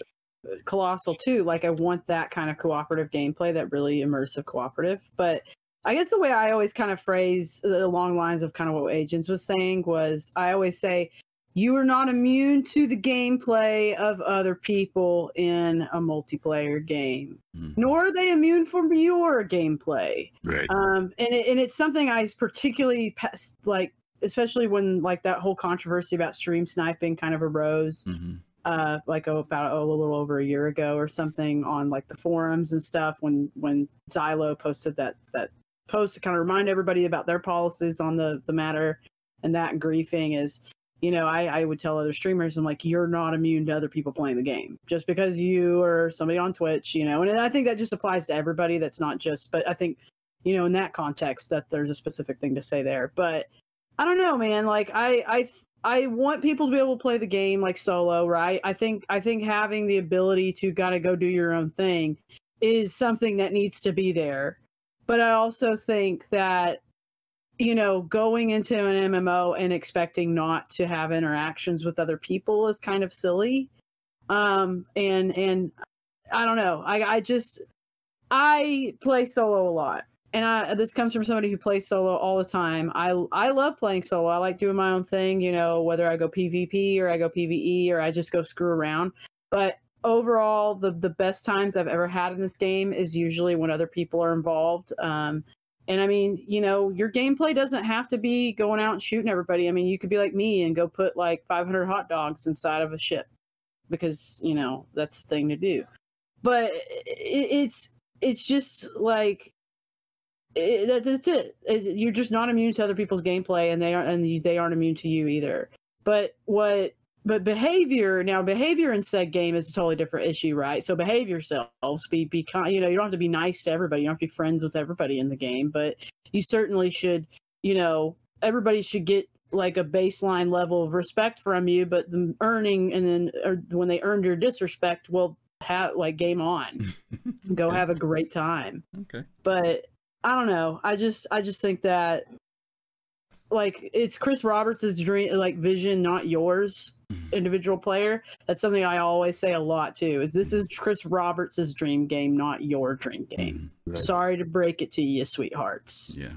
Colossal too. Like, I want that kind of cooperative gameplay, that really immersive cooperative. But I guess the way I always kind of phrase along lines of kind of what Agents was saying was, I always say, you are not immune to the gameplay of other people in a multiplayer game, mm-hmm. nor are they immune from your gameplay. Right. Um, and it, and it's something I particularly like. Especially when like that whole controversy about stream sniping kind of arose, mm-hmm. uh, like oh, about oh, a little over a year ago or something on like the forums and stuff. When when Xylo posted that that post to kind of remind everybody about their policies on the the matter, and that griefing is, you know, I I would tell other streamers, I'm like, you're not immune to other people playing the game just because you are somebody on Twitch, you know. And I think that just applies to everybody. That's not just, but I think, you know, in that context, that there's a specific thing to say there, but. I don't know, man. Like, I, I, I want people to be able to play the game like solo, right? I think, I think having the ability to gotta go do your own thing is something that needs to be there. But I also think that, you know, going into an M M O and expecting not to have interactions with other people is kind of silly. Um, and and I don't know. I, I just I play solo a lot. And I, this comes from somebody who plays solo all the time. I, I love playing solo. I like doing my own thing, you know, whether I go PvP or I go PvE or I just go screw around. But overall, the, the best times I've ever had in this game is usually when other people are involved. Um, and I mean, you know, your gameplay doesn't have to be going out and shooting everybody. I mean, you could be like me and go put like five hundred hot dogs inside of a ship because, you know, that's the thing to do. But it, it's it's just like... It, that's it. it. You're just not immune to other people's gameplay, and they aren't, and they aren't immune to you either. But what? But behavior now, behavior in said game is a totally different issue, right? So behave yourselves. Be be kind. You know, you don't have to be nice to everybody. You don't have to be friends with everybody in the game, but you certainly should. You know, everybody should get like a baseline level of respect from you, but the earning and then or when they earned your disrespect, well, ha- like game on, go have a great time. Okay. But I don't know. I just, I just think that like it's Chris Roberts' dream, like vision, not yours, individual player. That's something I always say a lot too, is this is Chris Roberts' dream game, not your dream game. Mm, right. Sorry to break it to you, sweethearts. Yeah.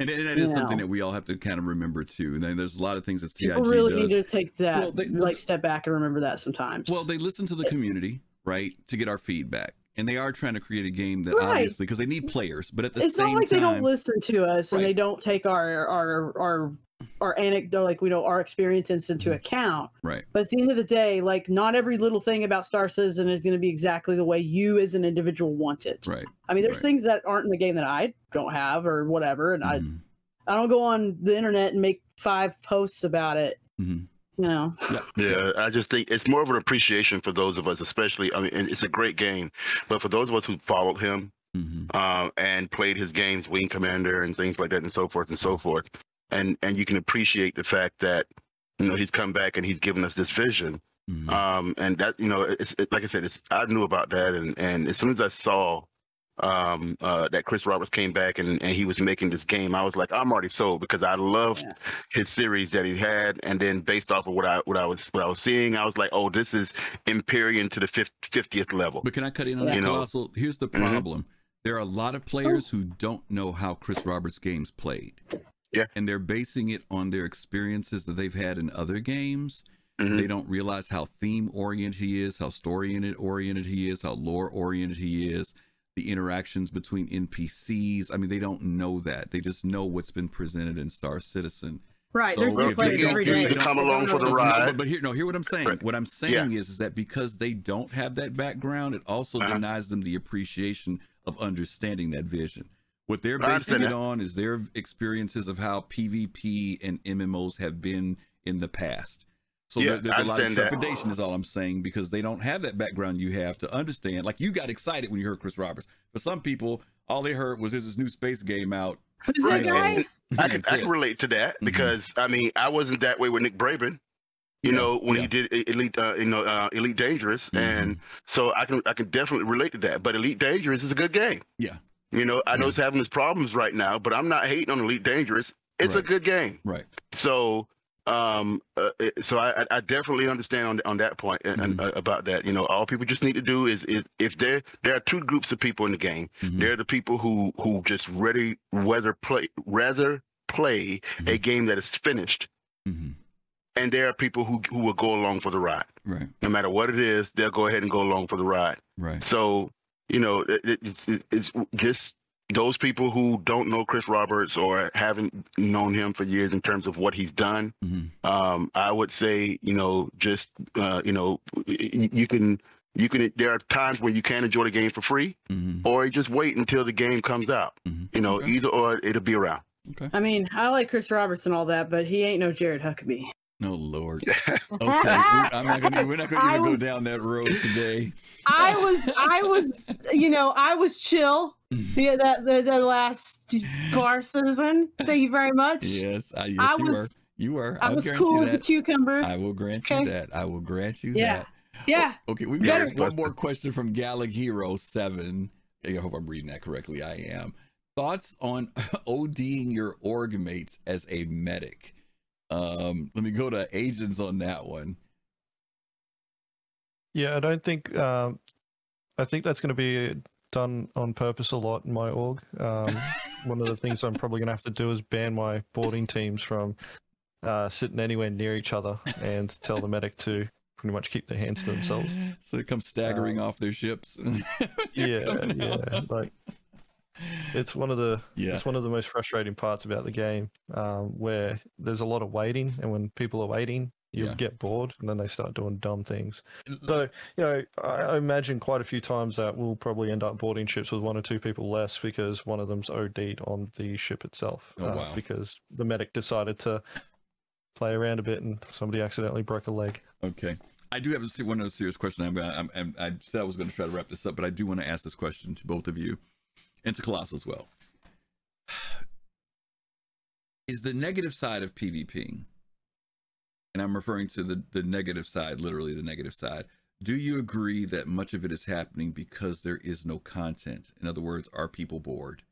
And, and that is yeah. something that we all have to kind of remember too. And there's a lot of things that C I G people really does. Need to take that, well, they, like step back and remember that sometimes. Well, they listen to the community, right, to get our feedback, and they are trying to create a game that right. obviously because they need players. But at the it's same time, it's not like time, they don't listen to us right. and they don't take our our our our anecdote, like we know our experiences into account. Right. But at the end of the day, like not every little thing about Star Citizen is going to be exactly the way you as an individual want it. Right. I mean, there's right. things that aren't in the game that I don't have or whatever, and mm-hmm. I I don't go on the internet and make five posts about it. Mm-hmm. You know. Yeah, I just think it's more of an appreciation for those of us, especially. I mean, it's a great game, but for those of us who followed him mm-hmm. uh, and played his games, Wing Commander and things like that, and so forth and so forth, and and you can appreciate the fact that you know he's come back and he's given us this vision, mm-hmm. um, and that you know, it's it, like I said, it's I knew about that, and and as soon as I saw um uh that Chris Roberts came back and, and he was making this game, I was like, I'm already sold, because I loved yeah. his series that he had, and then based off of what I what I was what I was seeing, I was like, oh, this is Empyrean to the fiftieth level. But can I cut in on yeah. that, Colossal? Here's the problem. Mm-hmm. There are a lot of players who don't know how Chris Roberts games played. Yeah. And they're basing it on their experiences that they've had in other games. Mm-hmm. They don't realize how theme oriented he is, how story oriented he is, how lore oriented he is. The interactions between N P Cs. I mean, they don't know that. They just know what's been presented in Star Citizen. Right. So there's no players every day. They come along for the ride. No, but here, no, hear what I'm saying. Right. What I'm saying yeah. is, is that because they don't have that background, it also uh-huh. denies them the appreciation of understanding that vision. What they're basing it on is their experiences of how P V P and M M Os have been in the past. So yeah, there's a lot of trepidation that. Is all I'm saying, because they don't have that background you have to understand. Like, you got excited when you heard Chris Roberts. For some people, all they heard was there's this new space game out. Who's that guy? I can, I can relate to that, because, mm-hmm. I mean, I wasn't that way with Nick Braben, you yeah, know, when yeah. he did Elite, uh, you know, uh, Elite Dangerous. Mm-hmm. And so I can I can definitely relate to that. But Elite Dangerous is a good game. Yeah. You know, I know yeah. it's having its problems right now, but I'm not hating on Elite Dangerous. It's right. a good game. Right. So... Um. Uh, so I, I definitely understand on on that point and, mm-hmm. uh, about that. You know, all people just need to do is, is if there there are two groups of people in the game. Mm-hmm. There are the people who who just ready rather play rather play mm-hmm. a game that is finished, mm-hmm. and there are people who who will go along for the ride. Right. No matter what it is, they'll go ahead and go along for the ride. Right. So you know, it, it's it's just. Those people who don't know Chris Roberts or haven't known him for years in terms of what he's done, mm-hmm. um, I would say, you know, just, uh, you know, you can, you can, there are times when you can enjoy the game for free mm-hmm. or just wait until the game comes out, mm-hmm. you know, okay. either or it'll be around. Okay. I mean, I like Chris Roberts and all that, but he ain't no Jared Huckabee. No, oh, Lord. Okay, I'm not gonna, we're not going to even was, go down that road today. I was, I was, you know, I was chill. Yeah, that the, the last Star Citizen. Thank you very much. Yes, I, yes I you was, were. You were. I, I was cool as a cucumber. I will grant okay. you that. I will grant you yeah. that. Yeah. Okay, we've got one Buster. More question from Galaghero seven. I hope I'm reading that correctly. I am. Thoughts on ODing your org mates as a medic? Um, let me go to agents on that one. Yeah, I don't think, um, I think that's going to be done on purpose a lot in my org. Um, one of the things I'm probably going to have to do is ban my boarding teams from uh, sitting anywhere near each other and tell the medic to pretty much keep their hands to themselves. So they come staggering um, off their ships. yeah, yeah. Like, it's one of the yeah. it's one of the most frustrating parts about the game, um, where there's a lot of waiting, and when people are waiting, you yeah. get bored, and then they start doing dumb things. So you know, I imagine quite a few times that we'll probably end up boarding ships with one or two people less because one of them's OD'd on the ship itself, oh, uh, wow. because the medic decided to play around a bit and somebody accidentally broke a leg. Okay, I do have to see one other serious question. I'm, I'm, I'm I said I was going to try to wrap this up, but I do want to ask this question to both of you. And to Colossal as well. is the negative side of PvP. And I'm referring to the, the negative side, literally the negative side. Do you agree that much of it is happening because there is no content? In other words, are people bored?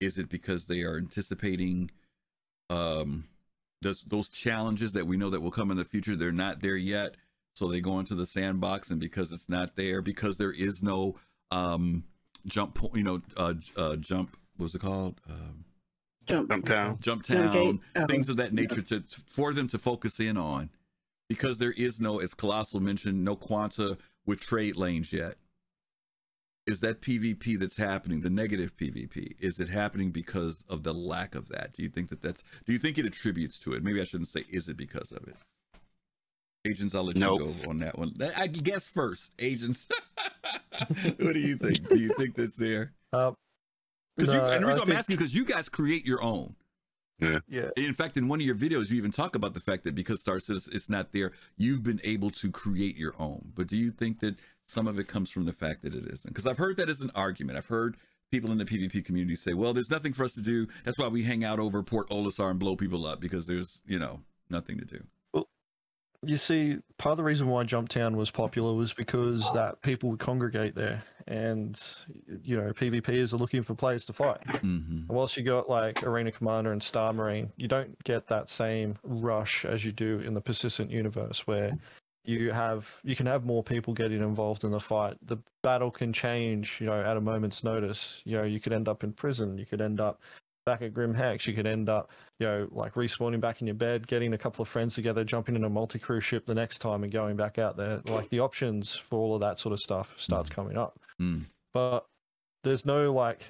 Is it because they are anticipating um, those, those challenges that we know that will come in the future? They're not there yet. So they go into the sandbox, and because it's not there, because there is no um, jump, you know, uh, uh, jump, what's it called? Um, jump, jump town, jump town, oh. Things of that nature to, to for them to focus in on. Because there is no, as Colossal mentioned, no quanta with trade lanes yet. Is that PvP that's happening, the negative PvP, is it happening because of the lack of that? Do you think that that's, do you think it attributes to it? Maybe I shouldn't say, is it because of it? Agents, I'll let nope. you go on that one. I guess first, Agents. What do you think? Do you think that's there? Uh, no, you, and the reason I'm think... asking, because you guys create your own. Yeah. yeah. In fact, in one of your videos, you even talk about the fact that because Star Citizen it's not there, you've been able to create your own. But do you think that some of it comes from the fact that it isn't? Because I've heard that as an argument. I've heard people in the PvP community say, well, there's nothing for us to do. That's why we hang out over Port Olisar and blow people up, because there's, you know, nothing to do. Well, you see, part of the reason why JumpTown was popular was because that people would congregate there. And, you know, PvPers are looking for players to fight. Mm-hmm. And whilst you got like Arena Commander and Star Marine, you don't get that same rush as you do in the persistent universe, where you have you can have more people getting involved in the fight. The battle can change, you know, at a moment's notice. You know, you could end up in prison, you could end up back at Grim Hex, you could end up, you know, like respawning back in your bed, getting a couple of friends together, jumping in a multi-crew ship the next time and going back out there. Like the options for all of that sort of stuff starts mm-hmm. coming up. Mm. But there's no like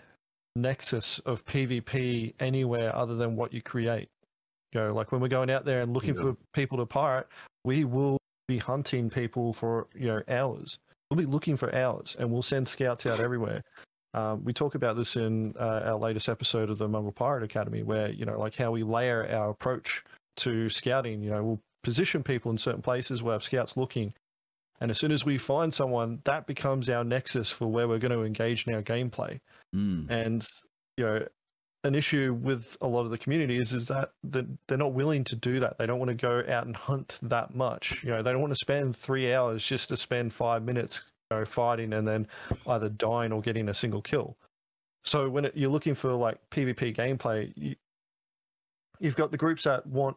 nexus of PvP anywhere other than what you create. You know, like when we're going out there and looking yeah. for people to pirate, we will be hunting people for, you know, hours. We'll be looking for hours, and we'll send scouts out everywhere. Um, we talk about this in uh, our latest episode of the Mongrel Pirate Academy, where, you know, like how we layer our approach to scouting. You know, we'll position people in certain places where we have scouts looking. And as soon as we find someone, that becomes our nexus for where we're going to engage in our gameplay. Mm. And, you know, an issue with a lot of the communities is that they're not willing to do that. They don't want to go out and hunt that much. You know, they don't want to spend three hours just to spend five minutes, you know, fighting and then either dying or getting a single kill. So when it, you're looking for like PvP gameplay, you, you've got the groups that want...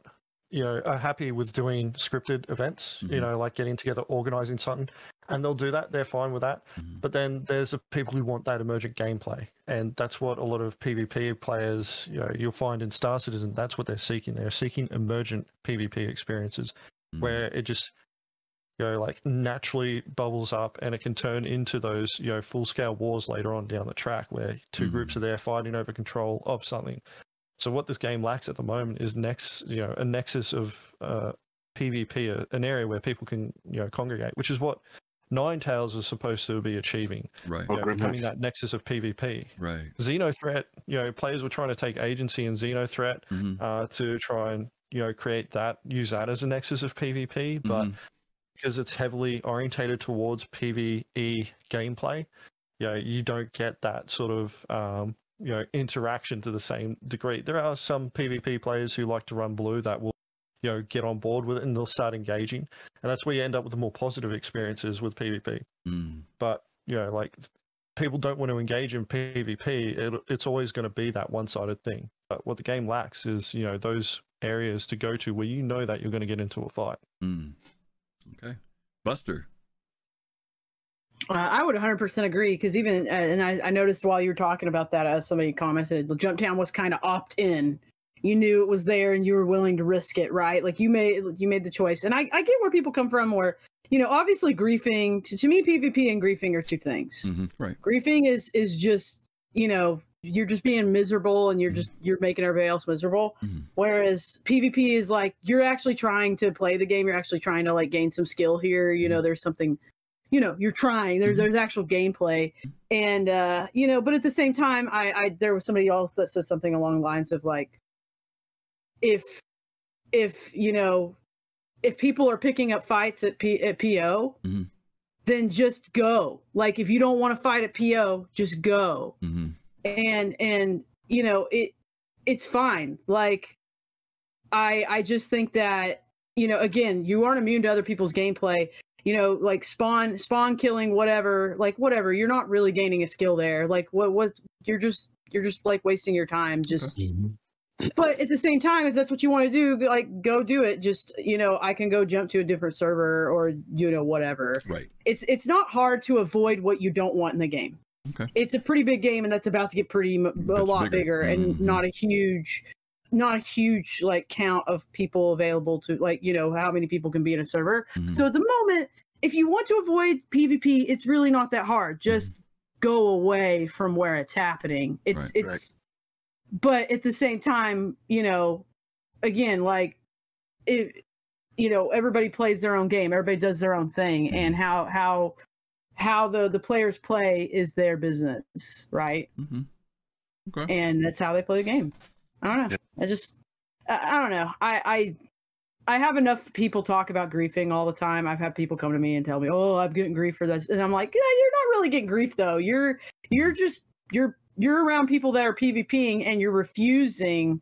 you know, are happy with doing scripted events, mm-hmm. you know, like getting together, organizing something, and they'll do that. They're fine with that. Mm-hmm. But then there's the people who want that emergent gameplay. And that's what a lot of PvP players, you know, you'll find in Star Citizen, that's what they're seeking. They're seeking emergent PvP experiences mm-hmm. where it just, you know, like naturally bubbles up, and it can turn into those, you know, full scale wars later on down the track where two mm-hmm. groups are there fighting over control of something. So what this game lacks at the moment is next, you know, a nexus of uh, PvP, an area where people can, you know, congregate, which is what Nine Tails is supposed to be achieving, right? You know, becoming that nexus of PvP. Right. Xenothreat, you know, players were trying to take agency in Xenothreat mm-hmm. uh, to try and, you know, create that, use that as a nexus of PvP, but mm-hmm. because it's heavily orientated towards PvE gameplay, you know, you don't get that sort of. Um, you know, interaction to the same degree. There are some PvP players who like to run blue that will, you know, get on board with it and they'll start engaging. And that's where you end up with the more positive experiences with PvP. Mm. But, you know, like people don't want to engage in PvP. It, it's always going to be that one-sided thing. But what the game lacks is, you know, those areas to go to where you know that you're going to get into a fight. Mm. Okay. Buster. Uh, I would one hundred percent agree, because even, uh, and I, I noticed while you were talking about that, uh, somebody commented, JumpTown was kind of opt-in. You knew it was there and you were willing to risk it, right? Like you made you made the choice. And I, I get where people come from where, you know, obviously griefing, to, to me, PvP and griefing are two things. Mm-hmm, right. Griefing is is just, you know, you're just being miserable and you're just, you're making everybody else miserable. Mm-hmm. Whereas PvP is like, you're actually trying to play the game. You're actually trying to like gain some skill here. You mm-hmm. know, there's something... you know, you're trying, there, there's actual gameplay. And, uh, you know, but at the same time, I, I, there was somebody else that said something along the lines of like, if, if, you know, if people are picking up fights at P, at P O, mm-hmm. then just go. Like, if you don't want to fight at P O, just go. Mm-hmm. And, and, you know, it, it's fine. Like, I I just think that, you know, again, you aren't immune to other people's gameplay. You know, like spawn spawn killing, whatever, like whatever. You're not really gaining a skill there. Like what what you're just you're just like wasting your time. Just okay. But at the same time, if that's what you want to do, like go do it. Just, you know, I can go jump to a different server or, you know, whatever. Right. It's it's not hard to avoid what you don't want in the game. Okay. It's a pretty big game, and that's about to get pretty a that's lot bigger, bigger and mm-hmm. not a huge. not a huge like count of people available to, like, you know, how many people can be in a server. Mm-hmm. So at the moment, if you want to avoid PvP, it's really not that hard. Just mm-hmm. go away from where it's happening. It's, right, it's, right. But at the same time, you know, again, like it, you know, everybody plays their own game. Everybody does their own thing. Mm-hmm. And how, how, how the, the players play is their business. Right. Mm-hmm. Okay. And that's how they play the game. I don't know. Yep. I just, I don't know. I, I, I have enough people talk about griefing all the time. I've had people come to me and tell me, "Oh, I'm getting grief for this," and I'm like, "Yeah, you're not really getting grief though. You're, you're just, you're, you're around people that are PvPing and you're refusing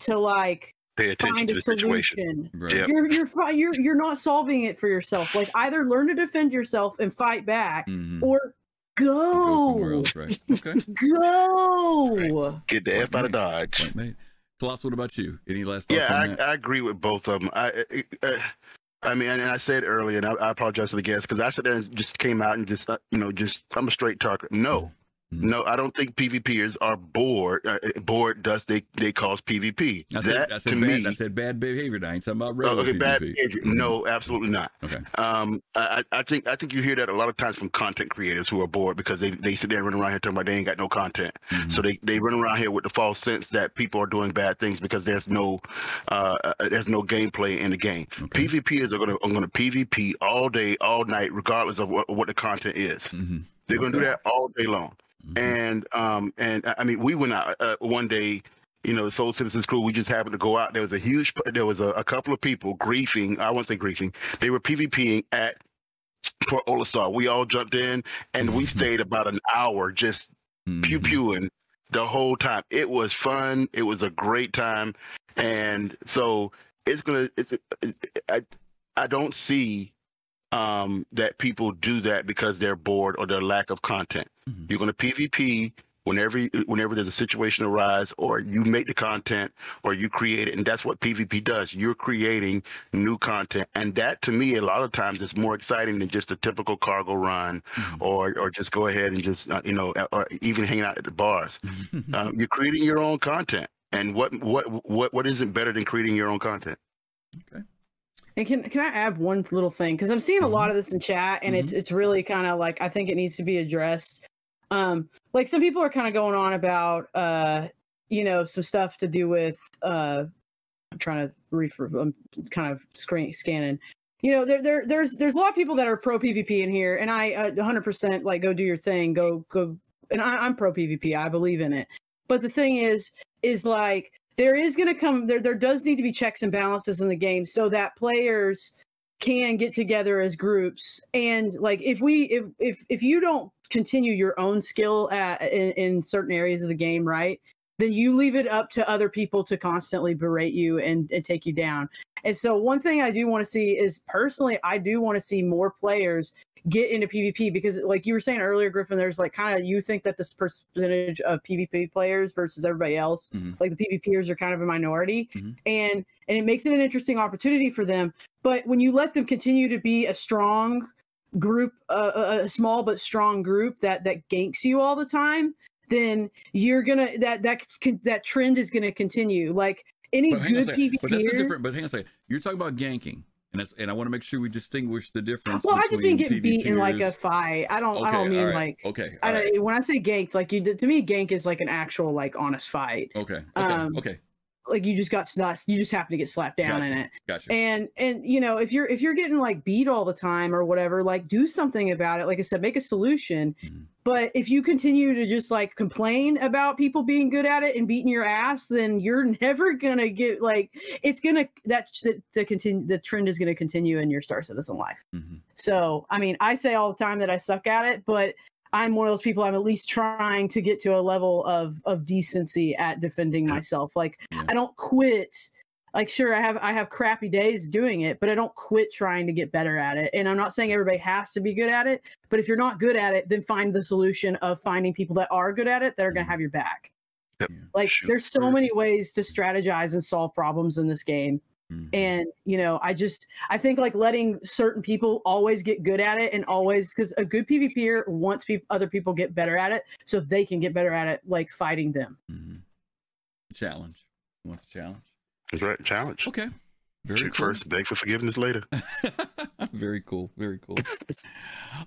to like pay attention find to a the solution. Right. Yep. You're, you're, you're, you're not solving it for yourself. Like either learn to defend yourself and fight back, mm-hmm. or." Go. Go, else, right? Okay. Go. Right. Get the F out of Dodge. Klaus, what about you? Any last thoughts? Yeah, on I, that? I agree with both of them. I, I, I mean, and I said earlier, and I, I apologize to the guests because I said that just came out and just, you know, just I'm a straight talker. No, mm-hmm. no, I don't think PvPers are bored. Uh, bored does they they cause PvP. I said, that I said to bad, me, I said bad behavior. I ain't talking about regular okay, PvP. Bad behavior. No, absolutely not. Okay. Um, I, I think I think you hear that a lot of times from content creators who are bored because they, they sit there and run around here talking about they ain't got no content. Mm-hmm. So they, they run around here with the false sense that people are doing bad things because there's no uh, there's no gameplay in the game. Okay. PvPers are gonna are gonna PvP all day, all night, regardless of what, what the content is. Mm-hmm. They're gonna okay. do that all day long. Mm-hmm. And um and I mean we went out uh, one day, you know, the Soul Citizens crew. We just happened to go out. There was a huge. There was a, a couple of people griefing. I won't say griefing. They were PvPing at Port Olisar. We all jumped in and we stayed about an hour just mm-hmm. pew pewing the whole time. It was fun. It was a great time. And so it's gonna. It's, I I don't see. Um, that people do that because they're bored or their lack of content. Mm-hmm. You're going to PvP whenever whenever there's a situation arise, or you make the content, or you create it, and that's what PvP does. You're creating new content, and that to me, a lot of times, is more exciting than just a typical cargo run, mm-hmm. or or just go ahead and just uh, you know, or even hang out at the bars. um, you're creating your own content, and what what what what isn't better than creating your own content? Okay. And can can I add one little thing? Because I'm seeing a lot of this in chat, and mm-hmm. it's it's really kind of like I think it needs to be addressed. Um, like some people are kind of going on about uh, you know, some stuff to do with uh, I'm trying to re- I'm kind of screen scanning. You know, there there there's there's a lot of people that are pro PvP in here, and I uh, one hundred percent like go do your thing, go go. And I, I'm pro PvP. I believe in it. But the thing is, is like. There is going to come there. There does need to be checks and balances in the game so that players can get together as groups. And like, if we, if, if, if you don't continue your own skill at, in, in certain areas of the game, right, then you leave it up to other people to constantly berate you and, and take you down. And so one thing I do want to see is personally, I do want to see more players get into PvP because like you were saying earlier, Griffin, there's like kind of, you think that this percentage of PvP players versus everybody else, mm-hmm. like the PvPers are kind of a minority mm-hmm. and, and it makes it an interesting opportunity for them. But when you let them continue to be a strong group, uh, a small but strong group that, that ganks you all the time, then you're going to, that, that, that trend is going to continue. Like any good PvPer. But that's a different, but hang on a second. You're talking about ganking. And, that's, and I want to make sure we distinguish the difference. Well, I just mean getting PvPers. Beat in like a fight. I don't. Okay, I don't mean right. like. Okay. I don't, right. When I say ganked, like you did to me, gank is like an actual like honest fight. Okay. Okay. Um, okay. Like you just got snussed. You just happen to get slapped down gotcha. in it. Gotcha. And and you know if you're if you're getting like beat all the time or whatever, like do something about it. Like I said, make a solution. Mm-hmm. But if you continue to just like complain about people being good at it and beating your ass, then you're never gonna get like it's gonna that the, the continue the trend is gonna continue in your Star Citizen life. Mm-hmm. So I mean, I say all the time that I suck at it, but. I'm one of those people. I'm at least trying to get to a level of, of decency at defending myself. Like yeah. I don't quit. Like, sure, I have I have crappy days doing it, but I don't quit trying to get better at it. And I'm not saying everybody has to be good at it, but if you're not good at it, then find the solution of finding people that are good at it that are going to have your back. Yep. Like, Shoot there's so first. many ways to strategize and solve problems in this game. Mm-hmm. And, you know, I just, I think, like, letting certain people always get good at it and always, because a good PvPer wants pe- other people get better at it so they can get better at it, like, fighting them. Mm-hmm. Challenge. You want the challenge? That's right. Challenge. Okay. Very Shoot cool. first, beg for forgiveness later. Very cool. Very cool.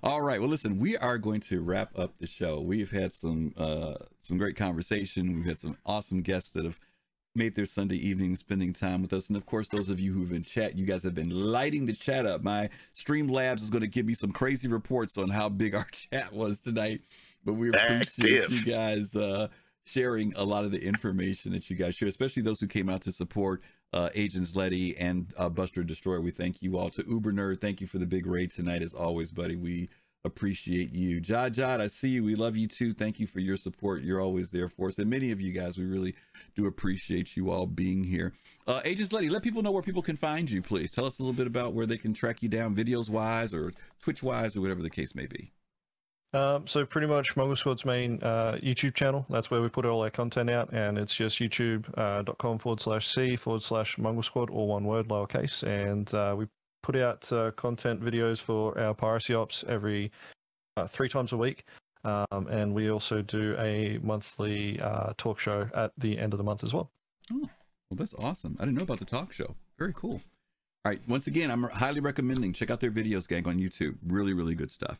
All right. Well, listen, we are going to wrap up the show. We've had some uh, some great conversation. We've had some awesome guests that have made their Sunday evening spending time with us. And of course, those of you who've been chat, you guys have been lighting the chat up. My Streamlabs is going to give me some crazy reports on how big our chat was tonight. But we appreciate Active. you guys uh, sharing a lot of the information that you guys share, especially those who came out to support uh, Agents Letty and uh, Buster Destroyer. We thank you all. To Uber Nerd, thank you for the big raid tonight as always, buddy. We appreciate you. Jod, Jod, I see you. We love you too. Thank you for your support. You're always there for us. And many of you guys, we really do appreciate you all being here. Uh, Agents Letty, let people know where people can find you, please. Tell us a little bit about where they can track you down videos-wise or Twitch-wise or whatever the case may be. Um, so pretty much Mongrel Squad's main uh, YouTube channel. That's where we put all our content out, and it's just youtube.com uh, forward slash C forward slash Mongrel Squad, all one word, lowercase. And uh, we put out uh, content videos for our piracy ops every uh, three times a week. Um, and we also do a monthly uh, talk show at the end of the month as well. Oh, well, that's awesome. I didn't know about the talk show. Very cool. All right. Once again, I'm highly recommending check out their videos, gang, on YouTube. Really, really good stuff.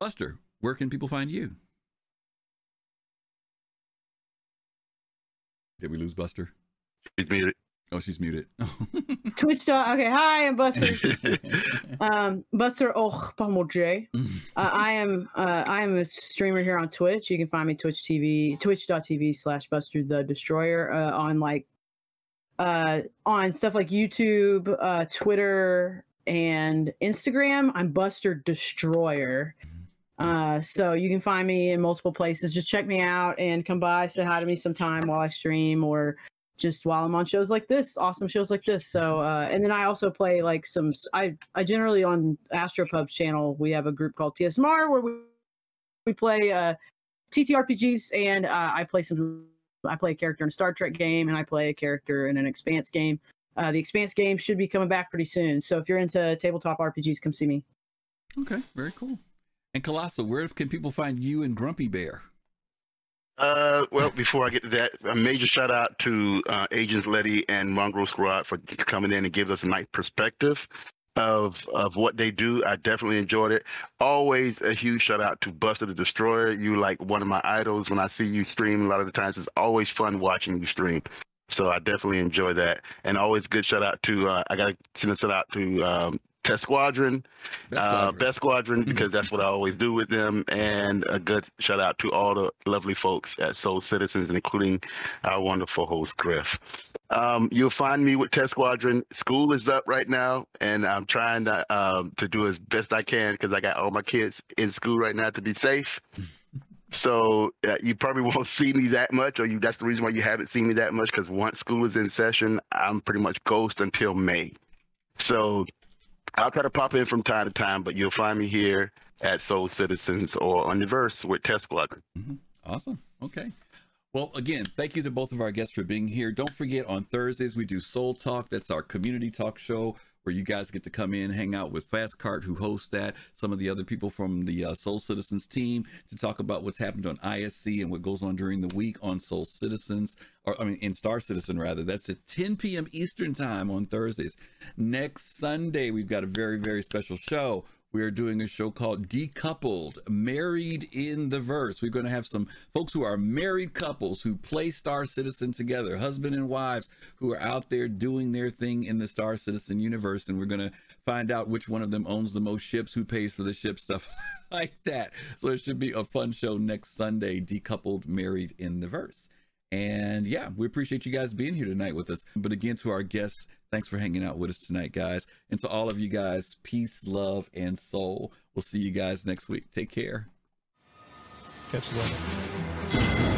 Buster, where can people find you? Did we lose Buster? She's muted. Oh, she's muted. Twitch dot. Okay, hi, I'm Buster. um, Buster Oh J. Uh, I am. Uh, I am a streamer here on Twitch. You can find me Twitch T V, twitch.tv slash Buster the Destroyer uh, on like uh, on stuff like YouTube, uh, Twitter, and Instagram. I'm Buster Destroyer. Uh, so you can find me in multiple places. Just check me out and come by, say hi to me sometime while I stream or just while I'm on shows like this, awesome shows like this. So, uh, and then I also play like some, I, I generally on Astropub's channel, we have a group called T S M R where we, we play, uh, T T R P Gs and, uh, I play some, I play a character in a Star Trek game and I play a character in an Expanse game. Uh, the Expanse game should be coming back pretty soon. So if you're into tabletop R P Gs, come see me. Okay. Very cool. And Colossal, where can people find you and Grumpy Bear? Uh, well, before I get to that, a major shout out to uh, Agents Letty and Mongrel Squad for coming in and giving us a nice perspective of of what they do. I definitely enjoyed it. Always a huge shout out to Buster the Destroyer. You like one of my idols. When I see you stream, a lot of the times it's always fun watching you stream. So I definitely enjoy that. And always good shout out to, uh, I got to send a shout out to um, Test Squadron, Best Squadron, uh, Best Squadron, because that's what I always do with them. And a good shout out to all the lovely folks at Soul Citizens, including our wonderful host, Griff. Um, you'll find me with Test Squadron. School is up right now, and I'm trying to, um, to do as best I can because I got all my kids in school right now to be safe. So uh, you probably won't see me that much, or you, that's the reason why you haven't seen me that much, because once school is in session, I'm pretty much ghost until May. So I'll try to pop in from time to time, but you'll find me here at Soul Citizens or on the Verse with Test Squadron. Mm-hmm. Awesome. Okay. Well, again, thank you to both of our guests for being here. Don't forget, on Thursdays, we do Soul Talk. That's our community talk show where you guys get to come in, hang out with Fastcart, who hosts that, some of the other people from the uh, Soul Citizens team to talk about what's happened on I S C and what goes on during the week on Soul Citizens, or I mean, in Star Citizen, rather. That's at ten p.m. Eastern time on Thursdays. Next Sunday, we've got a very, very special show. We're doing a show called Decoupled, Married in the Verse. We're going to have some folks who are married couples who play Star Citizen together, husband and wives who are out there doing their thing in the Star Citizen universe. And we're going to find out which one of them owns the most ships, who pays for the ship, stuff like that. So it should be a fun show next Sunday, Decoupled, Married in the Verse. And yeah, we appreciate you guys being here tonight with us. But again, to our guests, thanks for hanging out with us tonight, guys. And to all of you guys, peace, love, and soul. We'll see you guys next week. Take care. Catch you later.